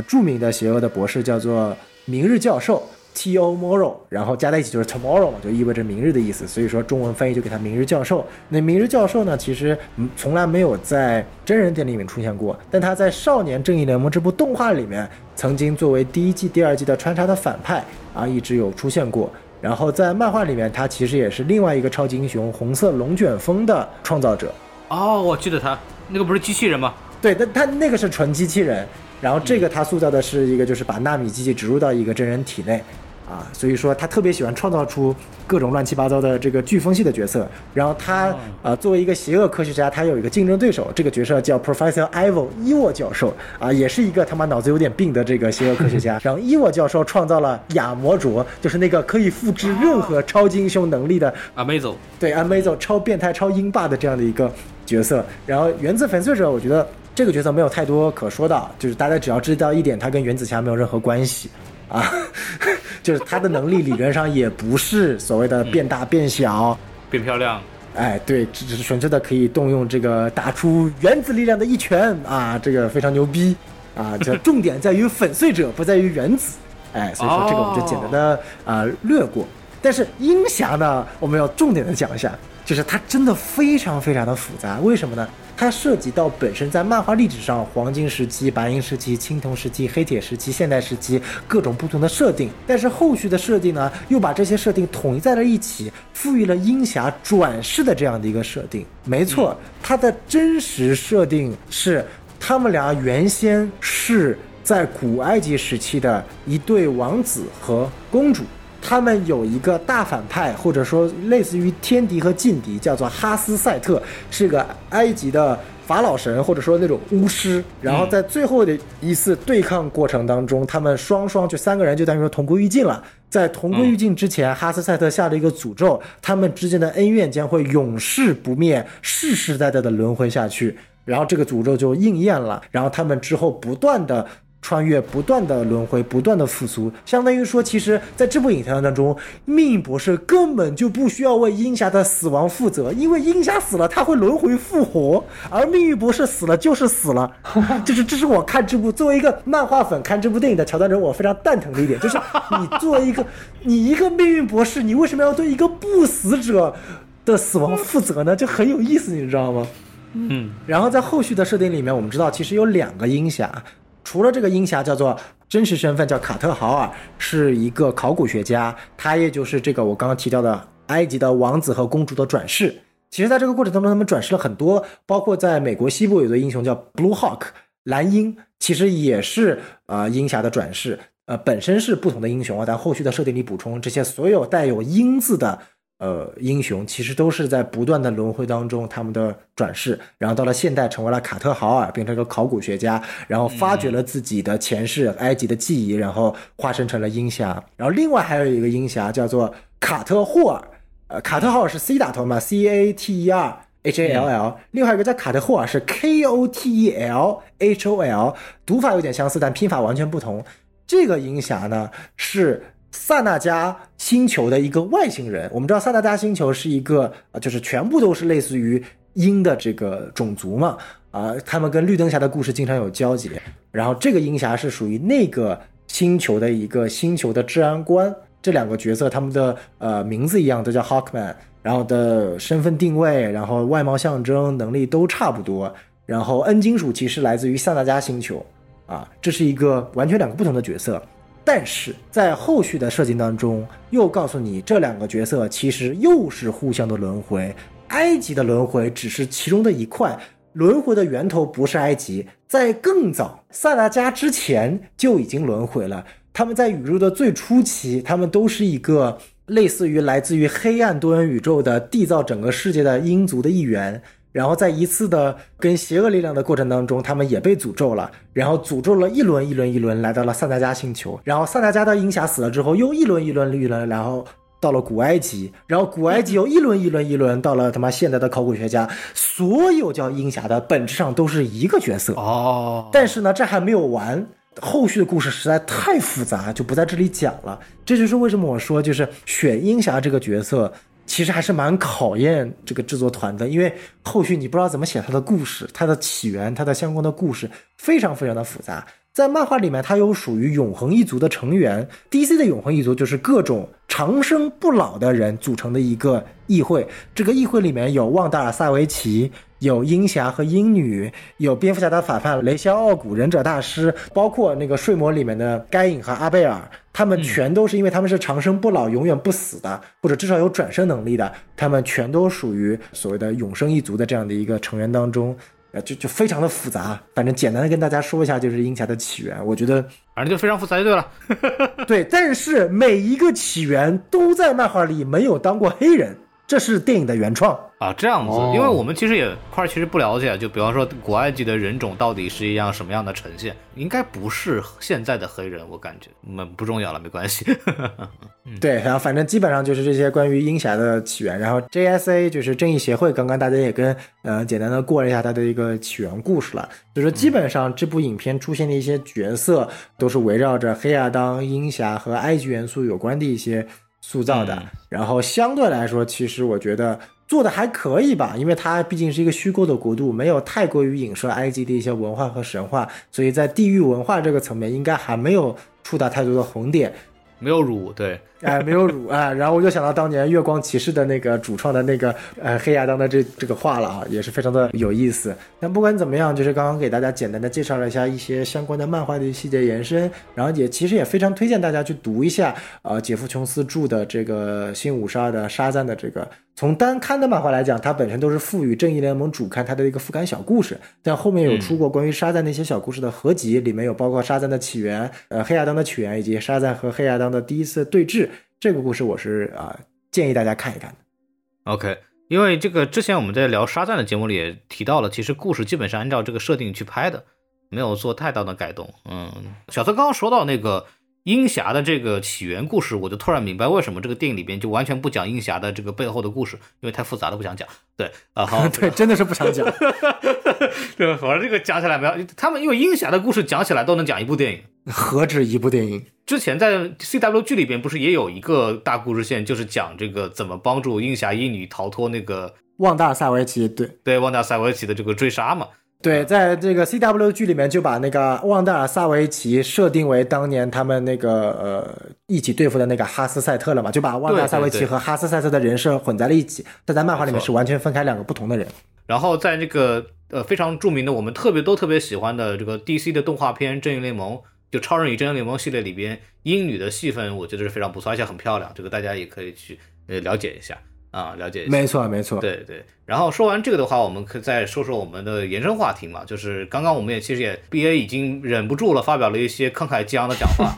著名的邪恶的博士，叫做明日教授T.O. Morrow， 然后加在一起就是 tomorrow 嘛，就意味着明日的意思，所以说中文翻译就给他明日教授。那明日教授呢，其实从来没有在真人电影里面出现过，但他在《少年正义联盟》这部动画里面曾经作为第一季、第二季的穿插的反派啊，一直有出现过。然后在漫画里面，他其实也是另外一个超级英雄红色龙卷风的创造者。哦，我记得他那个不是机器人吗？对，但他那个是纯机器人，然后这个他塑造的是一个就是把纳米机器植入到一个真人体内。啊，所以说他特别喜欢创造出各种乱七八糟的这个飓风系的角色。然后他作为一个邪恶科学家，他有一个竞争对手，这个角色叫 Professor Evil 伊沃教授啊，也是一个他妈脑子有点病的这个邪恶科学家。然后伊沃教授创造了亚魔卓，就是那个可以复制任何超级英雄能力的 Amazo， 对 Amazo 超变态超英霸的这样的一个角色。然后原子粉碎者，我觉得这个角色没有太多可说的，就是大家只要知道一点，他跟原子侠没有任何关系啊，就是他的能力理论上也不是所谓的变大变小变漂亮，哎，对，只是纯粹的可以动用这个打出原子力量的一拳啊，这个非常牛逼啊，就重点在于粉碎者不在于原子，哎，所以说这个我们就简单的略过。但是鹰侠呢，我们要重点的讲一下，就是它真的非常非常的复杂。为什么呢？它涉及到本身在漫画历史上黄金时期、白银时期、青铜时期、黑铁时期、现代时期各种不同的设定，但是后续的设定呢，又把这些设定统一在了一起，赋予了鹰侠转世的这样的一个设定。没错，它的真实设定是他们俩原先是在古埃及时期的一对王子和公主，他们有一个大反派，或者说类似于天敌和劲敌，叫做哈斯赛特，是个埃及的法老神或者说那种巫师，然后在最后的一次对抗过程当中，他们双就三个人就等于说同归于尽了。在同归于尽之前，哈斯塞特下了一个诅咒，他们之间的恩怨将会永世不灭，世世代代的轮回下去。然后这个诅咒就应验了，然后他们之后不断的穿越，不断的轮回，不断的复苏，相当于说其实在这部影片当中，命博士根本就不需要为鹰侠的死亡负责，因为鹰侠死了他会轮回复活，而命运博士死了就是死了。这是我看这部作为一个漫画粉看这部电影的乔丹人我非常蛋疼的一点，就是你作为一个命运博士，你为什么要对一个不死者的死亡负责呢？这很有意思，你知道吗？嗯，然后在后续的设定里面我们知道其实有两个鹰侠，除了这个鹰侠叫做真实身份叫卡特豪尔，是一个考古学家，他也就是这个我刚刚提到的埃及的王子和公主的转世。其实在这个过程当中他们转世了很多，包括在美国西部有一个英雄叫 Blue Hawk 蓝鹰，其实也是鹰侠的转世，本身是不同的英雄啊，但后续的设定里补充这些所有带有鹰字的英雄其实都是在不断的轮回当中他们的转世，然后到了现代成为了卡特豪尔，变成一个考古学家，然后发掘了自己的前世埃及的记忆，然后化身成了鹰侠。然后另外还有一个鹰侠叫做卡特霍尔，卡特豪尔是 C 打头嘛 CATERHALL， 另外一个叫卡特霍尔是 KOTELHOL， 读法有点相似但拼法完全不同。这个鹰侠呢是萨那加星球的一个外星人，我们知道萨那加星球是一个就是全部都是类似于鹰的这个种族嘛，他们跟绿灯侠的故事经常有交集。然后这个鹰侠是属于那个星球的一个星球的治安官，这两个角色他们的名字一样，都叫 Hawkman， 然后的身份定位，然后外貌象征能力都差不多。然后恩金属骑士来自于萨那加星球啊，这是一个完全两个不同的角色。但是在后续的设计当中又告诉你这两个角色其实又是互相的轮回，埃及的轮回只是其中的一块，轮回的源头不是埃及，在更早萨那加之前就已经轮回了。他们在宇宙的最初期，他们都是一个类似于来自于黑暗多元宇宙的缔造整个世界的鹰族的一员，然后在一次的跟邪恶力量的过程当中，他们也被诅咒了，然后诅咒了一轮来到了萨那加星球，然后萨那加的鹰侠死了之后又一轮然后到了古埃及，然后古埃及又一轮到了他妈现代的考古学家。所有叫鹰侠的本质上都是一个角色哦。但是呢这还没有完，后续的故事实在太复杂就不在这里讲了。这就是为什么我说就是选鹰侠这个角色其实还是蛮考验这个制作团的，因为后续你不知道怎么写它的故事，它的起源，它的相关的故事非常非常的复杂。在漫画里面它有属于永恒一族的成员， DC 的永恒一族就是各种长生不老的人组成的一个议会，这个议会里面有旺达尔萨维奇，有鹰侠和鹰女，有蝙蝠侠的反派雷肖奥古，忍者大师，包括那个睡魔里面的该隐和阿贝尔，他们全都是因为他们是长生不老永远不死的，或者至少有转生能力的，他们全都属于所谓的永生一族的这样的一个成员当中，就非常的复杂。反正简单的跟大家说一下就是鹰侠的起源，我觉得反正就非常复杂就对了。对，但是每一个起源都在漫画里没有当过黑人，这是电影的原创啊。这样子，因为我们其实也块其实不了解，就比方说古埃及的人种到底是一样什么样的呈现，应该不是现在的黑人，我感觉不重要了，没关系。对，然后反正基本上就是这些关于鹰侠的起源。然后 JSA 就是正义协会，刚刚大家也跟简单的过了一下它的一个起源故事了，就是基本上这部影片出现的一些角色都是围绕着黑亚当、鹰侠和埃及元素有关的一些塑造的。然后相对来说其实我觉得做的还可以吧，因为它毕竟是一个虚构的国度，没有太过于影射埃及的一些文化和神话，所以在地域文化这个层面应该还没有触达太多的红点，没有辱。对，没有辱啊。然后我就想到当年月光骑士的那个主创的那个黑亚当的这个话了啊，也是非常的有意思。但不管怎么样，就是刚刚给大家简单的介绍了一下一些相关的漫画的细节延伸，然后也其实也非常推荐大家去读一下杰夫琼斯著的这个新52的沙赞的这个。从单刊的漫画来讲，它本身都是赋予正义联盟主刊它的一个副刊小故事，但后面有出过关于沙赞那些小故事的合集，里面有包括沙赞的起源、黑亚当的起源，以及沙赞和黑亚当的第一次对峙，这个故事我是建议大家看一看的。OK，因为这个之前我们在聊沙赞的节目里也提到了，其实故事基本上按照这个设定去拍的，没有做太大的改动。小泽刚刚说到那个鹰侠的这个起源故事，我就突然明白为什么这个电影里边就完全不讲鹰侠的这个背后的故事，因为太复杂了不想讲。对啊，好对，真的是不想讲。对，反正这个讲起来没有他们，因为鹰侠的故事讲起来都能讲一部电影。何止一部电影？之前在 CWG 里边不是也有一个大故事线，就是讲这个怎么帮助鹰侠一女逃脱那个旺达塞维奇，对旺达塞维奇的这个追杀嘛。对，在这个 CWG 里面就把那个旺达萨维奇设定为当年他们那个一起对付的那个哈斯赛特了嘛，就把旺达萨维奇和哈斯赛特的人设混在了一起，但在漫画里面是完全分开两个不同的人。然后在这个非常著名的我们特别喜欢的这个 DC 的动画片《正义联盟》，就超人与正义联盟系列里边，鹰女的戏份我觉得是非常不错，而且很漂亮，这个大家也可以去了解一下。了解一下，没错，对。然后说完这个的话，我们可以再说说我们的延伸话题嘛，就是刚刚我们也其实也 BA 已经忍不住了，发表了一些慷慨激昂的讲话，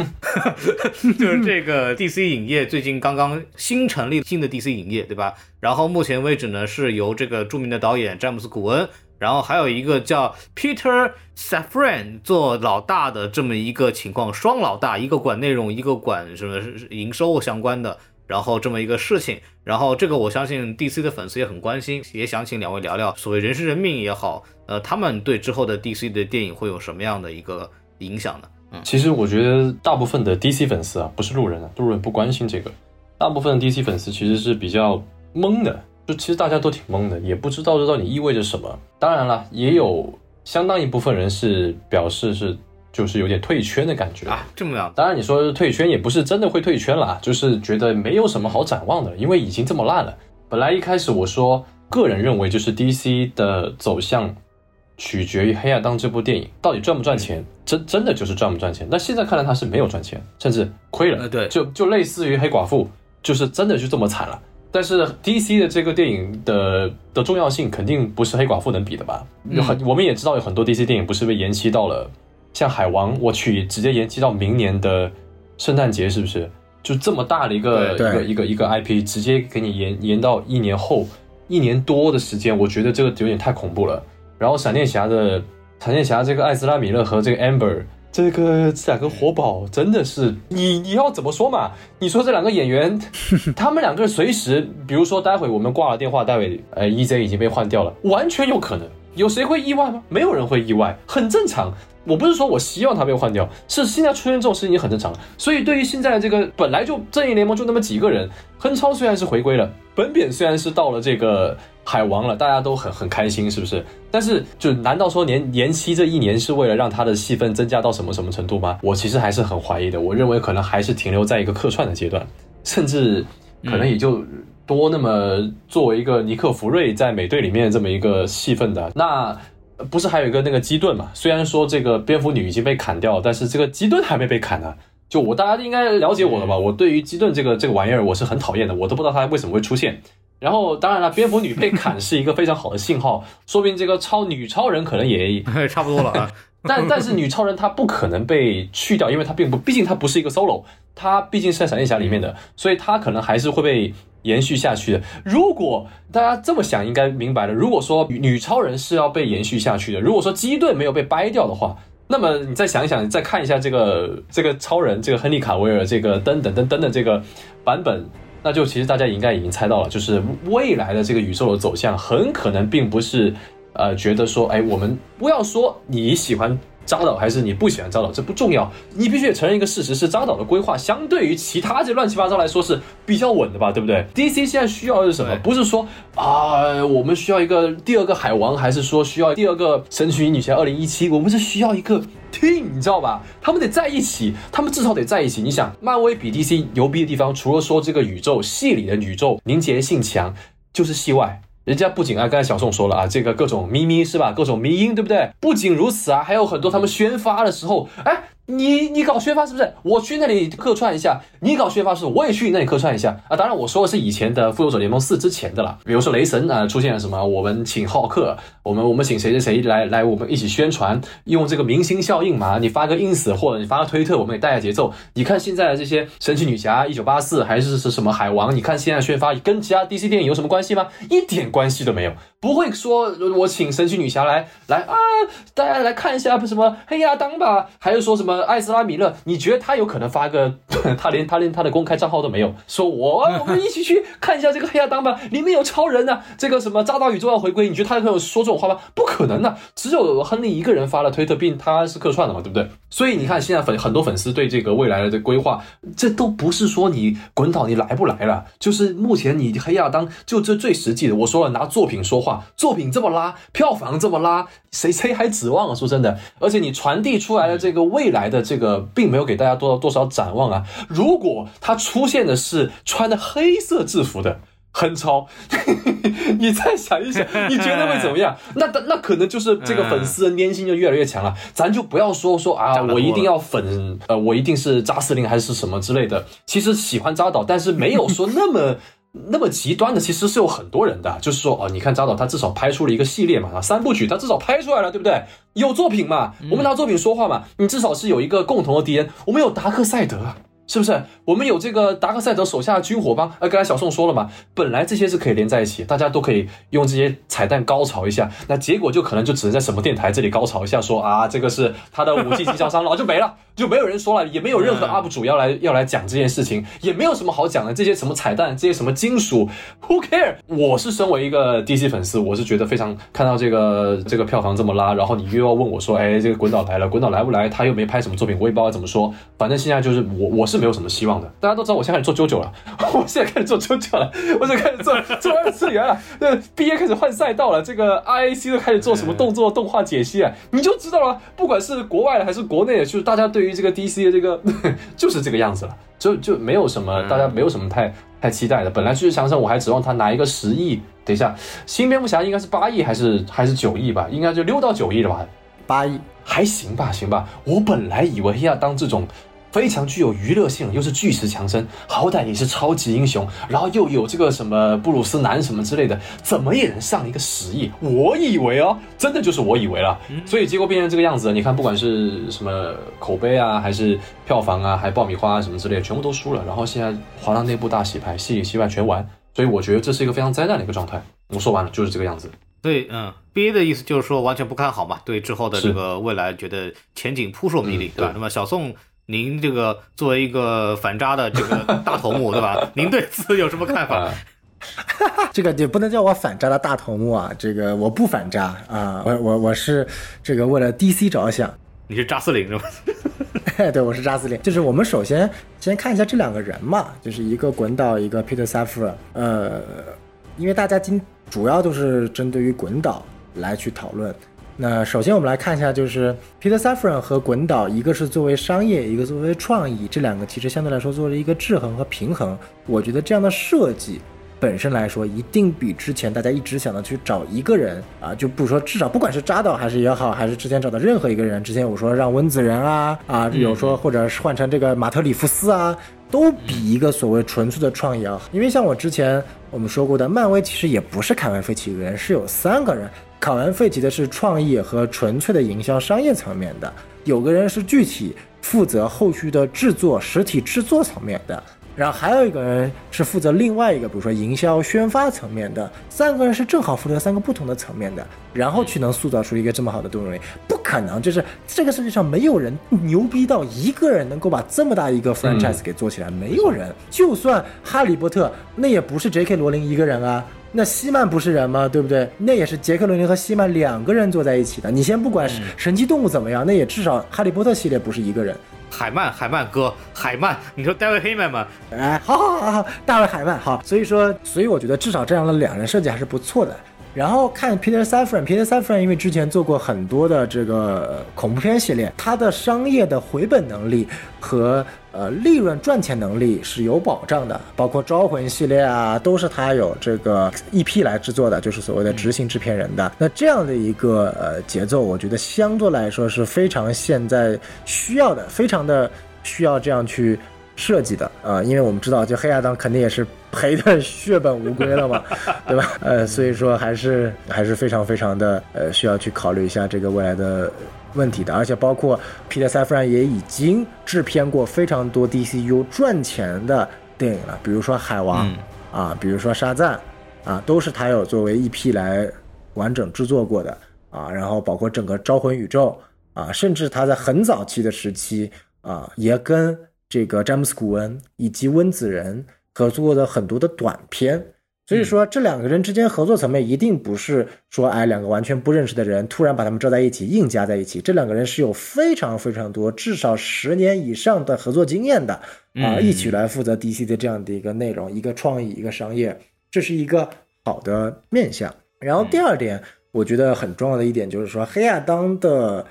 就是这个 DC 影业最近刚刚新成立新的 DC 影业，对吧？然后目前为止呢，是由这个著名的导演詹姆斯·古恩，然后还有一个叫 Peter Safran 做老大的这么一个情况，双老大，一个管内容，一个管什么营收相关的。然后这么一个事情，然后这个我相信 DC 的粉丝也很关心，也想请两位聊聊所谓人事任命也好，他们对之后的 DC 的电影会有什么样的一个影响呢？其实我觉得大部分的 DC 粉丝啊，不是路人不关心这个，大部分的 DC 粉丝其实是比较懵的，就其实大家都挺懵的，也不知道这到底意味着什么。当然了，也有相当一部分人是表示是就是有点退圈的感觉啊，这么样。当然你说退圈也不是真的会退圈了，就是觉得没有什么好展望的，因为已经这么烂了。本来一开始我说个人认为就是 DC 的走向取决于黑亚当这部电影到底赚不赚钱，真的就是赚不赚钱，但现在看来它是没有赚钱，甚至亏了，对，就类似于黑寡妇，就是真的就这么惨了。但是 DC 的这个电影的重要性肯定不是黑寡妇能比的吧，我们也知道有很多 DC 电影不是被延期到了，像海王我去直接延期到明年的圣诞节，是不是就这么大的一个 IP 直接给你延到一年后一年多的时间，我觉得这个有点太恐怖了。然后闪电侠这个艾兹拉米勒和这个 Amber 这两个活宝真的是你要怎么说嘛，你说这两个演员他们两个随时比如说待会我们挂了电话，待会EJ 已经被换掉了，完全有可能。有谁会意外吗？没有人会意外，很正常。我不是说我希望他被换掉，是现在出现这种事情已经很正常了。所以对于现在的这个本来就正义联盟就那么几个人，亨超虽然是回归了，本扁虽然是到了这个海王了，大家都很开心，是不是？但是就难道说延期这一年是为了让他的戏份增加到什么程度吗？我其实还是很怀疑的，我认为可能还是停留在一个客串的阶段，甚至可能也就多那么作为一个尼克弗瑞在美队里面这么一个戏份的。那不是还有一个那个基顿嘛？虽然说这个蝙蝠女已经被砍掉了，但是这个基顿还没被砍呢。就大家应该了解我了吧？我对于基顿这个玩意儿我是很讨厌的，我都不知道他为什么会出现。然后当然了，蝙蝠女被砍是一个非常好的信号，说不定这个女超人可能也差不多了啊。但是女超人她不可能被去掉，因为她毕竟她不是一个 solo， 她毕竟是在闪电侠里面的，所以她可能还是会被延续下去的。如果大家这么想应该明白了，如果说女超人是要被延续下去的，如果说基顿没有被掰掉的话，那么你再想一想，你再看一下这个超人，这个亨利卡维尔这个等等的这个版本，那就其实大家应该已经猜到了，就是未来的这个宇宙的走向很可能并不是觉得说哎，我们不要说你喜欢扎导还是你不喜欢扎导，这不重要，你必须也承认一个事实，是扎导的规划相对于其他这乱七八糟来说是比较稳的吧，对不对？ DC 现在需要的是什么？不是说我们需要一个第二个海王，还是说需要第二个神奇女侠2017，我们是需要一个 team， 你知道吧？他们得在一起，他们至少得在一起。你想漫威比 DC 牛逼的地方，除了说这个宇宙戏里的宇宙凝结性强，就是戏外人家不仅刚才小宋说了啊，这个各种咪咪是吧，各种迷音，对不对？不仅如此啊，还有很多他们宣发的时候，哎，你搞宣发是不是？我去那里客串一下。你搞宣发是不是？我也去那里客串一下啊！当然，我说的是以前的《复仇者联盟4》之前的了，比如说雷神啊，出现了什么？我们请浩克，我们请谁谁谁来，我们一起宣传，用这个明星效应嘛。你发个 ins 或者你发个推特，我们也带下节奏。你看现在的这些神奇女侠1984还是什么海王，你看现在宣发跟其他 DC 电影有什么关系吗？一点关系都没有。不会说我请神奇女侠来啊，大家来看一下什么黑亚当吧，还是说什么？艾斯拉米勒，你觉得他有可能发个他连他的公开账号都没有，说我们一起去看一下这个黑亚当吧，里面有超人啊，这个什么渣打宇宙要回归，你觉得他可以说这种话吗？不可能啊，只有亨利一个人发了推特，并他是客串的嘛，对不对？所以你看现在很多粉丝对这个未来的规划，这都不是说你滚导你来不来了，就是目前你黑亚当就这最实际的，我说了拿作品说话，作品这么拉，票房这么拉，谁还指望啊？说真的，而且你传递出来的这个未来的这个并没有给大家多少展望啊！如果他出现的是穿的黑色制服的亨超你再想一想你觉得会怎么样？那可能就是这个粉丝的粘性就越来越强了。咱就不要说啊，我一定要粉我一定是扎斯林还是什么之类的，其实喜欢扎导，但是没有说那么极端的，其实是有很多人的，就是说哦，你看扎导他至少拍出了一个系列嘛，3部曲他至少拍出来了，对不对？有作品嘛，我们拿作品说话嘛，你至少是有一个共同的敌人，我们有达克赛德，是不是？我们有这个达克赛德手下的军火帮，刚才小宋说了嘛，本来这些是可以连在一起，大家都可以用这些彩蛋高潮一下，那结果就可能就只能在什么电台这里高潮一下，说啊，这个是他的武器经销商了，就没了，就没有人说了，也没有任何 UP 主要来讲这件事情，也没有什么好讲的，这些什么彩蛋，这些什么金属 ，Who care？ 我是身为一个 DC 粉丝，我是觉得非常看到这个票房这么拉，然后你又要问我说，哎，这个滚导来了，滚导来不来？他又没拍什么作品，我也不知道怎么说，反正现在就是我是。没有什么希望的，大家都知道我现在开始做啾啾了，我现在开始做啾啾了，我就开始做二次元了，BA 开始换赛道了，这个 IAC 都开始做什么动作动画解析啊，你就知道了。不管是国外的还是国内的，就是大家对于这个 DC 的这个就是这个样子了，就没有什么大家没有什么太期待的。本来就是想想我还指望他拿一个10亿，等一下新蝙蝠侠应该是8亿还是9亿吧，应该就6到9亿了吧，8亿还行吧。我本来以为要当这种。非常具有娱乐性，又是巨石强森，好歹也是超级英雄，然后又有这个什么布鲁斯南什么之类的，怎么也能上一个10亿？我以为哦，真的就是我以为了，所以结果变成这个样子。你看，不管是什么口碑啊，还是票房啊，还爆米花啊什么之类的，全部都输了。然后现在华纳内部大洗牌，戏里戏外全玩，所以我觉得这是一个非常灾难的一个状态。我说完了，就是这个样子。对，BA 的意思就是说完全不看好嘛，对之后的这个未来觉得前景扑朔迷离，对吧？那么小宋。您这个作为一个反渣的这个大头目对吧？您对此有什么看法？这个也不能叫我反渣的大头目啊，这个我不反渣啊，我是这个为了 DC 着想。你是扎斯林是吧？对，我是扎斯林。就是我们首先看一下这两个人嘛，就是一个滚导，一个 Peter Safran。因为大家主要都是针对于滚导来去讨论。那首先我们来看一下，就是 Peter Safran 和滚导，一个是作为商业，一个作为创意，这两个其实相对来说做了一个制衡和平衡。我觉得这样的设计本身来说，一定比之前大家一直想的去找一个人啊，就不说至少不管是扎导还是也好，还是之前找的任何一个人，之前我说让温子仁啊，有说或者换成这个马特里夫斯啊，都比一个所谓纯粹的创意要好。因为像我之前我们说过的，漫威其实也不是凯文·费奇一个人，是有3个人。考完费奇的是创意和纯粹的营销商业层面的，有个人是具体负责后续的制作实体制作层面的，然后还有一个人是负责另外一个比如说营销宣发层面的，3个人是正好负责3个不同的层面的，然后去能塑造出一个这么好的动力。不可能，就是这个世界上没有人牛逼到一个人能够把这么大一个 franchise 给做起来，没有人。就算哈利波特那也不是 JK 罗琳一个人啊，那希曼不是人吗？对不对？那也是杰克伦林和希曼2个人坐在一起的。你先不管神奇动物怎么样，那也至少哈利波特系列不是一个人。海曼哥，你说大卫黑曼吗？哎，好，大卫海曼好。所以说，我觉得至少这样的2人设计还是不错的。然后看 Peter Safran，Peter Safran 因为之前做过很多的这个恐怖片系列，他的商业的回本能力和利润赚钱能力是有保障的，包括招魂系列啊，都是他有这个 EP 来制作的，就是所谓的执行制片人的。那这样的一个节奏，我觉得相对来说是非常现在需要的，非常的需要这样去设计的，因为我们知道，就黑亚当肯定也是赔的血本无归了嘛，对吧？所以说还是非常的需要去考虑一下这个未来的问题的。而且包括 Peter Safran 也已经制片过非常多 DCU 赚钱的电影了，比如说海王、啊，比如说沙赞啊，都是他有作为 EP 来完整制作过的啊。然后包括整个招魂宇宙啊，甚至他在很早期的时期啊，也跟这个詹姆斯·古恩以及温子仁合作的很多的短片，所以说这两个人之间合作层面一定不是说两个完全不认识的人突然把他们招在一起硬加在一起，这两个人是有非常多至少10年以上的合作经验的啊，一起来负责 DC 的这样的一个内容，一个创意，一个商业，这是一个好的面向。然后第二点我觉得很重要的一点就是说，黑亚当的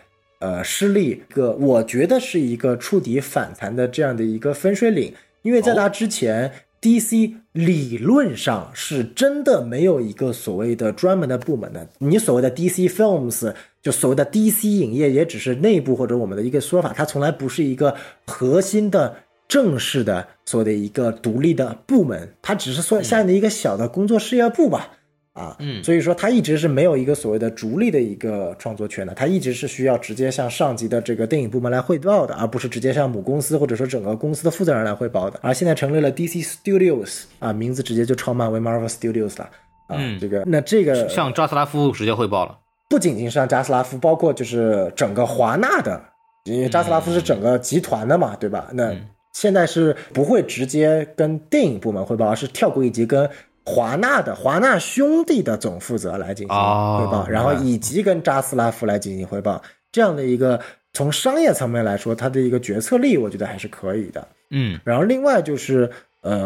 失利，我觉得是一个触底反弹的这样的一个分水岭，因为在他之前、DC 理论上是真的没有一个所谓的专门的部门的，你所谓的 DC Films 就所谓的 DC 影业也只是内部或者我们的一个说法，它从来不是一个核心的正式的所谓的一个独立的部门，它只是算下面的一个小的工作事业部吧所以说他一直是没有一个所谓的逐利的一个创作权的，他一直是需要直接向上级的这个电影部门来汇报的，而不是直接向母公司或者说整个公司的负责人来汇报的。而现在成立了 DC Studios 啊，名字直接就抄漫威 Marvel Studios 了啊，这个向扎斯拉夫直接汇报了，不仅仅是向扎斯拉夫，包括就是整个华纳的，因为扎斯拉夫是整个集团的嘛，对吧？那现在是不会直接跟电影部门汇报，而是跳过一级跟华纳兄弟的总负责来进行汇报，然后以及跟扎斯拉夫来进行汇报，这样的一个从商业层面来说，他的一个决策力我觉得还是可以的。然后另外就是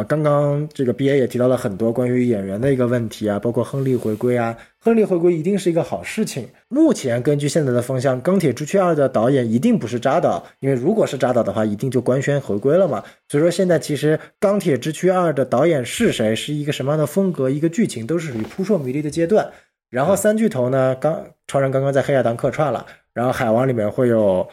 刚刚这个 BA 也提到了很多关于演员的一个问题啊，包括亨利回归啊，亨利回归一定是一个好事情。目前根据现在的风向，钢铁之躯2的导演一定不是扎导，因为如果是扎导的话一定就官宣回归了嘛。所以说现在其实钢铁之躯2的导演是谁，是一个什么样的风格，一个剧情，都是属于扑朔迷离的阶段。然后三巨头呢，超人刚刚在黑亚当客串了，然后海王里面会有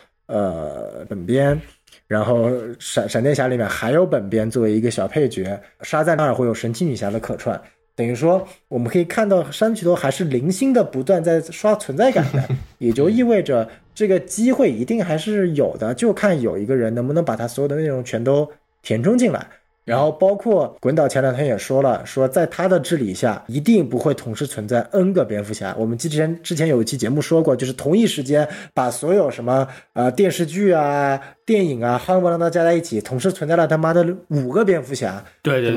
本编，然后闪电侠里面还有本编作为一个小配角，沙赞2会有神奇女侠的客串，等于说我们可以看到三巨头还是零星的不断在刷存在感的，也就意味着这个机会一定还是有的，就看有一个人能不能把他所有的内容全都填充进来。然后包括滚导前两天也说了，说在他的治理下一定不会同时存在 N 个蝙蝠侠，我们之前有一期节目说过，就是同一时间把所有什么电视剧啊电影啊夯不啷当加在一起，同时存在了他妈的5个蝙蝠侠，对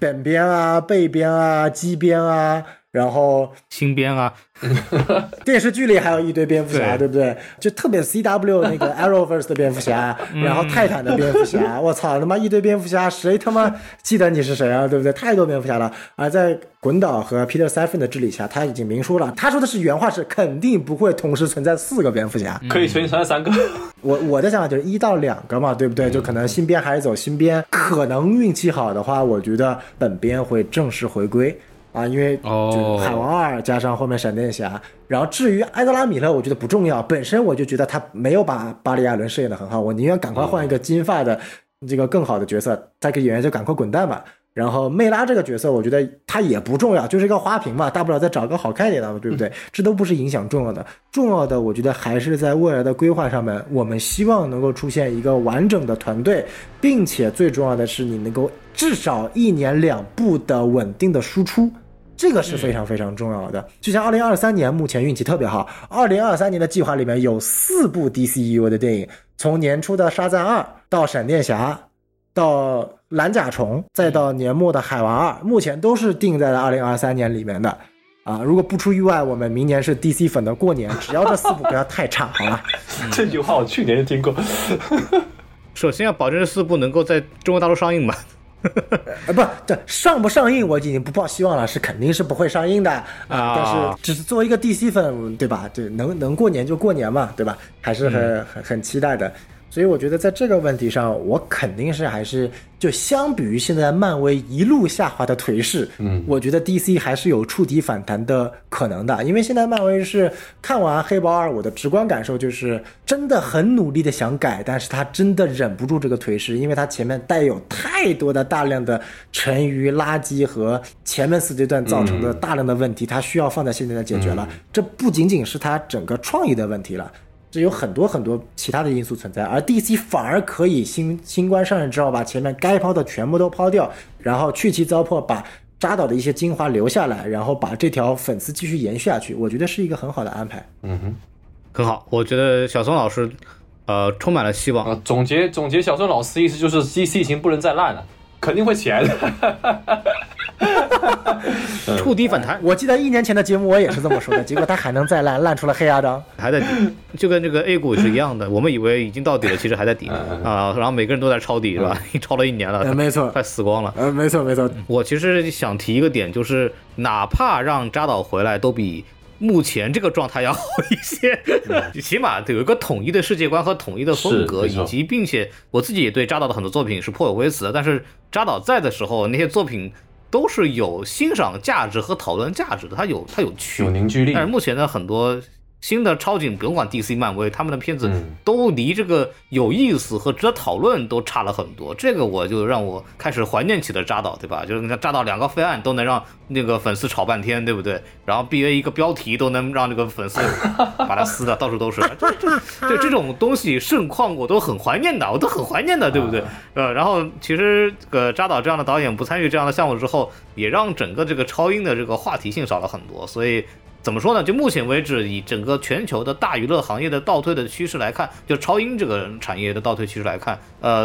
本编啊背编啊基编啊然后新编啊电视剧里还有一堆蝙蝠侠， 对不对？就特别 CW 那个 Arrowverse 的蝙蝠侠然后泰坦的蝙蝠侠，我操他妈一堆蝙蝠侠，谁他妈记得你是谁啊，对不对？太多蝙蝠侠了。而在滚导和 Peter Safran 的治理下，他已经明说了，他说的是原话，是肯定不会同时存在4个蝙蝠侠，可以存在3个我的想法就是1到2个嘛，对不对？就可能新编还是走新编，可能运气好的话我觉得本编会正式回归啊，因为海王2加上后面闪电侠，然后至于埃德拉米勒我觉得不重要，本身我就觉得他没有把巴里亚伦饰演得很好，我宁愿赶快换一个金发的这个更好的角色，他给演员就赶快滚蛋吧。然后梅拉这个角色我觉得他也不重要，就是一个花瓶嘛，大不了再找个好看一点的，对不对？这都不是影响重要的，重要的我觉得还是在未来的规划上面，我们希望能够出现一个完整的团队，并且最重要的是你能够至少1年2部的稳定的输出，这个是非常重要的。就像2023年目前运气特别好，2023年的计划里面有4部 DCEU 的电影，从年初的沙赞2到闪电侠到蓝甲虫再到年末的海王2，目前都是定在了2023年里面的啊，如果不出意外我们明年是 DC 粉的过年，只要这4部不要太差好了这句话我去年就听过首先要保证这4部能够在中国大陆上映吧不，这上不上映我已经不抱希望了，是肯定是不会上映的啊。但是只是作为一个 DC 粉，对吧？对，能过年就过年嘛，对吧？还是很期待的。所以我觉得在这个问题上，我肯定是还是就相比于现在漫威一路下滑的颓势，我觉得 DC 还是有触底反弹的可能的。因为现在漫威是看完黑豹2，我的直观感受就是真的很努力的想改，但是他真的忍不住这个颓势，因为他前面带有太多的大量的沉鱼垃圾和前面四阶段造成的大量的问题，他需要放在现在的解决了。这不仅仅是他整个创意的问题了。是有很多很多其他的因素存在，而 DC 反而可以新官上任之后把前面该抛的全部都抛掉，然后去其糟粕，把扎导的一些精华留下来，然后把这条粉丝继续延续下去，我觉得是一个很好的安排。嗯哼，很好，我觉得小宋老师充满了希望。总结小宋老师意思就是 DC 已经不能再烂了，肯定会起来的。触底反弹，我记得1年前的节目我也是这么说的，结果他还能再烂出了黑亚当，还在底，就跟这个 A 股是一样的，我们以为已经到底了，其实还在底啊。然后每个人都在抄底，是吧？抄了1年了，没错，快死光了。没错没错。我其实想提一个点，就是哪怕让扎导回来，都比目前这个状态要好一些，起码有一个统一的世界观和统一的风格，以及并且我自己也对扎导的很多作品是颇有微词的，但是扎导在的时候，那些作品都是有欣赏价值和讨论价值的，它有趣，有凝聚力。但是目前呢，很多新的超警，不用管 DC 漫威，他们的片子都离这个有意思和值得讨论都差了很多。这个我就让我开始怀念起了扎导，对吧？就是扎导2个废案都能让那个粉丝吵半天，对不对？然后 BA 一个标题都能让这个粉丝把它撕的到处都是。对这种东西盛况我都很怀念的，对不对？然后其实扎导这样的导演不参与这样的项目之后，也让整个这个超英的这个话题性少了很多。所以怎么说呢，就目前为止，以整个全球的大娱乐行业的倒退的趋势来看，就超英这个产业的倒退趋势来看，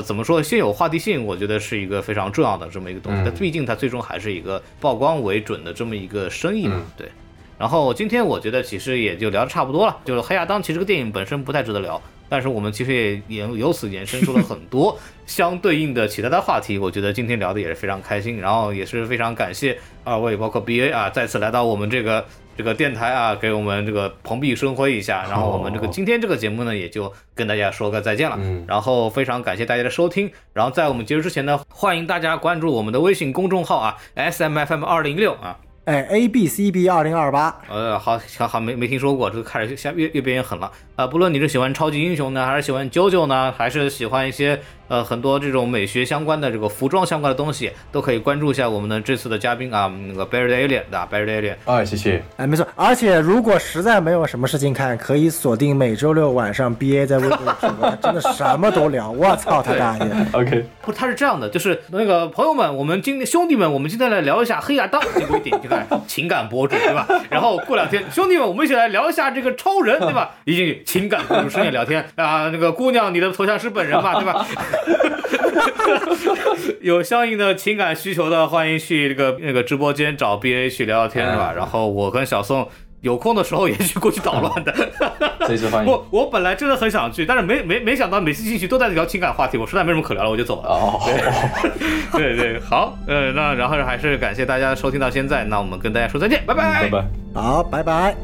怎么说，现有话题性我觉得是一个非常重要的这么一个东西，但毕竟它最终还是一个曝光为准的这么一个生意嘛，对。然后今天我觉得其实也就聊得差不多了，就是黑亚当其实这个电影本身不太值得聊，但是我们其实也由此延伸出了很多相对应的其他的话题，我觉得今天聊的也是非常开心，然后也是非常感谢2位包括 BA 啊，再次来到我们这个电台啊，给我们这个蓬荜生辉一下，然后我们这个今天这个节目呢，也就跟大家说个再见了。然后非常感谢大家的收听。然后在我们结束之前呢，欢迎大家关注我们的微信公众号啊 ，SMFM2016 啊，ABCB2028。好，没听说过，这个开始下越变越狠了。不论你是喜欢超级英雄呢，还是喜欢JoJo呢，还是喜欢一些很多这种美学相关的这个服装相关的东西，都可以关注一下我们的这次的嘉宾啊，那个 Barry Alien 的 Barry Alien。谢谢。没错。而且如果实在没有什么事情看，可以锁定每周6晚上 BA 在微博的直播，真的什么都聊。我操他大爷。OK。不，他是这样的，就是那个朋友们，我们兄弟们，我们今天来聊一下黑亚当这部电影，就看情感博主对吧？然后过2天，兄弟们，我们一起来聊一下这个超人对吧？已经情感博主深夜聊天啊，那个姑娘，你的头像是本人吧对吧？有相应的情感需求的，欢迎去那个直播间找 BA 去聊聊天，是吧？然后我跟小宋有空的时候也去过去捣乱的，随时欢迎。我本来真的很想去，但是没想到每次进去都在聊情感话题，我实在没什么可聊了，我就走了。对，好，那然后还是感谢大家收听到现在，那我们跟大家说再见，拜拜，拜拜，好，拜拜。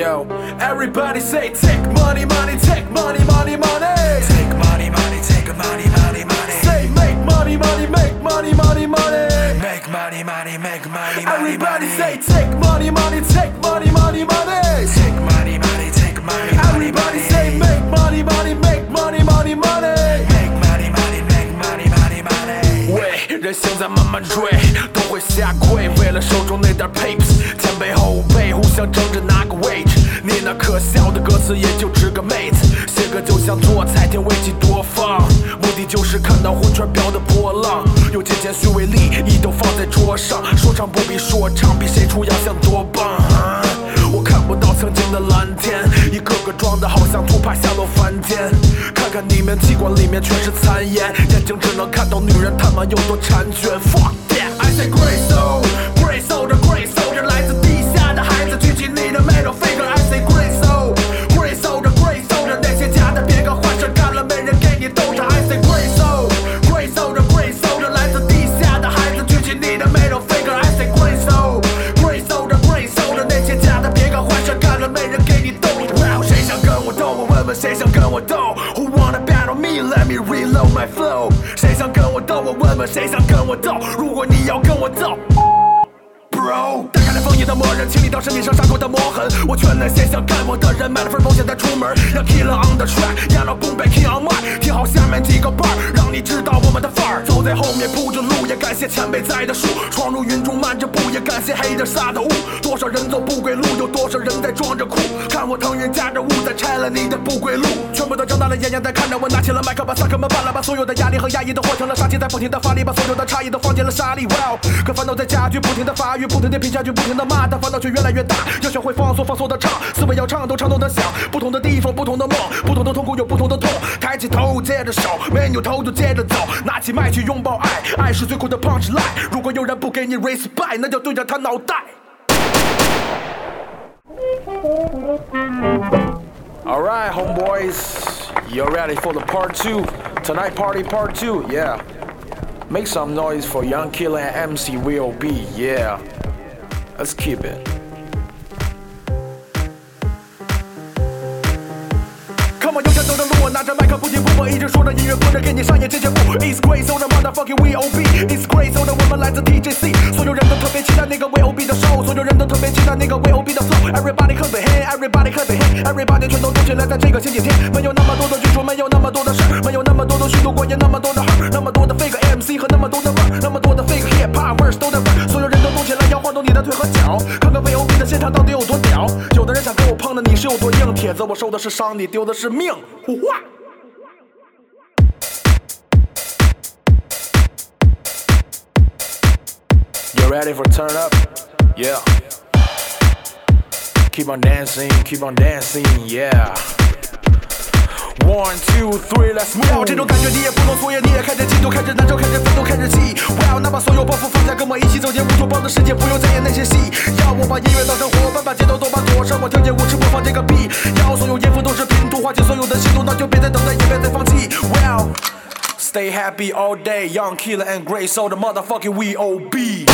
Yo, everybody say take money, money, take money, money, money. Take money, money, take money, money, money. Say make money, money, make money, money, money. Make money, money, make money, money. Everybody say take money, money, take money, money, money. Take money, money, take money. Everybody say make money, money, make money, money, money. Make money, money, make money, money, money. 喂，人现在慢慢追，都会下跪，为了手中那点 papers， 前辈后辈互相争着拿个位置。你那可笑的歌词也就值个妹子，写歌就像做菜，天为其多放，目的就是看到混圈表的波浪，有借鉴虚伪利益都放在桌上，说唱不比说唱，比谁出洋相多棒我看不到曾经的蓝天，一个个装的好像突破下落凡间，看看你们器官里面全是残烟，眼睛只能看到女人他妈有多残缺。Fuck that, I say grey soul, grey soldier, grey soldier， 来自地下的孩子举起你的 middle finger。I say grey soul, grey soldier, grey soldier， 那些假的别跟坏事干了，没人给你兜着。I say grey soul, grey soldier, grey soldier， 来自地下的孩子举起你的 middle finger。I say grey soul, grey soldier, grey soldier， 那些假的别跟坏事干了，没人给你兜着。然后谁想跟我斗，我问问谁想跟我斗。Let me reload my flow， 谁想跟我斗，我问问谁想跟我斗，如果你要跟我斗 Bro， 打开了封印的魔人，清理到身体上杀过的磨痕。我劝那些想干我的人买了份保险再出门，让 Killer on the track， 压到弓背 King on my， 听好下面几个 bar， 让你知道我们的范儿。走在后面铺着路，也感谢前辈栽的树，闯入云中漫着步，也感谢黑的杀的雾。多少人走不归路，有多少人在装着哭，看我腾云驾着雾在拆了你的不归路。全部都睁大了眼睛在看着我，拿起了麦克把萨克们办了，把所有的压力和压抑都换成了杀气，在不停的发力，把所有的差异都放进了沙粒。Wow， 可烦恼在加剧，不停的发育，不停的拼下去，不停的骂，但烦恼却越来越大。要学会放松，放松的唱，思维要唱，都唱都能想。不同的地方，不同的梦，不同的痛苦有不同的痛。抬起头，接着手，没扭头就接着走。拿起麦去拥抱爱，爱是最酷的 punchline。如果有人不给你 respect， 那就对着他脑袋。All right, homeboys, you ready for the part two? Tonight party part two, yeah. Make some noise for Young Killer and MC Will B, yeah.Let's keep it. Come on， 有战斗的路，我拿着麦克不停播，一直说着音乐，播着给你上演这些舞。It's great， so the motherfucking VOB。It's great， so the 我们来自 TJC， 所有人都特别期待那个 VOB 的 show， 所有人都特别期待那个 VOB 的 flow。Everybody clap your hands， everybody clap your hands， everybody 全都动起来，在这个星期天，没有那么多的剧情，没有那么多的事，没有那么多的虚度过，也那么多的 hurt， 那么多的 fake MC 和那么多的 rap， 那么多的 fake hip hop verse 都在 rap， 所有人都动起来，要晃动你的腿和脚，看看 VOB 的现场到底有多屌。有的人想跟我碰的你是有多硬，铁子我受的是伤，你丢的是命。呼唤You ready for turn up? Yeah. Keep on dancing, yeah.One, two, three, let's move. Wow， 这种感觉你也不能作业，你也开始嫉妒，开始难受，开始愤怒，开始气。Wow， 那把所有包袱放下，跟我一起走进乌托邦的世界，不用再演那些戏。要我把音乐当成伙伴，把节奏都把左上，我听见舞池播放这个 beat。要所有音符都是拼图，画起所有的心动，那就别再等待，也别再放弃。Wow， stay happy all day, Young Killer and Grey Soul, the motherfucking VOB。